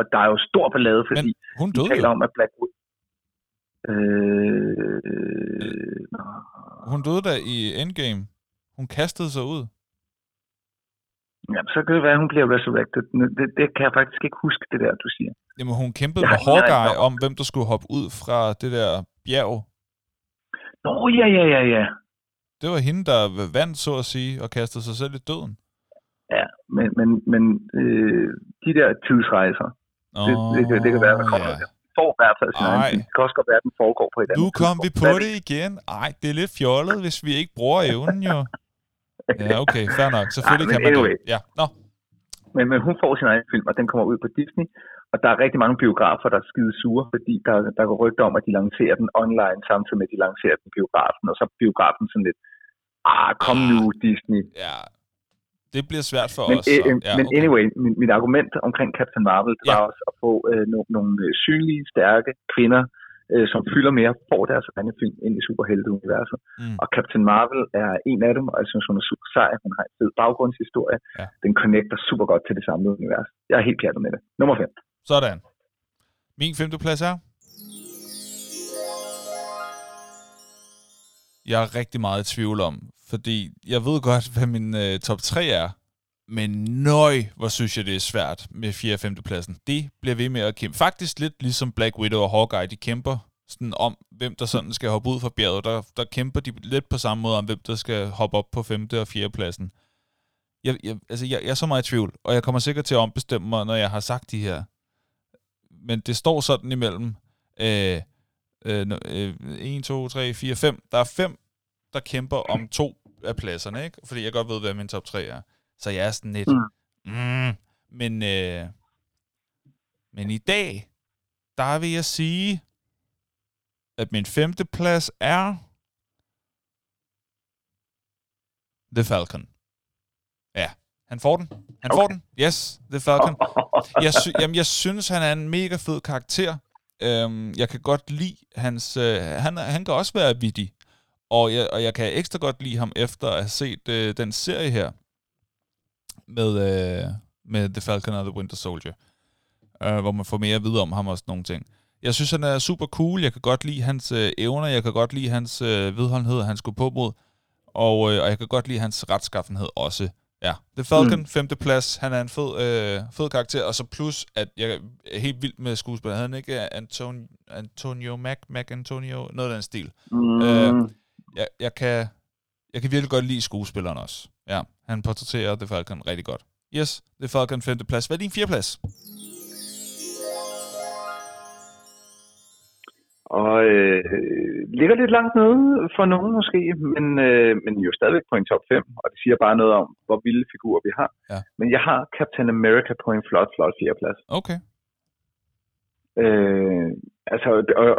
og der er jo stor ballade, fordi hun døde, taler om, at Black Widow... Hun døde da i Endgame. Hun kastede sig ud. Jamen, så kan det være, at hun bliver resurrected. Det kan jeg faktisk ikke huske, det der, du siger. Jamen, hun kæmpede med Hawkeye om, hvem der skulle hoppe ud fra det der bjerg. Nå, ja. Det var hende, der vandt, så at sige, og kastede sig selv i døden. Ja, men de der tidsrejser, det kan være, der kommer der. Får i hvert fald sådan noget. Det kan også godt være, den foregår på et andet. Nu kom vi på det igen. Ej, det er lidt fjollet, hvis vi ikke bruger evnen jo. Ja, okay, fair nok. Selvfølgelig kan man det. Ja, nå. Men hun får sin egen film, og den kommer ud på Disney. Og der er rigtig mange biografer, der er skide sure, fordi der går rygter om, at de lancerer den online, samtidig med, at de lancerer den biografen. Og så biografen sådan lidt, kom nu, Disney. Ja, det bliver svært for os. Anyway, mit argument omkring Captain Marvel, det var også at få nogle synlige, stærke kvinder, som fylder mere, får deres egne film ind i superhelteuniverset. Og Captain Marvel er en af dem, og jeg synes, hun er super sej. Hun har en fed baggrundshistorie. Ja. Den connecter super godt til det samlede univers. Jeg er helt pjattet med det. Nummer 5. Sådan. Min 5. plads er... Jeg er rigtig meget i tvivl om, fordi jeg ved godt, hvad min top 3 er, men nøj, hvor synes jeg, det er svært med 4. og 5. pladsen. Det bliver ved med at kæmpe. Faktisk lidt ligesom Black Widow og Hawkeye, de kæmper sådan om, hvem der sådan skal hoppe ud fra bjerget. Der kæmper de lidt på samme måde om, hvem der skal hoppe op på 5. og 4. pladsen. Jeg er så meget i tvivl, og jeg kommer sikkert til at ombestemme mig, når jeg har sagt de her. Men det står sådan imellem 1, 2, 3, 4, 5. Der er 5, der kæmper om 2 af pladserne, ikke? Fordi jeg godt ved, hvad min top 3 er. Så jeg er sådan lidt... Men i dag, der vil jeg sige, at min 5. plads er... The Falcon. Ja, han får den. Han får den. Yes, The Falcon. Jeg synes, han er en mega fed karakter. Jeg kan godt lide hans... Han kan også være vittig. Og jeg kan ekstra godt lide ham efter at have set den serie her. Med The Falcon og The Winter Soldier. Hvor man får mere at vide om ham og sådan nogle ting. Jeg synes, han er super cool. Jeg kan godt lide hans evner. Jeg kan godt lide hans vedholdenhed, han skulle på mod. Og jeg kan godt lide hans retskaffenhed også. Ja, The Falcon, 5. plads. Han er en fed karakter. Og så plus, at jeg er helt vild med skuespiller. Havde han ikke Antonio Mac Antonio? Noget af den stil. Jeg kan virkelig godt lide skuespilleren også. Ja, han portrætterer The Falcon rigtig godt. Yes, The Falcon, 5. plads. Hvad er din 4. plads? Og ligger lidt langt nede for nogen måske, men jo stadigvæk på en top 5, og det siger bare noget om, hvor vilde figurer vi har. Ja. Men jeg har Captain America på en flot 4. plads. Okay.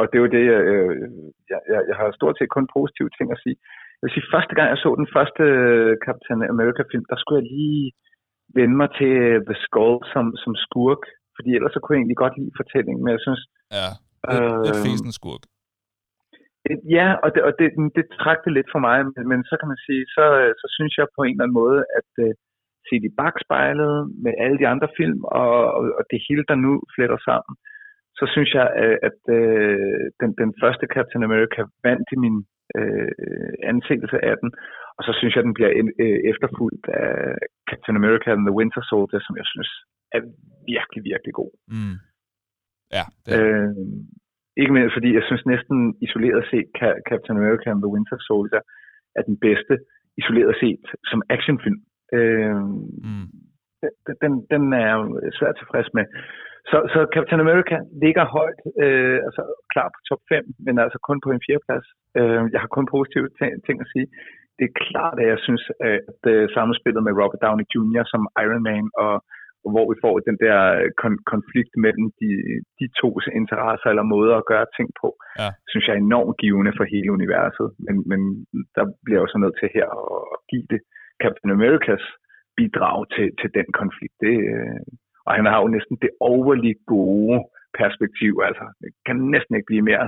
Og det er jo det, jeg har stort set kun positive ting at sige. Jeg vil sige, første gang jeg så den første Captain America-film, der skulle jeg lige vende mig til The Skull som skurk, fordi ellers så kunne jeg egentlig godt lide fortællingen, men jeg synes... Ja. Lidt fesen skurk. Ja, og det trak det lidt for mig, men så kan man sige, så synes jeg på en eller anden måde, at se det i bagspejlet med alle de andre film, og det hele, der nu fletter sammen, så synes jeg, at den første Captain America vandt i min anseelse af den, og så synes jeg, den bliver efterfulgt af Captain America and the Winter Soldier, som jeg synes er virkelig, virkelig god. Mm. Ja, det er. Ikke mindst, fordi jeg synes næsten isoleret set Captain America and the Winter Soldier er den bedste isoleret set som actionfilm. Den er jeg svært tilfreds med. Så Captain America ligger højt, altså klar på top 5, men altså kun på en 4. plads. Jeg har kun positive ting at sige. Det er klart, at jeg synes, at samspillet med Robert Downey Jr. som Iron Man og hvor vi får den der konflikt mellem de tos interesser eller måder at gøre ting på, synes jeg er enormt givende for hele universet. Men der bliver også nødt til her at give det Captain Americas bidrag til den konflikt. Og han har jo næsten det overligt gode perspektiv. Altså, det kan næsten ikke blive mere,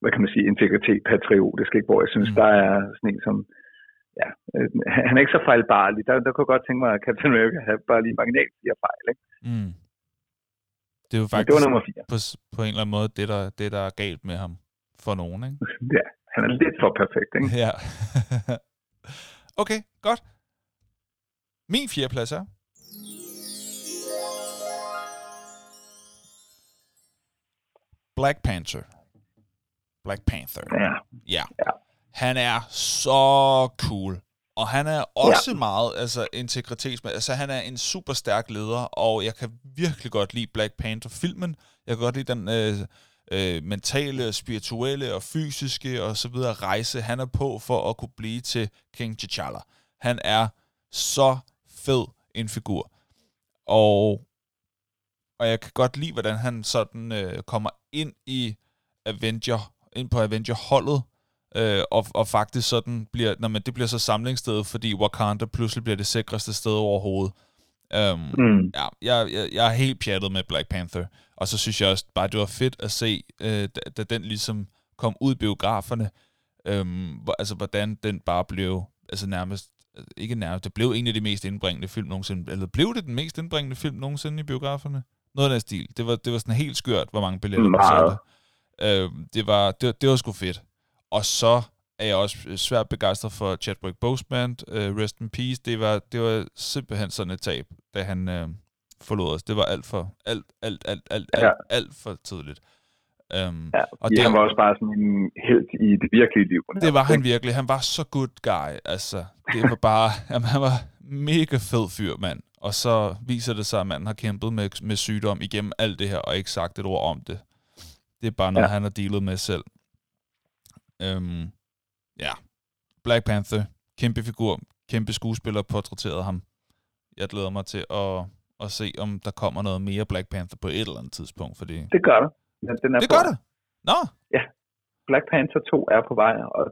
hvad kan man sige, integritet patriotisk, ikke? Hvor jeg synes, der er sådan en som... Ja, han er ikke så fejlbarlig. Der kunne jeg godt tænke mig, at Captain America havde bare lige marginalt de her fejl, ikke? Mm. Det er jo faktisk det var nummer 4. På en eller anden måde det, der er galt med ham for nogen, ikke? Ja, han er lidt for perfekt, ikke? Ja. Okay, godt. Min 4. plads er... Black Panther. Ja. Han er så cool. Og han er også meget integritetsmand. Altså, han er en super stærk leder, og jeg kan virkelig godt lide Black Panther-filmen. Jeg kan godt lide den mentale, spirituelle og fysiske og så videre rejse, han er på for at kunne blive til King T'Challa. Han er så fed en figur. Og jeg kan godt lide, hvordan han sådan kommer ind i Avenger, ind på Avenger-holdet, og faktisk sådan bliver, det bliver så samlingsstedet, fordi Wakanda pludselig bliver det sikreste sted overhovedet. Jeg er helt pjattet med Black Panther, og så synes jeg også bare, det var fedt at se, da den ligesom kom ud i biograferne, hvordan den bare blev, altså det blev en af de mest indbringende film nogensinde, eller blev det den mest indbringende film nogensinde i biograferne? Noget af den stil. Det var sådan helt skørt, hvor mange billetter man satte. Det var sgu fedt. Og så er jeg også svært begejstret for Chadwick Boseman, Rest in Peace. Det var simpelthen sådan et tab, da han forlod os. Det var alt for tidligt. Han var også bare sådan en helt i det virkelige liv. Det var han virkelig. Han var så good guy. Altså, det var bare, han var mega fed fyr, mand. Og så viser det sig, at manden har kæmpet med sygdom igennem alt det her, og ikke sagt et ord om det. Det er bare noget, han har dealet med selv. Black Panther, kæmpe figur, kæmpe skuespiller, portrætterede ham. Jeg glæder mig til at se, om der kommer noget mere Black Panther på et eller andet tidspunkt, fordi... Det gør det. Den er på. Nå! Ja, Black Panther 2 er på vej, og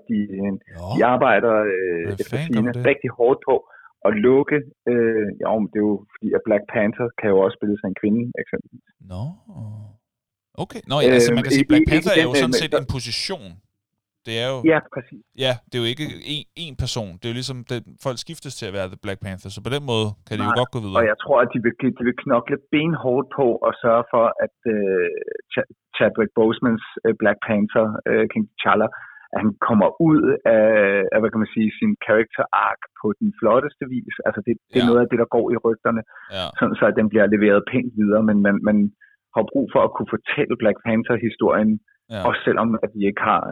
de arbejder efter sine rigtig hårdt på at lukke... men det er jo fordi, at Black Panther kan jo også spille sig en kvinde, eksempelvis. Nå, okay. Nå, ja, altså man kan sige, Black Panther er jo sådan set en position... Det er jo, ja, præcis. Ja, det er jo ikke én person. Det er jo ligesom, folk skiftes til at være The Black Panther, så på den måde kan de jo godt gå videre. Og jeg tror, at de vil knokle benhårdt på og sørge for, at Chadwick Bosemans Black Panther, King T'Challa, at han kommer ud af hvad kan man sige, sin character arc på den flotteste vis. Altså det er noget af det, der går i rygterne, sådan så at den bliver leveret pænt videre, men man har brug for at kunne fortælle Black Panther-historien, også selvom at de ikke har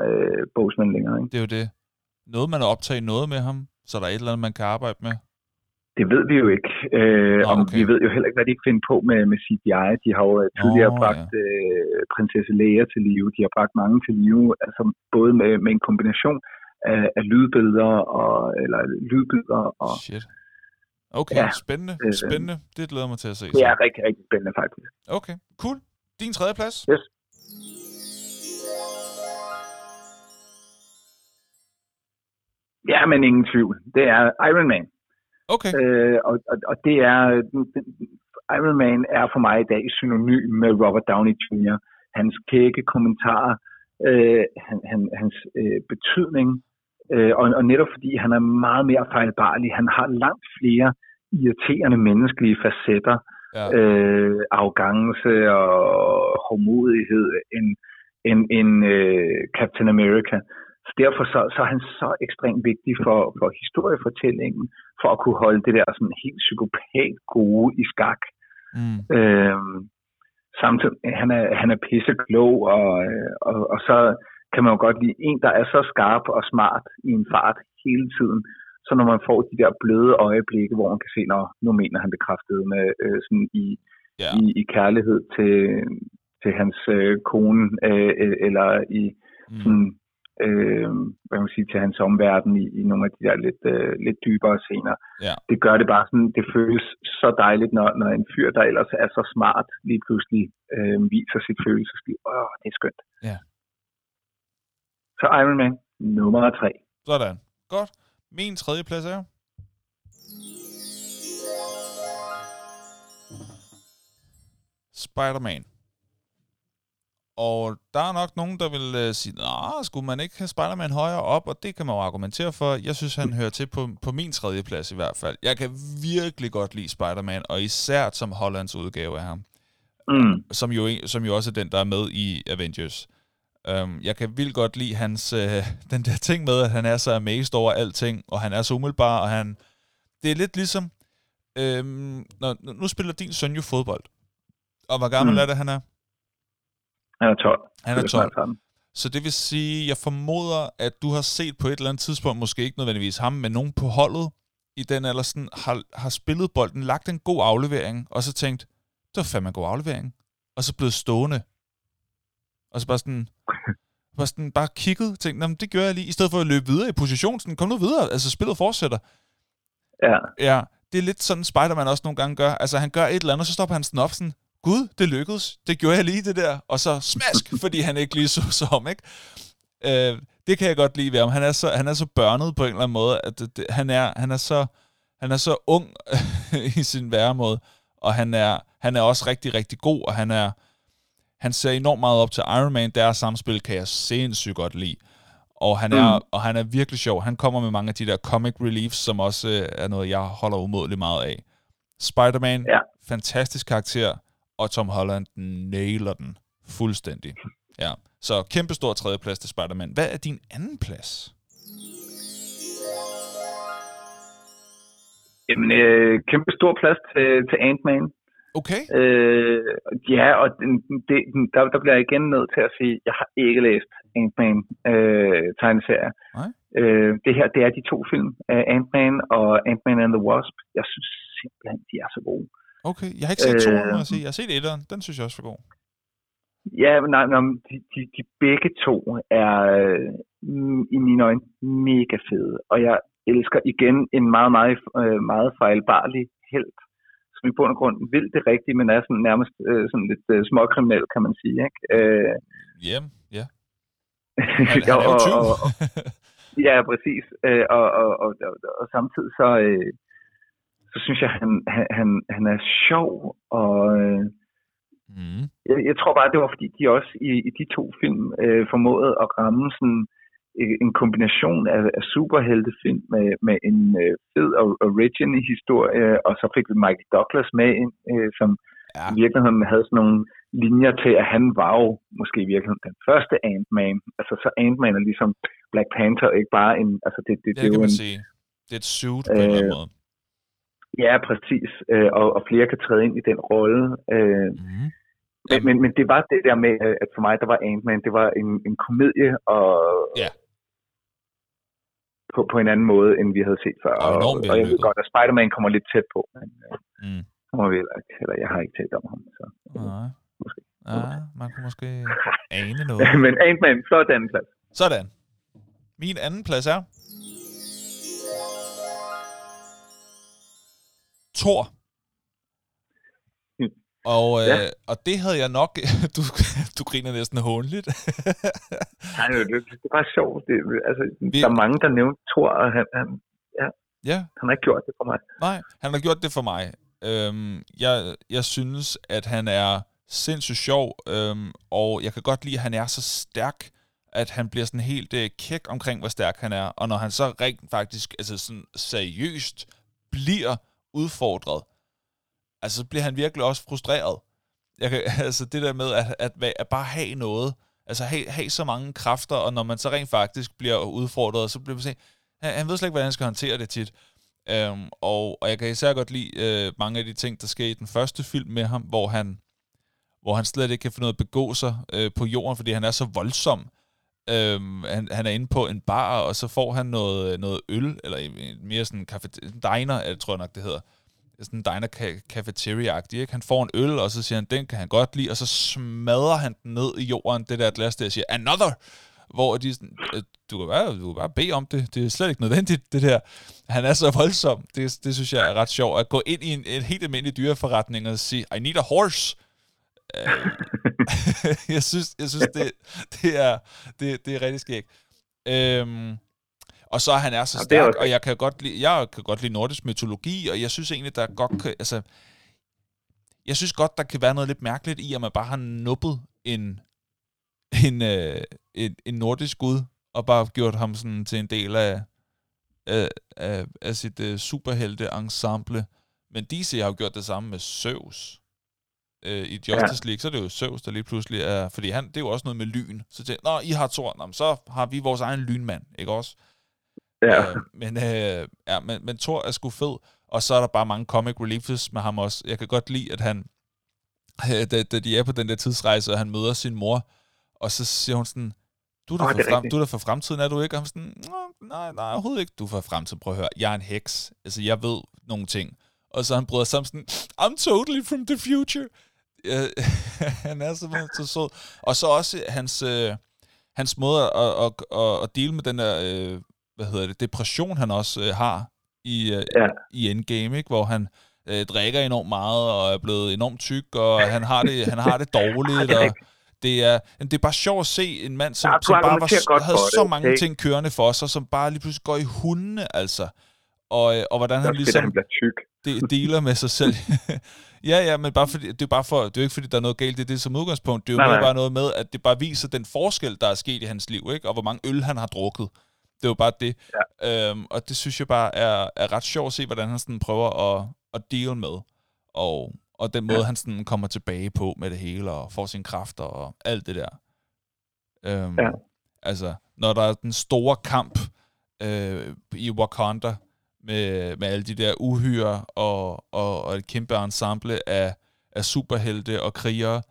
Boseman længere. Ikke? Det er jo det. Noget man har optaget noget med ham, så der er et eller andet, man kan arbejde med? Det ved vi jo ikke. Vi ved jo heller ikke, hvad de ikke finder på med CGI. De har jo tidligere bragt prinsesse Leia til live. De har bragt mange til live, altså både med en kombination af lydbilleder og... Shit. Okay, spændende. Det glæder mig til at se. Det er rigtig, rigtig spændende, faktisk. Okay, cool. Din tredje plads? Yes. Ja, men ingen tvivl. Det er Iron Man. Okay. Og det er... Iron Man er for mig i dag synonym med Robert Downey Jr. Hans kække kommentarer, hans betydning, og netop fordi han er meget mere fejlbarlig. Han har langt flere irriterende menneskelige facetter, arrogance og hårdmodighed end Captain America. Så derfor så er han så ekstremt vigtig for historiefortællingen, for at kunne holde det der sådan helt psykopat gode i skak. Samtidig han er pisseklog, og så kan man jo godt lide en, der er så skarp og smart i en fart hele tiden, så når man får de der bløde øjeblikke, hvor man kan se, når nu mener han det kraftede med sådan i kærlighed til hans kone, eller i sådan... hvad man siger, til hans omverden i nogle af de der lidt dybere scener. Yeah. Det gør det bare sådan, det føles så dejligt, når en fyr, der ellers er så smart, lige pludselig viser sit følelsesliv. Det er skønt. Yeah. Så Iron Man, nummer 3. Sådan. Godt. Min tredje plads er... Spider-Man. Og der er nok nogen, der vil sige, nej, skulle man ikke have Spider-Man højere op? Og det kan man jo argumentere for. Jeg synes, han hører til på min tredje plads i hvert fald. Jeg kan virkelig godt lide Spider-Man, og især som Hollands udgave af ham. Som jo også er den, der er med i Avengers. Jeg kan vildt godt lide hans, den der ting med, at han er så amazed over alting, og han er så umiddelbar, og han... Det er lidt ligesom... nu spiller din søn jo fodbold. Og hvor gammel er det, han er? Han er 12. Så det vil sige, jeg formoder, at du har set på et eller andet tidspunkt, måske ikke nødvendigvis ham, men nogen på holdet i den alder, sådan, har spillet bolden, lagt en god aflevering, og så tænkt, det var fandme en god aflevering, og så blevet stående. Og så bare kigget, tænkt, det gør jeg lige, i stedet for at løbe videre i position, sådan, kom nu videre, altså spillet fortsætter. Ja. Ja, det er lidt sådan, Spider-Man også nogle gange gør. Altså han gør et eller andet, og så stopper han sådan op, sådan, gud, det lykkedes, det gjorde jeg lige det der, og så smask, fordi han ikke lige så som, ikke? Det kan jeg godt lide ved ham. Han er så børnet på en eller anden måde, at det, han er så ung i sin væremåde, og han er også rigtig, rigtig god, og han ser enormt meget op til Iron Man. Deres samspil kan jeg sindssygt godt lide. Og han er virkelig sjov. Han kommer med mange af de der comic reliefs, som også er noget, jeg holder umådeligt meget af. Spider-Man, ja. Fantastisk karakter, og Tom Holland nailer den fuldstændig. Ja. Så kæmpestor tredjeplads til Spider-Man. Hvad er din anden plads? Jamen, kæmpestor plads til Ant-Man. Okay. Ja, og der bliver jeg igen nødt til at sige, at jeg har ikke læst Ant-Man tegneserie. Det her, det er de to film, Ant-Man og Ant-Man and the Wasp. Jeg synes simpelthen, de er så gode. Okay, jeg har ikke set toeren, må jeg sige. Jeg har set etteren, den synes jeg også var god. Ja, de begge to er i mine øjne mega fede, og jeg elsker igen en meget, meget, meget fejlbarlig helt, som i bund og grund vil det rigtige, men er sådan nærmest sådan lidt småkriminel, kan man sige, ikke? Ja. Han er jo tyv. Ja, præcis. Og samtidig så synes jeg, han er sjov, og jeg tror bare, det var fordi, de også i de to film formåede at ramme sådan en kombination af superheltefilm med en fed origin-historie, og så fik vi Michael Douglas med, som i virkeligheden havde sådan nogle linjer til, at han var jo måske i virkeligheden den første Ant-Man. Altså, så Ant-Man er ligesom Black Panther, ikke bare en... Altså, det kan man sige. Det er et suit på en eller anden måde. Ja, præcis. Og flere kan træde ind i den rolle. Men det var det der med, at for mig, der var Ant-Man, det var en komedie og på en anden måde, end vi havde set før. Og jeg ved godt, at Spider-Man kommer lidt tæt på, men jeg har ikke talt om ham. Så. Nej, måske. Nej, man kunne måske ane noget. Men Ant-Man, så er det anden plads. Sådan. Min anden plads er... Thor. Og det havde jeg nok... Du griner næsten hånligt. Nej, det var sjovt. Der er mange, der nævnte Thor, og han har gjort det for mig. Nej, han har gjort det for mig. Jeg synes, at han er sindssygt sjov, og jeg kan godt lide, at han er så stærk, at han bliver sådan helt kæk omkring, hvor stærk han er. Og når han så rent faktisk sådan seriøst bliver udfordret, altså så bliver han virkelig også frustreret. Det der med at bare have noget, altså have så mange kræfter, og når man så rent faktisk bliver udfordret, så bliver man sådan, han ved slet ikke, hvordan han skal håndtere det tit. Og jeg kan især godt lide mange af de ting, der sker i den første film med ham, hvor han slet ikke kan finde noget at begå sig på jorden, fordi han er så voldsom. Han er inde på en bar, og så får han noget øl, eller mere sådan en diner, tror jeg nok det hedder. Sådan en diner cafeteria-agtig, ikke? Han får en øl, og så siger han, den kan han godt lide, og så smadrer han den ned i jorden, det der glas der, og siger, another! Hvor de sådan, du kan bare bede om det, det er slet ikke nødvendigt, det der. Han er så voldsom, det synes jeg er ret sjovt, at gå ind i en helt almindelig dyreforretning og sige, I need a horse! Jeg synes det er rigtig skægt. Og så han er så stærk, og jeg kan godt lide nordisk mytologi, og jeg synes egentlig der godt kan, jeg synes godt der kan være noget lidt mærkeligt i, at man bare har nuppet en nordisk gud og bare gjort ham sådan til en del af sit superhelte ensemble. Men DC har jo gjort det samme med Zeus. I Justice League, så er det jo Zeus, der lige pludselig er... Fordi det er jo også noget med lyn. Så tænker jeg, nå, I har Thor, så har vi vores egen lynmand, ikke også? Ja. Men Thor er sgu fed, og så er der bare mange comic reliefs med ham også. Jeg kan godt lide, at han... Da de er på den der tidsrejse, og han møder sin mor, og så siger hun sådan, Du er der for fremtiden, er du ikke? Og han sådan, nej, overhovedet ikke. Du er for fremtiden, prøv at høre. Jeg er en heks. Altså, jeg ved nogle ting. Og så han bryder sammen sådan, I'm totally from the future. Han er simpelthen så sød. Og så også hans måde at deal med den der, depression, han også har i Endgame, ikke? Hvor han drikker enormt meget, og er blevet enormt tyk, og han har det dårligt, og det er bare sjovt at se en mand, som bare havde så mange ting kørende for sig, som bare lige pludselig går i hundene, altså. Og hvordan han ligesom dealer med sig selv. ja, men bare fordi, det er jo ikke fordi, der er noget galt i det som udgangspunkt. Det er jo bare noget med, at det bare viser den forskel, der er sket i hans liv, ikke? Og hvor mange øl, han har drukket. Det er jo bare det. Ja. Og det synes jeg bare er ret sjovt at se, hvordan han sådan prøver at deal med. Og den måde, han sådan kommer tilbage på med det hele, og får sine kræfter og alt det der. Altså, når der er den store kamp i Wakanda, med alle de der uhyre og et kæmpe ensemble af superhelte og krigere,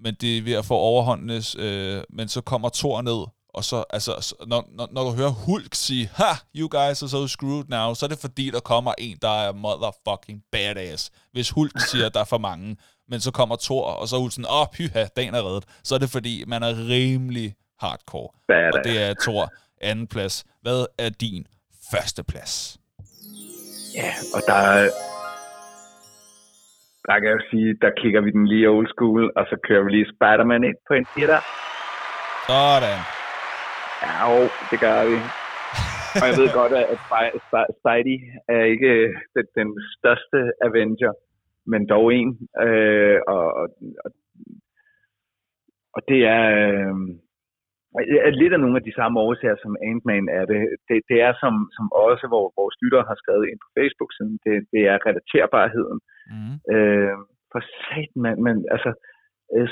men det er ved at få overhåndenes, men så kommer Thor ned, og så, altså, når du hører Hulk sige, ha, you guys are so screwed now, så er det fordi, der kommer en, der er motherfucking badass. Hvis Hulk siger, at der er for mange, men så kommer Thor, og så er Hulk sådan, pyha, dagen er reddet, så er det fordi, man er rimelig hardcore. Badass. Og det er Thor, anden plads. Hvad er din første plads? Ja, og der kan jeg jo sige, der kigger vi den lige old school, og så kører vi lige Spider-Man ind på en titter. Sådan. Ja, jo, det gør vi. Og jeg ved godt, at Spidey er ikke den største Avenger, men dog en. Og det er lidt af nogle af de samme årsager, som Ant-Man er det. Det er som også, hvor vores lyttere har skrevet ind på Facebook-siden, det er relaterbarheden. For satan, man, altså,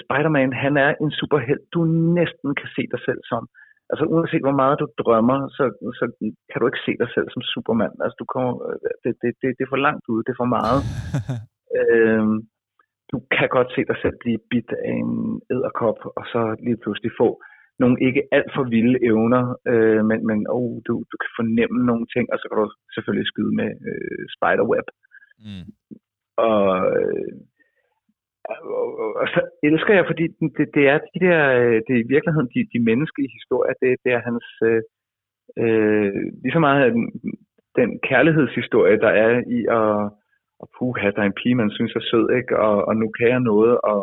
Spider-Man, han er en superhelt, du næsten kan se dig selv som. Altså, uanset hvor meget du drømmer, så kan du ikke se dig selv som Superman. Altså, det er for langt ude, det er for meget. Du kan godt se dig selv blive bidt af en edderkop, og så lige pludselig få nogle ikke alt for vilde evner, men du kan fornemme nogle ting, og så kan du selvfølgelig skyde med spiderweb. Og så elsker jeg, fordi det er de der, det er i virkeligheden de menneskelige historier, det er hans, lige så meget den kærlighedshistorie, der er i at puha, der er en pige, man synes er sød, ikke? Og nu kan jeg noget, og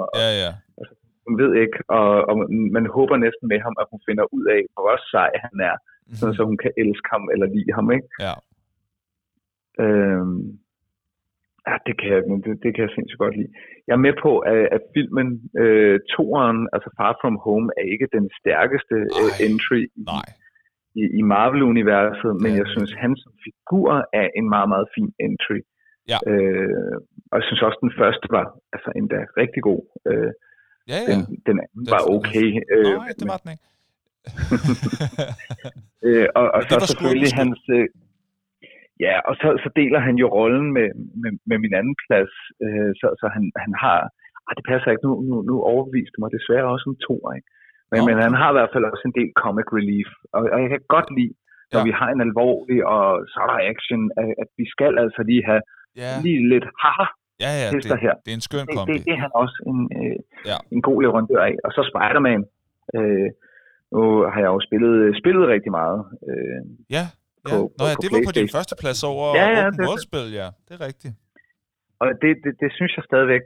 altså, hun ved ikke, og man håber næsten med ham, at hun finder ud af, hvor sej han er, så hun kan elske ham eller lide ham, ikke? Ja. Det kan jeg sindssygt godt lide. Jeg er med på, at filmen toeren, altså Far From Home, er ikke den stærkeste entry i Marvel-universet, men jeg synes, han som figur er en meget, meget fin entry. Ja. Og jeg synes også, den første var altså endda rigtig god. Ja. Den anden var okay. Nej, det var den ikke. og så selvfølgelig hans... Ja, og så deler han jo rollen med min anden plads, så han har... det passer ikke, nu overbeviste mig desværre også en toer, ikke? Men han har i hvert fald også en del comic relief, og jeg kan godt lide, når vi har en alvorlig og sådan action, at vi skal altså lige have lige lidt haha. Ja, det er en skøn kombi. Det er han også en god leverandør af. Og så Spider-Man. Nu har jeg jo spillet rigtig meget. Det var på din første plads over Open World-spil, det er rigtigt. Og det synes jeg stadigvæk,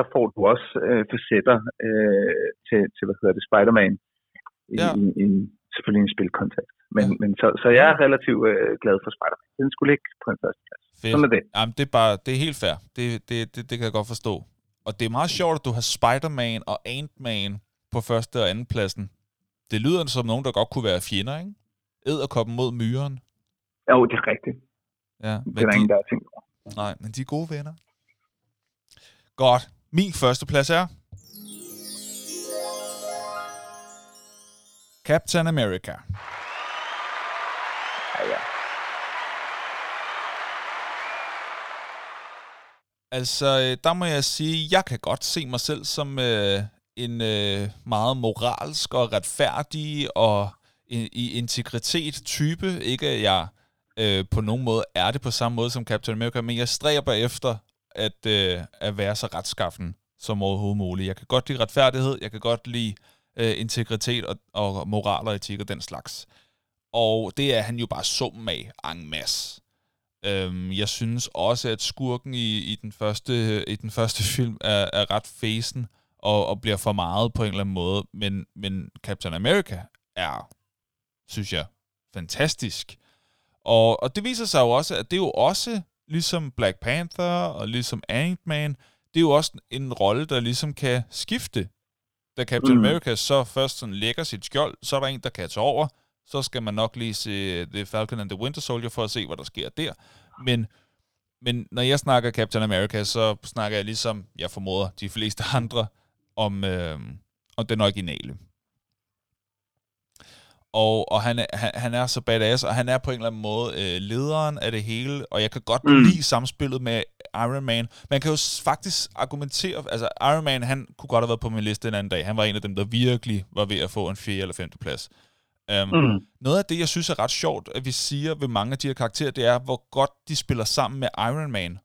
der får du også facetter til Spider-Man. I selvfølgelig en spilkontekst. Men jeg er relativt glad for Spider-Man. Den skulle ligge på en første plads. Sådan er det. Jamen, det er helt fair. Det kan jeg godt forstå. Og det er meget sjovt, at du har Spider-Man og Ant-Man på første og anden pladsen. Det lyder som nogen, der godt kunne være fjender, ikke? Edderkoppen mod myren. Jo, det er rigtigt. Ja, det er ingen, der har tænkt over. Nej, men de er gode venner. Godt. Min første plads er... Captain America. Ja. Altså, der må jeg sige, jeg kan godt se mig selv som en meget moralsk og retfærdig og i integritet type. Ikke at jeg på nogen måde er det på samme måde som Captain America, men jeg stræber efter at være så retskaffen som overhovedet muligt. Jeg kan godt lide retfærdighed, jeg kan godt lide integritet og moral og etik og den slags. Og det er han jo bare summen af en masse. Jeg synes også, at skurken i den første film er ret fesen og bliver for meget på en eller anden måde. Men Captain America er, synes jeg, fantastisk. Og det viser sig jo også, at det er jo også ligesom Black Panther og ligesom Ant-Man, det er jo også en rolle, der ligesom kan skifte. Da Captain America så først sådan lægger sit skjold, så er der en, der kan tage over. Så skal man nok lige se The Falcon and the Winter Soldier for at se, hvad der sker der. Men når jeg snakker Captain America, så snakker jeg ligesom, jeg formoder, de fleste andre om den originale. Og han er så badass, og han er på en eller anden måde lederen af det hele, og jeg kan godt lide samspillet med Iron Man. Man kan jo faktisk argumentere, altså Iron Man, han kunne godt have været på min liste en anden dag. Han var en af dem, der virkelig var ved at få en 4. eller 5. plads. Noget af det, jeg synes er ret sjovt, at vi siger ved mange af de her karakterer, det er, hvor godt de spiller sammen med Iron Man.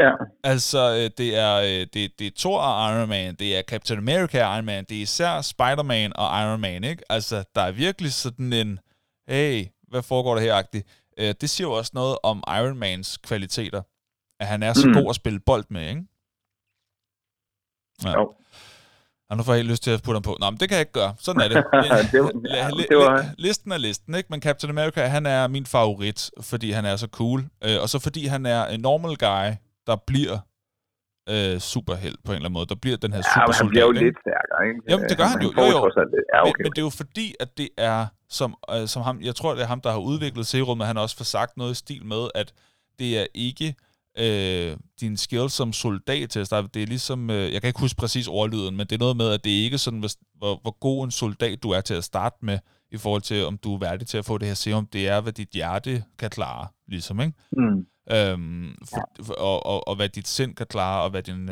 Ja. Altså, det er Thor og Iron Man, det er Captain America og Iron Man, det er især Spider-Man og Iron Man, ikke? Altså, der er virkelig sådan en, hey, hvad foregår der her-agtigt? Det siger jo også noget om Iron Mans kvaliteter, at han er så god at spille bold med, ikke? Ja. Jo. Og nu får jeg helt lyst til at putte ham på. Nå, men det kan jeg ikke gøre. Sådan er det. Listen er listen, ikke? Men Captain America, han er min favorit, fordi han er så cool. Og så fordi han er en normal guy, der bliver superhelt på en eller anden måde. Der bliver den her supersoldat. Ja, han bliver jo lidt stærkere, ikke? Jamen, det gør han jo. Jo. Men det er jo fordi, at det er som ham. Jeg tror, det er ham, der har udviklet serummet. Han har også fået sagt noget i stil med, at det er ikke din skills som soldat til at starte. Det er ligesom, jeg kan ikke huske præcis ordlyden, men det er noget med, at det ikke er sådan, hvor god en soldat du er til at starte med, i forhold til, om du er værdig til at få det her serum. Det er, hvad dit hjerte kan klare, ligesom, ikke? Og hvad dit sind kan klare, og hvad din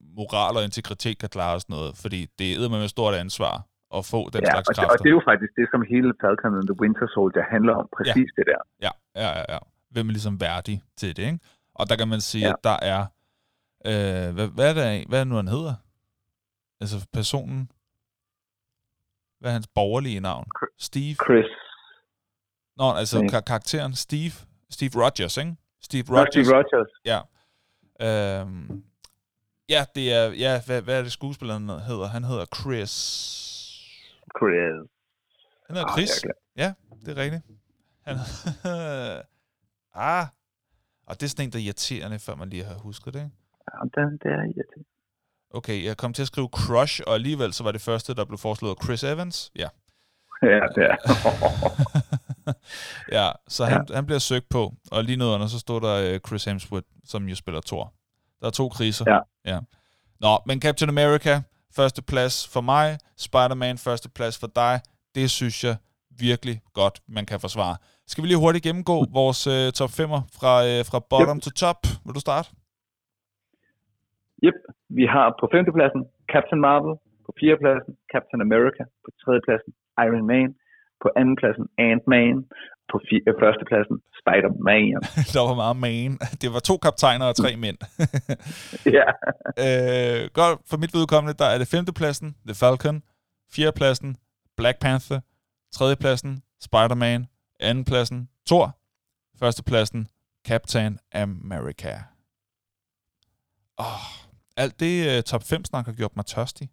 moral og integritet kan klare, og sådan noget, fordi det er eddermame et stort ansvar at få den slags kræfter. Og det er jo faktisk det, som hele Falcon and the Winter Soldier handler om, præcis det der. Ja. Hvem er ligesom værdig til det, ikke? Og der kan man sige, at der er... Hvad er det nu, han hedder? Altså personen... Hvad er hans borgerlige navn? Steve? Chris. Nå, altså karakteren Steve. Steve Rogers, ikke? Steve Rogers. Ja. Det er... Ja, hvad er det skuespilleren hedder? Han hedder Chris. Han hedder Chris. Ja, det er rigtigt. Han... Og det er sådan en, der er irriterende, før man lige har husket det, ikke? Ja, det er irriterende. Okay, jeg kom til at skrive Crush, og alligevel så var det første, der blev foreslået Chris Evans. Ja. Ja, det er. Ja, så han bliver søgt på, og lige nedenunder, så står der Chris Hemsworth, som jo spiller Thor. Der er 2 kriser. Ja. Nå, men Captain America, første plads for mig. Spider-Man, første plads for dig. Det synes jeg virkelig godt, man kan forsvare. Skal vi lige hurtigt gennemgå vores top 5'er fra bottom til top? Vil du starte? Yep. Vi har på 5. pladsen Captain Marvel, på 4. pladsen Captain America, på 3. pladsen Iron Man, på 2. pladsen Ant-Man, på 1. pladsen Spider-Man. Der var meget man. Det var 2 kaptajner og 3 mænd. Ja. Godt, for mit vedkommende, der er det 5. pladsen The Falcon, 4. pladsen Black Panther, 3. pladsen Spider-Man, 2. pladsen Thor, 1. pladsen Captain America. Alt det top 5-snak har gjort mig tørstig.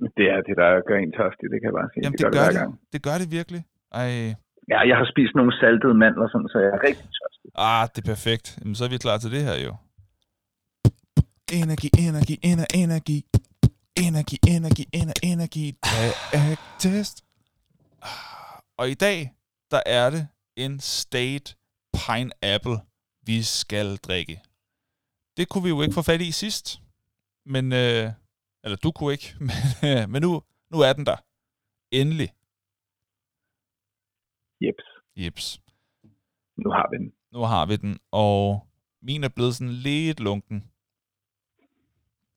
Det er det, der gør en tørstig, det kan jeg bare sige. Jamen, det gør det virkelig. Ej. Ja, jeg har spist nogle saltede mandler, sådan, så jeg er rigtig tørstig. Det er perfekt. Jamen, så er vi klar til det her jo. Energi. Test. Og i dag... der er det en state pineapple, vi skal drikke. Det kunne vi jo ikke få fat i sidst, men eller du kunne ikke, men nu er den der. Endelig. Jeps. Nu har vi den, og min er blevet sådan lidt lunken,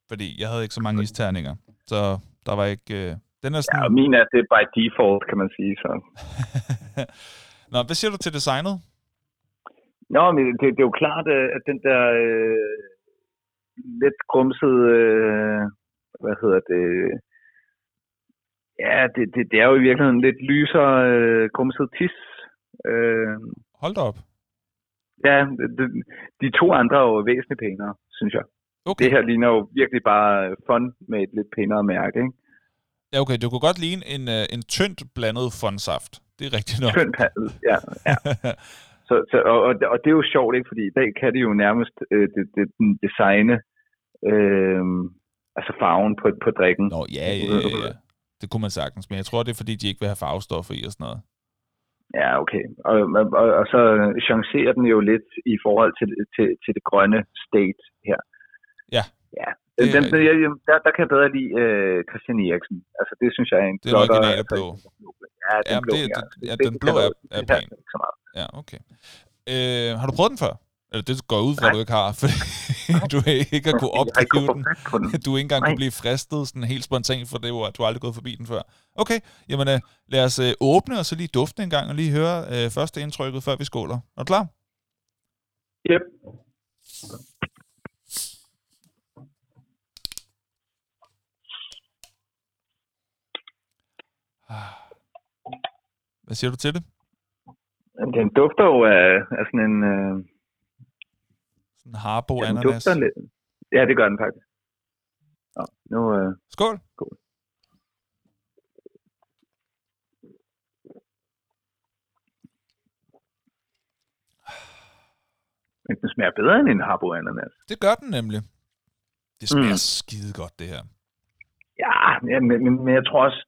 fordi jeg havde ikke så mange isterninger, så der var ikke Den er sådan... Ja, min er det by default, kan man sige. Så. Nå, hvad siger du til designet? Nå, men det er jo klart, at den der lidt grumsede, hvad hedder det... Ja, det er jo i virkeligheden lidt lysere grumsede tis. Hold da op. Ja, de to andre er jo væsentligt pænere, synes jeg. Okay. Det her ligner jo virkelig bare font med et lidt pænere mærke, ikke? Ja, okay. Det kunne godt ligne en tyndt blandet fondsaft. Det er rigtigt nok. Tyndt blandet, ja. Ja. så, og det er jo sjovt, ikke? Fordi i dag kan de jo nærmest designe altså farven på drikken. Nå, ja. Det kunne man sagtens. Men jeg tror, det er fordi, de ikke vil have farvestoffer i og sådan noget. Ja, okay. Og så chancerer den jo lidt i forhold til det grønne state her. Ja. Ja. Der kan jeg bedre lide Christian Eriksen. Altså, det synes jeg er en blå. Det er originale blå. Ja, den blå. Ja, den blå er pæn. Ja, okay. Har du prøvet den før? Eller det går ud fra, at du ikke har, fordi du ikke har kunnet opdrive den. Du ikke engang kunne blive fristet sådan helt spontant, for det var, at du aldrig gået forbi den før. Okay, jamen lad os åbne, og så lige dufte en gang, og lige høre første indtrykket, før vi skåler. Er du klar? Yep. Hvad siger du til det? Den dufter jo af sådan en... Sådan en harbo ananas. Ja, det gør den faktisk. Nå, nu... Skål! Skål. Den smager bedre end en harbo ananas. Det gør den nemlig. Det smager skide godt, det her. Ja, men jeg tror også,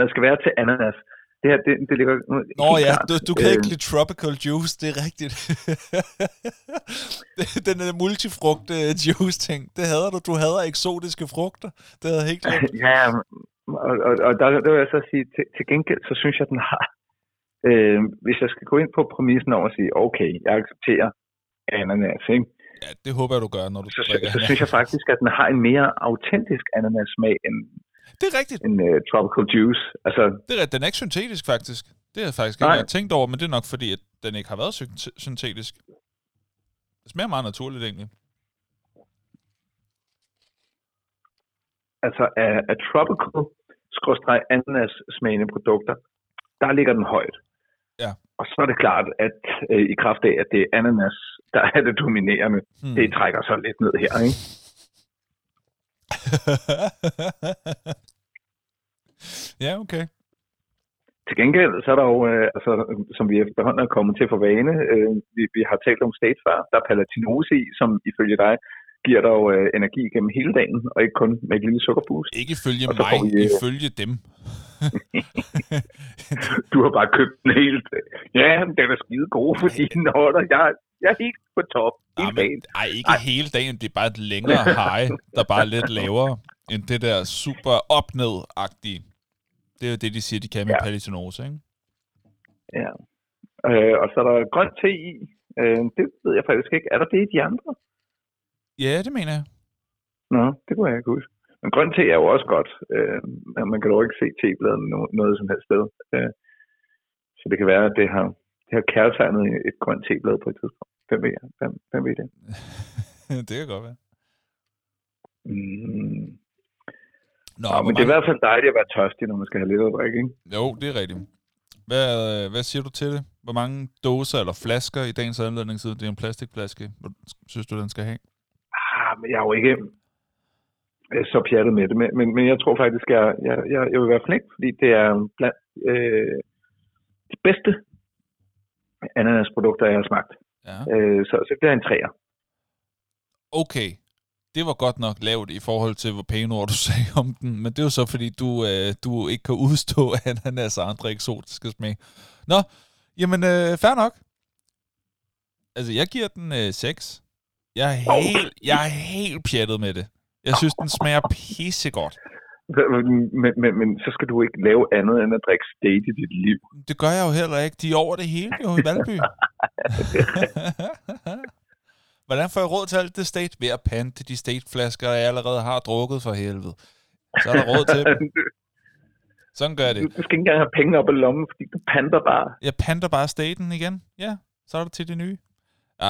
man skal være til ananas. Det her, det ligger... Nå ja, du kan ikke lide tropical juice, det er rigtigt. Den der multifrugt juice-ting, det hader du. Du hader eksotiske frugter. Det havde jeg helt glemt. Ja, og der vil jeg så sige, til gengæld, så synes jeg, den har... hvis jeg skal gå ind på præmissen over og sige, okay, jeg accepterer ananas, ikke? Ja, det håber jeg, du gør, når du drikker. Så synes jeg faktisk, at den har en mere autentisk ananas-smag end... Det er rigtigt. En tropical juice. Altså... Den er ikke syntetisk, faktisk. Det har jeg faktisk ikke tænkt over, men det er nok fordi, at den ikke har været syntetisk. Det smager meget naturligt, egentlig. Altså, af tropical/ananas-smagende produkter, der ligger den højt. Ja. Og så er det klart, at i kraft af, at det er ananas, der er det dominerende. Det trækker så lidt ned her, ikke? Ja, okay. Til gengæld, så er der jo, som vi efterhånden er kommet til for vane, vi har talt om state før, der er palatinose i, som ifølge dig giver dig energi gennem hele dagen, og ikke kun med et lille sukkerboost. Ikke ifølge mig, ifølge dem. Du har bare købt den hele dag. Ja, den er skide god, fordi den holder. Jeg er helt på top. Hele dagen. Det er bare et længere high, der bare er lidt lavere end det der super op-ned-agtige. Det er jo det, de siger, de kan med palatinose, ikke? Ja. Og så er der grønt te i. Det ved jeg faktisk ikke. Er der det i de andre? Ja, det mener jeg. Nå, det kunne jeg ikke huske. Men grønt te er jo også godt. Man kan jo ikke se tebladen noget som helst sted. Så det kan være, at det har kærtegnet et grønt teblad på et tidspunkt. Hvem ved det? Det kan godt være. Nå, men det er i hvert fald dejligt at være tørstig, når man skal have lidt at drikke, ikke? Jo, det er rigtigt. Hvad siger du til det? Hvor mange doser eller flasker i dagens anledning, siden det er en plastikflaske, synes du, den skal have? Men jeg er jo ikke så pjattet med det, men jeg tror faktisk, at jeg vil være flink, fordi det er blandt de bedste ananasprodukter, jeg har smagt. Ja. Så det er en 3'er. Okay. Det var godt nok lavt i forhold til, hvor pæne ord du sagde om den, men det er jo så, fordi du ikke kan udstå ananas og andre eksotiske smag. Nå, jamen, fair nok. Altså, jeg giver den 6. Jeg er helt pjattet med det. Jeg synes, den smager pissegodt. Men så skal du ikke lave andet end at drikke state i dit liv. Det gør jeg jo heller ikke. De er over det hele jo i Valby. Hvordan får jeg råd til alt det state? Ved at pante de stateflasker, jeg allerede har drukket for helvede. Så er der råd til dem. Sådan gør det. Du skal ikke engang have penge op i lommen, fordi du panter bare. Jeg panter bare staten igen. Ja, så er det til det nye. Ja,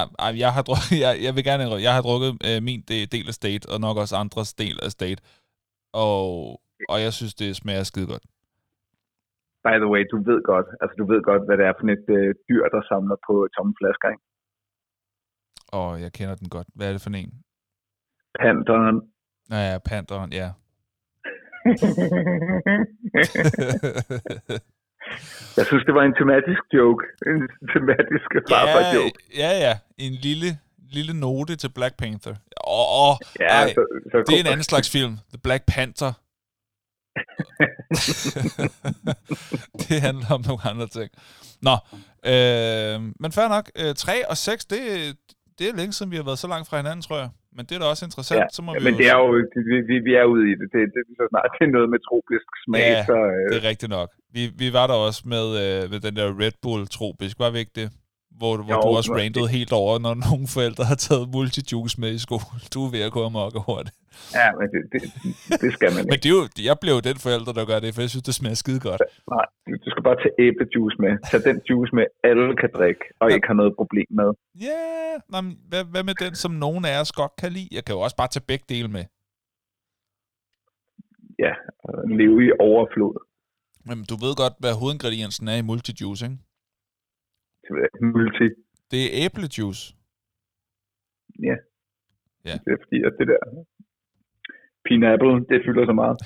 jeg har drukket min del af state, og nok også andres del af state. Og jeg synes, det smager skide godt. By the way, du ved godt, hvad det er for et dyr, der samler på tomme flasker, ikke? Jeg kender den godt. Hvad er det for en? Panteren. Ja, panteren, ja. Jeg synes, det var en tematisk joke. En tematisk farfar-joke. Ja. En lille note til Black Panther. Det er en anden slags film. The Black Panther. Det handler om nogle andre ting. Nå, men fair nok. 3 og 6, det er længe siden vi har været så langt fra hinanden, tror jeg. Men det er da også interessant. Ja, så må vi det er jo, vi er ude i det. Det er så snart det er noget med tropisk smag. Ja, så, det er rigtigt nok. Vi var der også med den der Red Bull tropisk, var vi ikke det? Hvor du også rantede helt over, når nogle forældre har taget multijuice med i skole. Du er ved at gå og mokke hurtigt. Ja, men det skal man ikke. Men det er jo, jeg blev jo den forælder, der gør det, for jeg synes, det smager skide godt. Nej, du skal bare tage æblejuice med. Tag den juice med, alle kan drikke, og ikke har noget problem med. Yeah. Nå, hvad med den, som nogen af os godt kan lide? Jeg kan jo også bare tage begge dele med. Ja, leve i overflod. Jamen, du ved godt, hvad hovedingrediensen er i multijuice, ikke? Multi. Det er æblejuice. Ja. Det er fordi, at det der pineapple, det fylder så meget.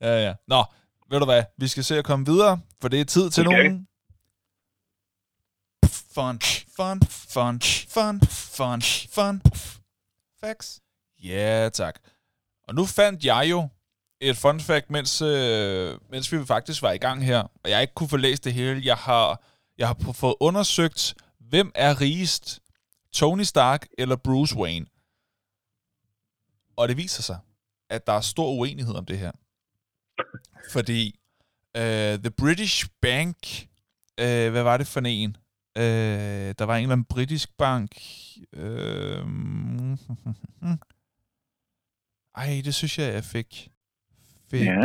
ja. Nå, ved du hvad? Vi skal se at komme videre, for det er tid til nogen. Fun. Facts. Ja, tak. Og nu fandt jeg jo et fun fact, mens vi faktisk var i gang her, og jeg ikke kunne få læst det hele. Jeg har fået undersøgt, hvem er rigest, Tony Stark eller Bruce Wayne? Og det viser sig, at der er stor uenighed om det her. Fordi The British Bank, hvad var det for en? Der var en eller anden britisk bank. Det synes jeg fik. Ja.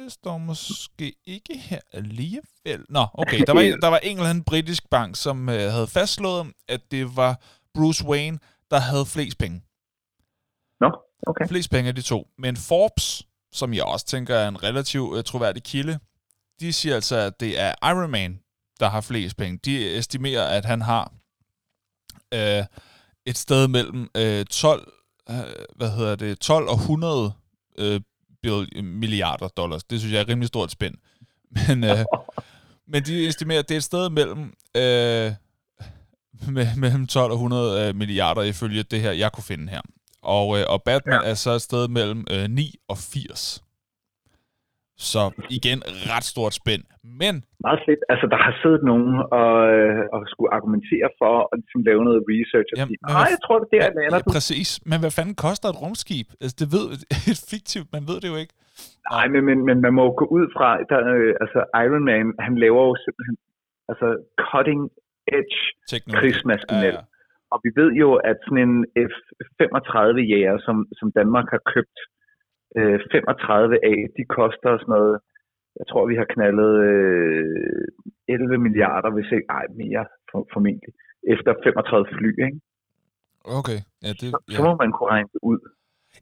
Det står måske ikke her alligevel. Nå, okay. Der var en eller anden britisk bank, som havde fastslået, at det var Bruce Wayne, der havde flest penge. Nå, okay. Flest penge af de to. Men Forbes, som jeg også tænker er en relativt troværdig kilde, de siger altså, at det er Iron Man, der har flest penge. De estimerer, at han har et sted mellem 12 og 100 milliarder dollars. Det synes jeg er et rimelig stort spænd. Men de estimerer, at det er et sted mellem 12 og 100 milliarder, ifølge det her, jeg kunne finde her. Og Batman er så et sted mellem 9 og 80. Så igen, ret stort spænd. Men meget slet. Altså, der har siddet nogen og skulle argumentere for at ligesom lave noget research. Jamen, sige, nej, jeg tror, det er der lander. Ja, præcis. Men hvad fanden koster et rumskib? Altså, det ved et fiktivt, man ved det jo ikke. Nej, men man må gå ud fra, Iron Man, han laver jo simpelthen cutting edge krigsmaskinel. Ja. Og vi ved jo, at sådan en F-35-jæger, som Danmark har købt, 35 af, de koster sådan noget, jeg tror, vi har knaldet 11 milliarder, hvis ikke, mere formentlig, efter 35 fly, ikke? Okay. Ja, det, ja. Så må man kunne regne det ud.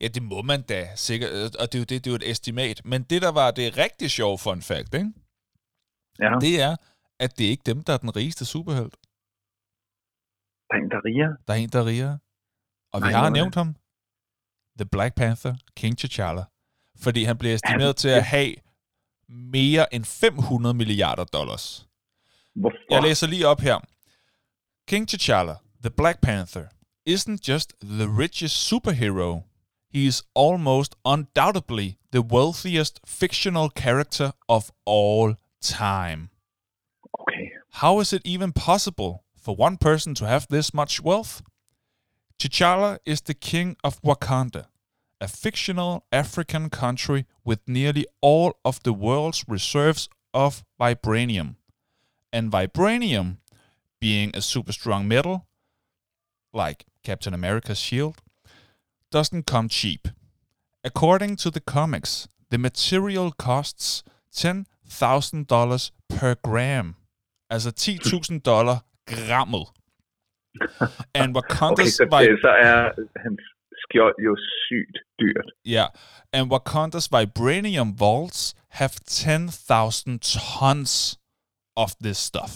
Ja, det må man da, sikkert, og det er jo et estimat. Men det, der var det rigtig sjove fun fact, ikke? Ja. Det er, at det er ikke dem, der er den rigeste superhelt. Der er en, der riger. Og vi har nævnt ham. The Black Panther, King T'Challa. Fordi han bliver estimeret til at have mere end 500 milliarder dollars. Hvorfor? Jeg læser lige op her. King T'Challa, the Black Panther, isn't just the richest superhero. He is almost undoubtedly the wealthiest fictional character of all time. Okay. How is it even possible for one person to have this much wealth? T'Challa is the king of Wakanda, a fictional African country with nearly all of the world's reserves of vibranium. And vibranium, being a super strong metal, like Captain America's shield, doesn't come cheap. According to the comics, the material costs $10,000 per gram. Altså $10,000 grammet. And Wakanda's så er hans skjold jo sygt dyrt. Yeah. And Wakanda's vibranium vaults have 10,000 tons of this stuff.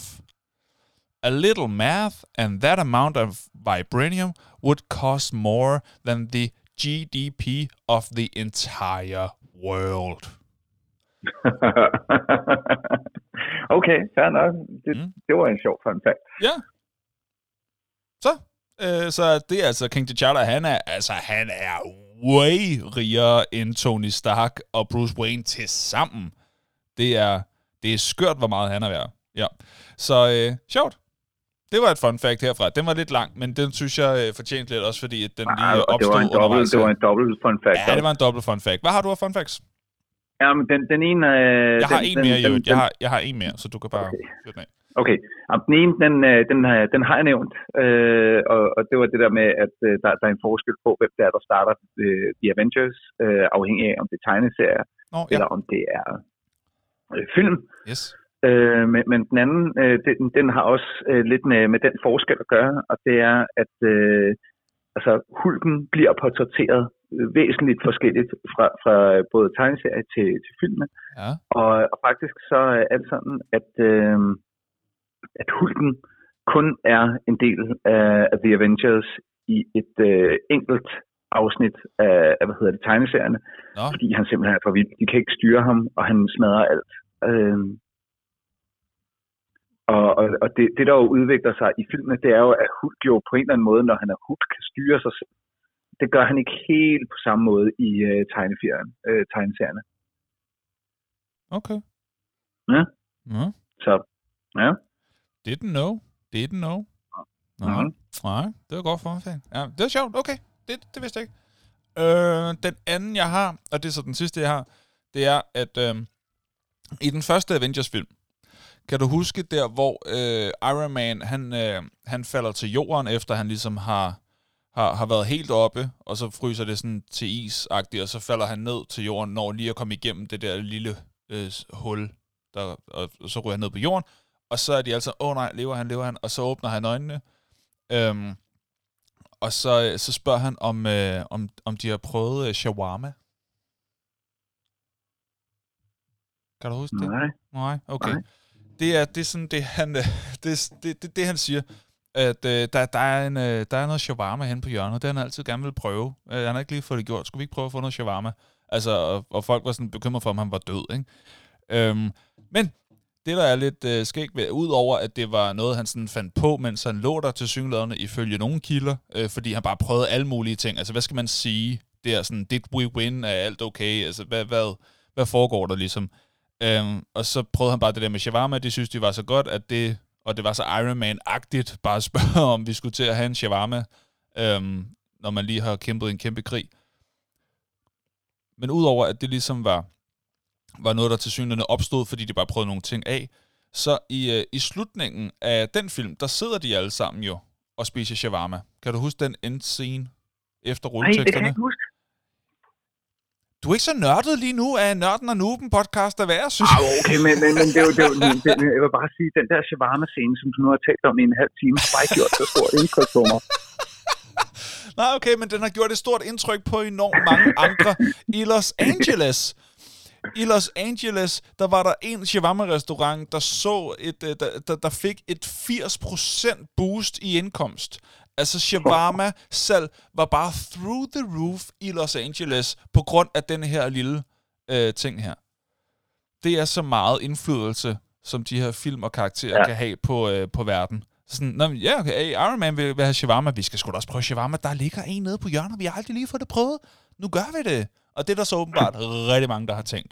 A little math, and that amount of vibranium would cost more than the GDP of the entire world. Okay, fair nok. Det var en sjov fun fact. Ja. Yeah. Så det er altså King T'Challa, han er way rigere end Tony Stark og Bruce Wayne til sammen. Det er skørt, hvor meget han er værd. Ja. Så sjovt. Det var et fun fact herfra. Den var lidt lang, men den synes jeg fortjente lidt, også fordi at den lige opstod undervejs. Det var en dobbelt fun fact. Ja, det var en dobbelt fun fact. Hvad har du af fun facts? Jamen, den ene... Jeg har en mere, så du kan bare... Okay. Okay, den ene, den har jeg nævnt, og det var det der med, at der er en forskel på, hvem det er, der starter The Avengers, afhængig af, om det er tegneserier, eller om det er film. Yes. Men den anden, den har også lidt med den forskel at gøre, og det er, at Hulken bliver portrætteret væsentligt forskelligt fra både tegneserier til filmen, ja. og faktisk så er det sådan, at Hulken kun er en del af The Avengers i et enkelt afsnit af tegneserierne, fordi han simpelthen er for vild. De kan ikke styre ham, og han smadrer alt. Og det, der jo udvikler sig i filmen, det er jo, at Hulk jo på en eller anden måde, når han er Hulk, kan styre sig selv. Det gør han ikke helt på samme måde i tegneserierne. Okay. Ja. Ja. Så, ja. Didn't know. Nej, det var godt for mig. Ja, det var sjovt, okay. Det vidste jeg ikke. Den anden, jeg har, og det er så den sidste, jeg har, det er, at i den første Avengers-film, kan du huske der, hvor Iron Man, han falder til jorden, efter han ligesom har været helt oppe, og så fryser det sådan til is-agtigt, og så falder han ned til jorden, når lige at komme igennem det der lille hul, der, og så ryger han ned på jorden, og så er de altså, nej, lever han, og så åbner han øjnene, og så spørger han, om de har prøvet shawarma. Kan du huske det? Nej, okay. Nej. Det er sådan, det han siger, at der er noget shawarma hen på hjørnet, det han altid gerne vil prøve. Han har ikke lige fået det gjort. Skulle vi ikke prøve at få noget shawarma? Altså, og folk var sådan bekymret for, om han var død, ikke? Men det, der er lidt skægt ved, udover at det var noget, han sådan fandt på, mens han lå der til synlæderne ifølge nogle kilder, fordi han bare prøvede alle mulige ting. Altså, hvad skal man sige? Det er sådan, did we win? Er alt okay? Altså, hvad foregår der ligesom? Og så prøvede han bare det der med shawarma, det synes de var så godt, at det, og det var så Iron Man-agtigt, bare at spørge, om vi skulle til at have en shawarma, når man lige har kæmpet en kæmpe krig. Men udover at det ligesom var noget, der tilsyneladende opstod, fordi de bare prøvede nogle ting af, så i slutningen af den film, der sidder de alle sammen jo og spiser shawarma. Kan du huske den endscene efter rulleteksterne? Nej, det kan jeg ikke huske. Du er ikke så nørdet lige nu af Nørden og Nuben podcast, der værre, synes jeg. Okay, men det var, jeg vil bare sige, den der shawarma-scene, som du nu har talt om i en halv time, har bare gjort så stort indtryk på mig. Nej, okay, men den har gjort et stort indtryk på enormt mange andre i Los Angeles. I Los Angeles, der var der en shawarma-restaurant, der fik et 80% boost i indkomst. Altså, shawarma selv var bare through the roof i Los Angeles, på grund af den her lille ting her. Det er så meget indflydelse, som de her film og karakterer kan have på verden. Sådan, Iron Man vil have shawarma, vi skal sgu da også prøve shawarma, der ligger en nede på hjørnet, vi har aldrig lige fået det prøvet. Nu gør vi det. Og det er der så åbenbart rigtig mange, der har tænkt.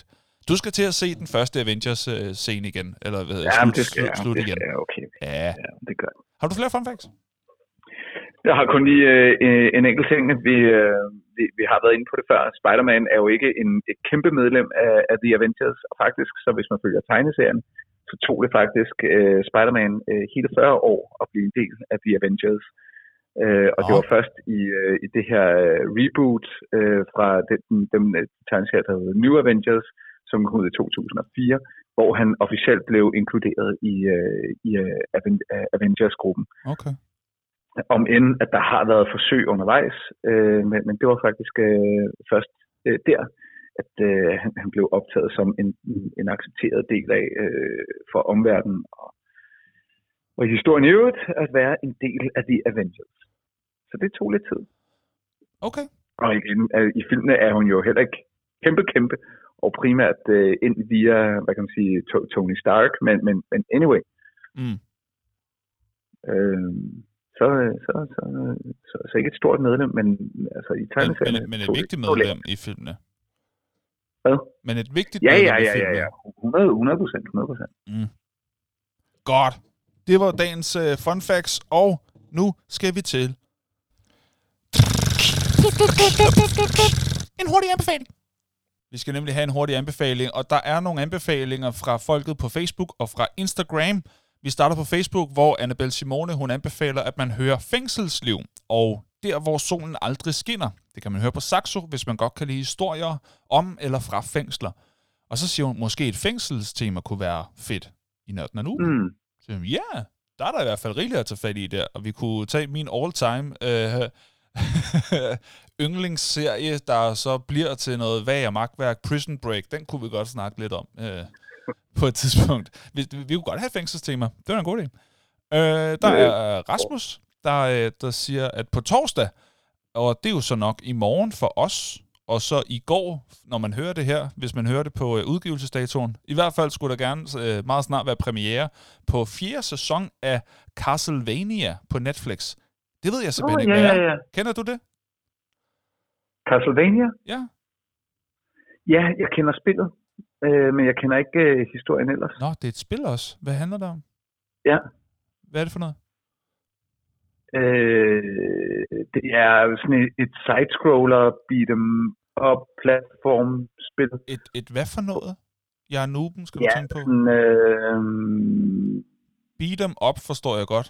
Du skal til at se den første Avengers-scene igen, eller hvad hedder slut igen. Okay. Ja, det gør det. Har du flere fun facts? Jeg har kun lige en enkelt ting. Vi har været inde på det før. Spider-Man er jo ikke et kæmpe medlem af The Avengers. Og faktisk, så hvis man følger tegneserien, så tog det faktisk Spider-Man hele 40 år at blive en del af The Avengers. Og det var først i det her reboot fra den tegneserie, der hedder New Avengers, som kom ud i 2004, hvor han officielt blev inkluderet i Avengers-gruppen. Okay. Om end, at der har været forsøg undervejs, men det var faktisk først der, at han blev optaget som en accepteret del af for omverdenen og i historien i øvrigt at være en del af The Avengers. Så det tog lidt tid. Okay. Og i filmene er hun jo heller ikke kæmpe, og primært ind via, hvad kan man sige, Tony Stark, men anyway. Mm. Så ikke et stort medlem, men altså i tegneserien. Men et vigtigt medlem i filmene. Hvad? Men et vigtigt medlem i filmene. Ja. 100%. Mm. Godt. Det var dagens fun facts, og nu skal vi til en hurtig anbefaling. Vi skal nemlig have en hurtig anbefaling, og der er nogle anbefalinger fra folket på Facebook og fra Instagram. Vi starter på Facebook, hvor Annabelle Simone hun anbefaler, at man hører Fængselsliv, og Der, hvor solen aldrig skinner. Det kan man høre på Saxo, hvis man godt kan lide historier om eller fra fængsler. Og så siger hun, måske et fængselstema kunne være fedt i Nørden og Nu. Mm. Ja, yeah, der er der i hvert fald rigeligt at tage fat i der, og vi kunne tage min all-time yndlingsserie, der så bliver til noget vag og magtværk, Prison Break, den kunne vi godt snakke lidt om på et tidspunkt. Vi kunne godt have fængselstema, det var en god idé. Der er Rasmus, der siger, at på torsdag, og det er jo så nok i morgen for os, og så i går, når man hører det her, hvis man hører det på udgivelsesdatoen, i hvert fald skulle der gerne meget snart være premiere på 4. sæson af Castlevania på Netflix. Det ved jeg simpelthen ikke, hvad er. Kender du det? Castlevania? Ja. Ja, jeg kender spillet, men jeg kender ikke historien ellers. Nå, det er et spil også. Hvad handler det om? Ja. Hvad er det for noget? Det er sådan et side-scroller, beat-em-up-platform-spil. Et hvad for noget? Jeg er nuben, skal du tænke på? Beat-em-up forstår jeg godt.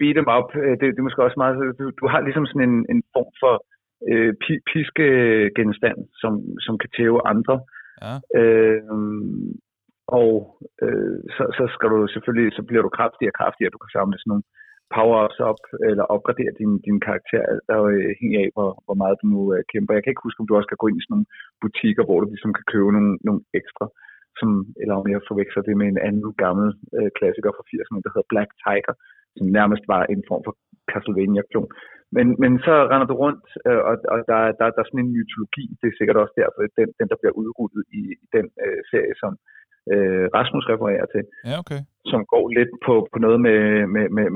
Beat-em-up, det er måske også meget... Du har ligesom sådan en form for piskegenstand, som kan tæve andre. Ja. Så skal du selvfølgelig... Så bliver du kraftigere, du kan samle sådan nogle power-ups op, eller opgradere din karakter, der jo hænger af, hvor meget du nu kæmper. Jeg kan ikke huske, om du også kan gå ind i sådan nogle butikker, hvor du ligesom kan købe nogle ekstra, eller om jeg forveksler det med en anden gammel klassiker fra 80'erne, der hedder Black Tiger, som nærmest var en form for Castlevania-klon. Men så render du rundt, og der er sådan en mytologi, det er sikkert også derfor, den der bliver udrullet i den serie, som Rasmus refererer til, ja, okay, som går lidt på noget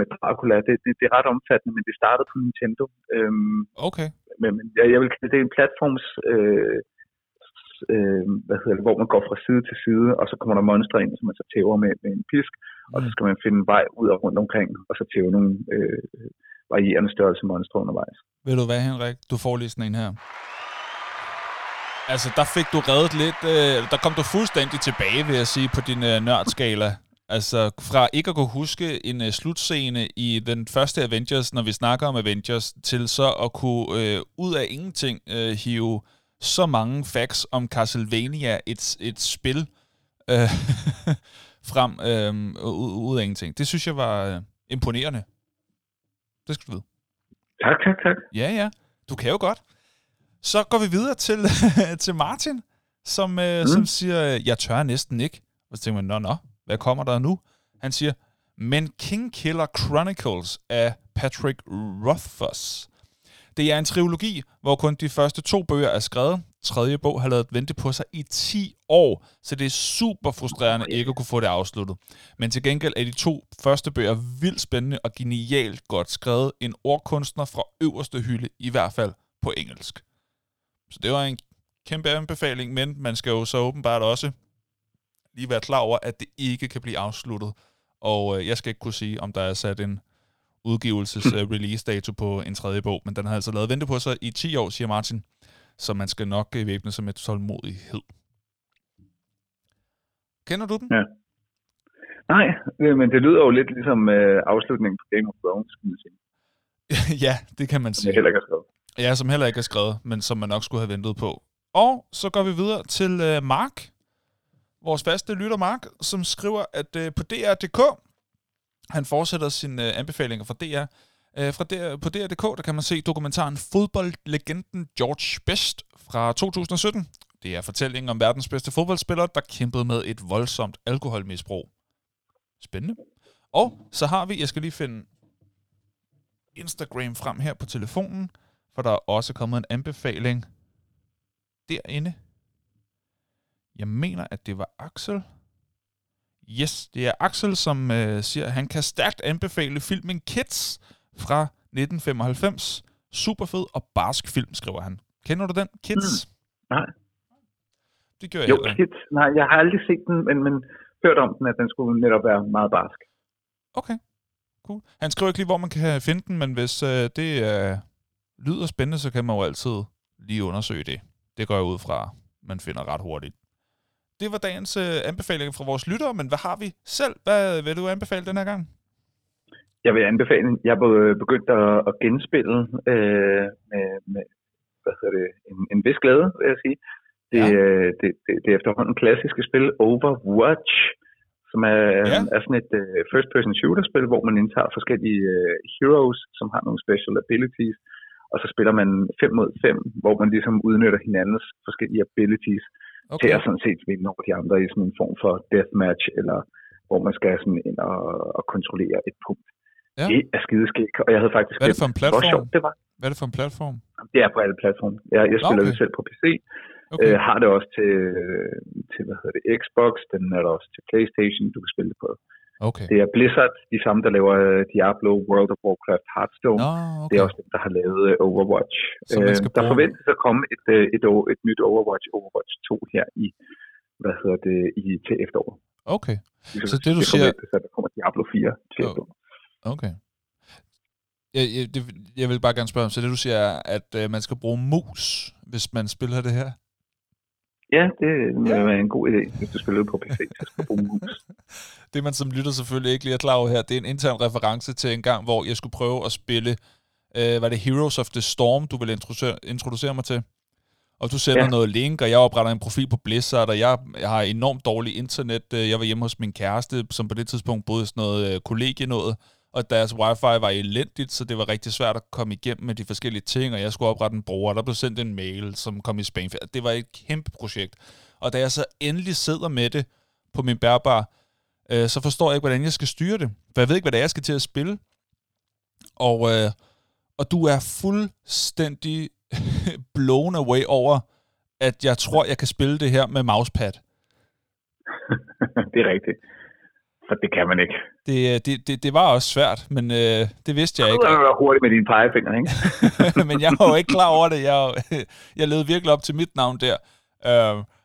med Dracula. Det er ret omfattende, men det startede på Nintendo. Okay. Men jeg vil kalde det en platforms, hvor man går fra side til side, og så kommer der monstre ind, som man så tæver med en pisk, og så skal man finde en vej ud og rundt omkring, og så tæve nogle varierende størrelse monstre undervejs. Ved du hvad, Henrik? Du får lige sådan en her. Altså, der fik du reddet lidt... der kom du fuldstændig tilbage, vil jeg sige, på din nørdskala. Altså, fra ikke at kunne huske en slutscene i den første Avengers, når vi snakker om Avengers, til så at kunne ud af ingenting hive så mange facts om Castlevania, et spil, frem ud af ingenting. Det synes jeg var imponerende. Det skal du vide. Tak. Ja. Du kan jo godt. Så går vi videre til Martin, som siger, jeg tør næsten ikke. Og så tænker man, nå, hvad kommer der nu? Han siger, men Kingkiller Chronicles af Patrick Rothfuss. Det er en trilogi, hvor kun de første 2 bøger er skrevet. 3. bog har ladet vente på sig i 10 år, så det er super frustrerende ikke at kunne få det afsluttet. Men til gengæld er de 2 første bøger vildt spændende og genialt godt skrevet. En ordkunstner fra øverste hylde, i hvert fald på engelsk. Så det var en kæmpe anbefaling, men man skal jo så åbenbart også lige være klar over, at det ikke kan blive afsluttet. Og jeg skal ikke kunne sige, om der er sat en udgivelses-release-dato på en 3. bog, men den har altså lavet vente på sig i 10 år, siger Martin. Så man skal nok væbne sig med tålmodighed. Kender du den? Ja. Nej, men det lyder jo lidt ligesom afslutningen på Game of Thrones, kan man sige. Ja, det kan man sige. Som heller ikke er skrevet. Ja, som heller ikke er skrevet, men som man nok skulle have ventet på. Og så går vi videre til Mark, vores faste lytter Mark, som skriver, at på DR.dk, han fortsætter sine anbefalinger fra DR. På DR.dk, der kan man se dokumentaren Fodboldlegenden George Best fra 2017. Det er fortællingen om verdens bedste fodboldspiller, der kæmpede med et voldsomt alkoholmisbrug. Spændende. Og så har vi, jeg skal lige finde Instagram frem her på telefonen, for der er også kommet en anbefaling derinde. Jeg mener, at det var Axel. Yes, det er Axel, som siger, at han kan stærkt anbefale filmen Kids fra 1995. Superfed og barsk film, skriver han. Kender du den? Kids? Nej. Det gør jeg ikke. Jo, Kids. Nej, jeg har aldrig set den, men hørt om den, at den skulle netop være meget barsk. Okay, cool. Han skriver ikke lige, hvor man kan finde den, men hvis det lyder spændende, så kan man jo altid lige undersøge det. Det går jeg ud fra, man finder ret hurtigt. Det var dagens anbefalinger fra vores lyttere, men hvad har vi selv? Hvad vil du anbefale den her gang? Jeg vil anbefale, jeg er begyndt at genspille med en vis glæde, vil jeg sige. Det er efterhånden klassiske spil Overwatch, som er sådan et first-person shooter-spil, hvor man indtager forskellige heroes, som har nogle special abilities, og så spiller man 5 mod 5, hvor man ligesom udnytter hinandens forskellige abilities til at sådan set vinde over de andre i sådan en form for deathmatch, eller hvor man skal sådan ind og kontrollere et punkt. Ja. Det er skideskæg, og jeg havde faktisk... Hvad er det for en platform? Hvor sjovt det var. Hvad er det for en platform? Det er på alle platforme. Jeg spiller det selv på PC. Okay. Har det også til Xbox, den er der også til PlayStation, du kan spille det på. Okay. Det er Blizzard, de samme, der laver Diablo, World of Warcraft, Hearthstone. Det er også dem, der har lavet Overwatch. Der forventes at komme et nyt Overwatch 2 her til efteråret. Okay. Så det du siger... at der kommer Diablo 4 til efteråret. Okay. Jeg vil bare gerne spørge om, så det du siger er, at man skal bruge mus, hvis man spiller det her? Ja, det er en god idé, hvis du spiller på PC, så skal bruge mus. Det man som lytter selvfølgelig ikke lige er klar over her, det er en intern reference til en gang, hvor jeg skulle prøve at spille, var det Heroes of the Storm, du ville introducere mig til? Og du sender noget link, og jeg opretter en profil på Blizzard, og jeg har enormt dårlig internet. Jeg var hjemme hos min kæreste, som på det tidspunkt boede sådan noget kollegienåde, og deres wifi var elendigt, så det var rigtig svært at komme igennem med de forskellige ting, og jeg skulle oprette en bruger, der blev sendt en mail, som kom i spam. Det var et kæmpe projekt. Og da jeg så endelig sidder med det på min bærbar, så forstår jeg ikke, hvordan jeg skal styre det. For jeg ved ikke, hvad det er, jeg skal til at spille. Og du er fuldstændig blown away over, at jeg tror, jeg kan spille det her med mousepad. Det er rigtigt. For det kan man ikke. Det var også svært, men det vidste jeg ikke. Du var hurtigt med dine pegefinger, ikke? Men jeg var jo ikke klar over det. Jeg levede virkelig op til mit navn der.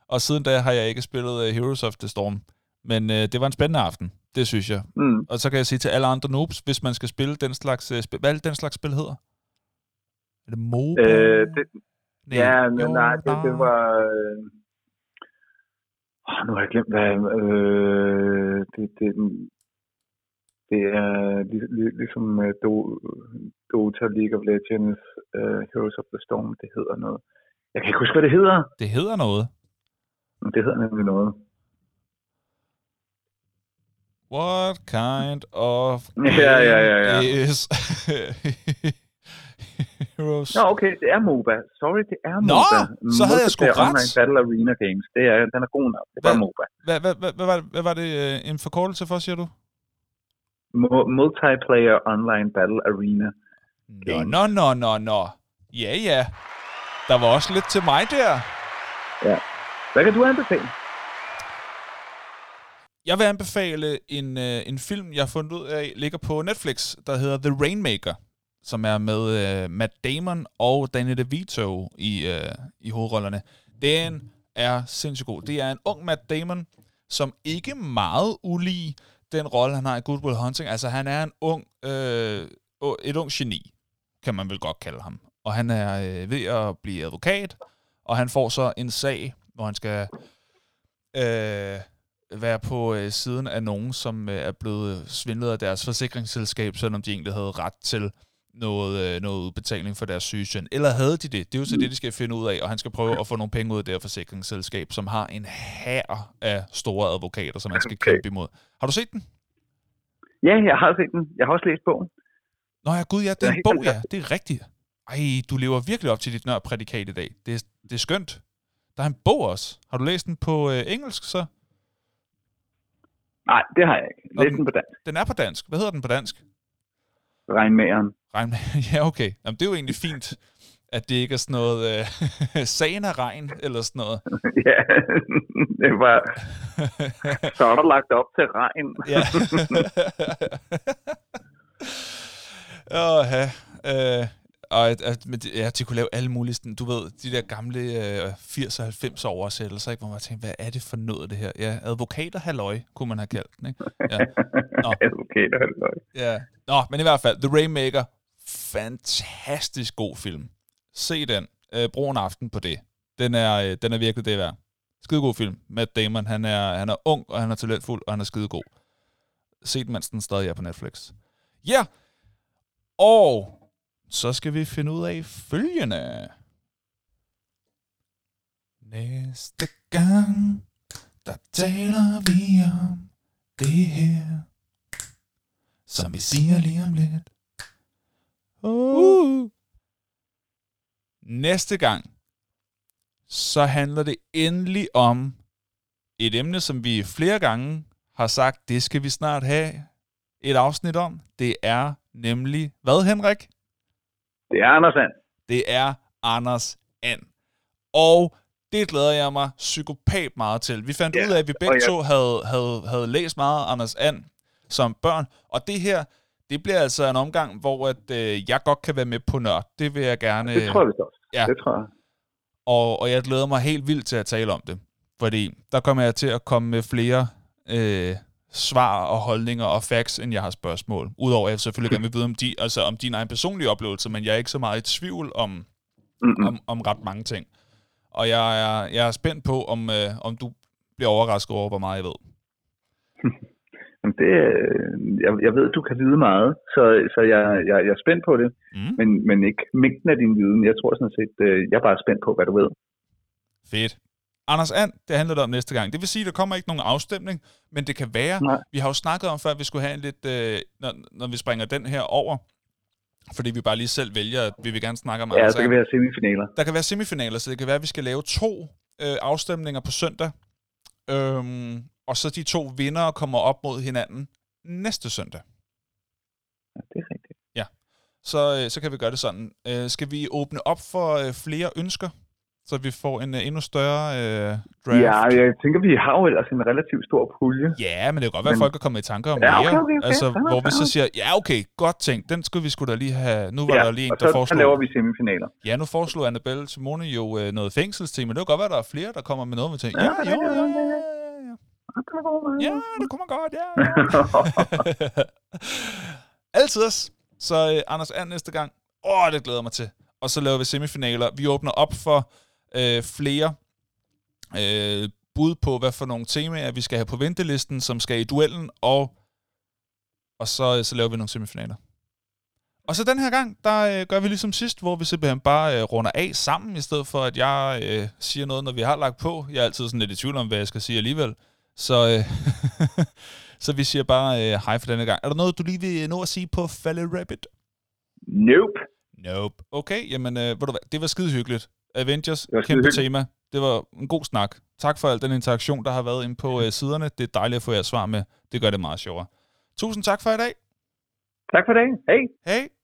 Og siden da har jeg ikke spillet Heroes of the Storm. Men det var en spændende aften, det synes jeg. Mm. Og så kan jeg sige til alle andre noobs, hvis man skal spille den slags... hvad den slags spil hedder? Er det MOBA? Det var... nu har jeg glemt, hvad... det er ligesom Dota, League of Legends, Heroes of the Storm, det hedder noget. Jeg kan ikke huske, hvad det hedder. Det hedder noget. Det hedder nemlig noget. What kind of... Ja. Is... Heroes. Nå, okay, det er MOBA. Sorry, det er MOBA. Nå, så havde jeg sgu ret. Online Battle Arena Games. Den er god nok. Det var MOBA. Hvad var det en forkortelse for, siger du? Multiplayer Online Battle Arena Games. Nå. Ja. Der var også lidt til mig der. Ja. Hvad kan du anbefale? Jeg vil anbefale en film, jeg har fundet ud af, ligger på Netflix, der hedder The Rainmaker, som er med Matt Damon og Danny DeVito i hovedrollerne. Den er sindssygt god. Det er en ung Matt Damon, som ikke meget ulig den rolle, han har i Good Will Hunting. Altså, han er en ung, et ung geni, kan man vel godt kalde ham. Og han er ved at blive advokat, og han får så en sag, hvor han skal være på siden af nogen, som er blevet svindlet af deres forsikringsselskab, selvom de egentlig havde ret til noget udbetaling for deres syge søn. Eller havde de det? Det er jo så det, de skal finde ud af, og han skal prøve at få nogle penge ud af det her forsikringsselskab, som har en hær af store advokater, som han skal kæmpe imod. Har du set den? Ja, jeg har set den. Jeg har også læst bogen. Nå ja, gud ja, det er en bog, ja. Det er rigtigt. Ej, du lever virkelig op til dit nørdprædikat i dag. Det er skønt. Der er en bog også. Har du læst den på engelsk, så? Nej, det har jeg ikke. Læst den på dansk. Den er på dansk. Hvad hedder den på dansk? Regnmageren. Ja, okay. Jamen, det er jo egentlig fint, at det ikke er sådan noget sagen af regn, eller sådan noget. Ja, det var... Så er der lagt op til regn. Ja. Åh, ja, de kunne lave alle mulige, sådan, du ved, de der gamle 80- og 90'er oversættelser, ikke, hvor man tænkte, hvad er det for noget, det her? Ja, advokater halløj, kunne man have kaldt den, ikke? Ja. Advokater halløj. Ja. Nå, men i hvert fald, The Rainmaker, fantastisk god film. Se den. Brug en aften på det. Den er virkelig det værd. Skidegod film. Matt Damon, han er ung, og han er talentfuld, og han er skidegod. Se den, mens den stadig er på Netflix. Ja! Yeah. Og... så skal vi finde ud af følgende. Næste gang, der taler vi om det her, som vi siger lige om lidt. Næste gang, så handler det endelig om et emne, som vi flere gange har sagt, det skal vi snart have et afsnit om. Det er nemlig, hvad, Henrik? Det er Anders And. Det er Anders And. Og det glæder jeg mig psykopat meget til. Vi fandt ud af, at vi begge to havde læst meget Anders And som børn. Og det her, det bliver altså en omgang, hvor at, jeg godt kan være med på nørd. Det vil jeg gerne... Det tror jeg også. Ja. Det tror jeg. Og jeg glæder mig helt vildt til at tale om det. Fordi der kommer jeg til at komme med flere... svar og holdninger og facts, end jeg har spørgsmål. Udover at jeg selvfølgelig gerne vil vide om din egen personlige oplevelse, men jeg er ikke så meget i tvivl om ret mange ting. Og jeg er spændt på, om du bliver overrasket over, hvor meget jeg ved. Jamen jeg ved, du kan vide meget, så jeg er spændt på det, men ikke mængden af din viden. Jeg tror sådan set, jeg er bare spændt på, hvad du ved. Fedt. Anders And, det handler det om næste gang. Det vil sige, at der kommer ikke nogen afstemning, men det kan være... Nej. Vi har jo snakket om før, at vi skulle have en lidt... når vi springer den her over, fordi vi bare lige selv vælger, at vi vil gerne snakke om Anders And. Ja, der kan være semifinaler. Der kan være semifinaler, så det kan være, at vi skal lave 2 afstemninger på søndag, og så de 2 vindere kommer op mod hinanden næste søndag. Ja, det er rigtigt. Ja, så kan vi gøre det sådan. Skal vi åbne op for flere ønsker? Så vi får en endnu større draft. Ja, jeg tænker, vi har jo ellers en relativt stor pulje. Ja, men det kan godt være, at folk er kommet i tanker om mere. Okay. Altså, hvor vi så siger, ja okay, godt tænkt, den skulle vi sgu da lige have. Nu var der lige en, der foreslog... Ja, laver vi semifinaler. Ja, nu foreslog Annabelle Simone jo noget fængselstema. Det kan godt være, at der er flere, der kommer med noget, vi tænker, ja. Ja, det kommer godt, ja. Altid os. Så Anders And næste gang. Det glæder mig til. Og så laver vi semifinaler. Vi åbner op for... flere bud på, hvad for nogle temaer vi skal have på ventelisten, som skal i duellen, og så laver vi nogle semifinaler. Og så den her gang, der gør vi ligesom sidst, hvor vi simpelthen bare runder af sammen, i stedet for, at jeg siger noget, når vi har lagt på. Jeg er altid sådan lidt i tvivl om, hvad jeg skal sige alligevel. Så vi siger bare hej for denne gang. Er der noget, du lige vil nå at sige på Fallerabbit? Nope. Okay, jamen, det var skide hyggeligt. Avengers, kæmpe tema. Det var en god snak. Tak for al den interaktion, der har været inde på siderne. Det er dejligt at få jeres svar med. Det gør det meget sjovere. Tusind tak for i dag. Tak for i dag. Hej. Hej.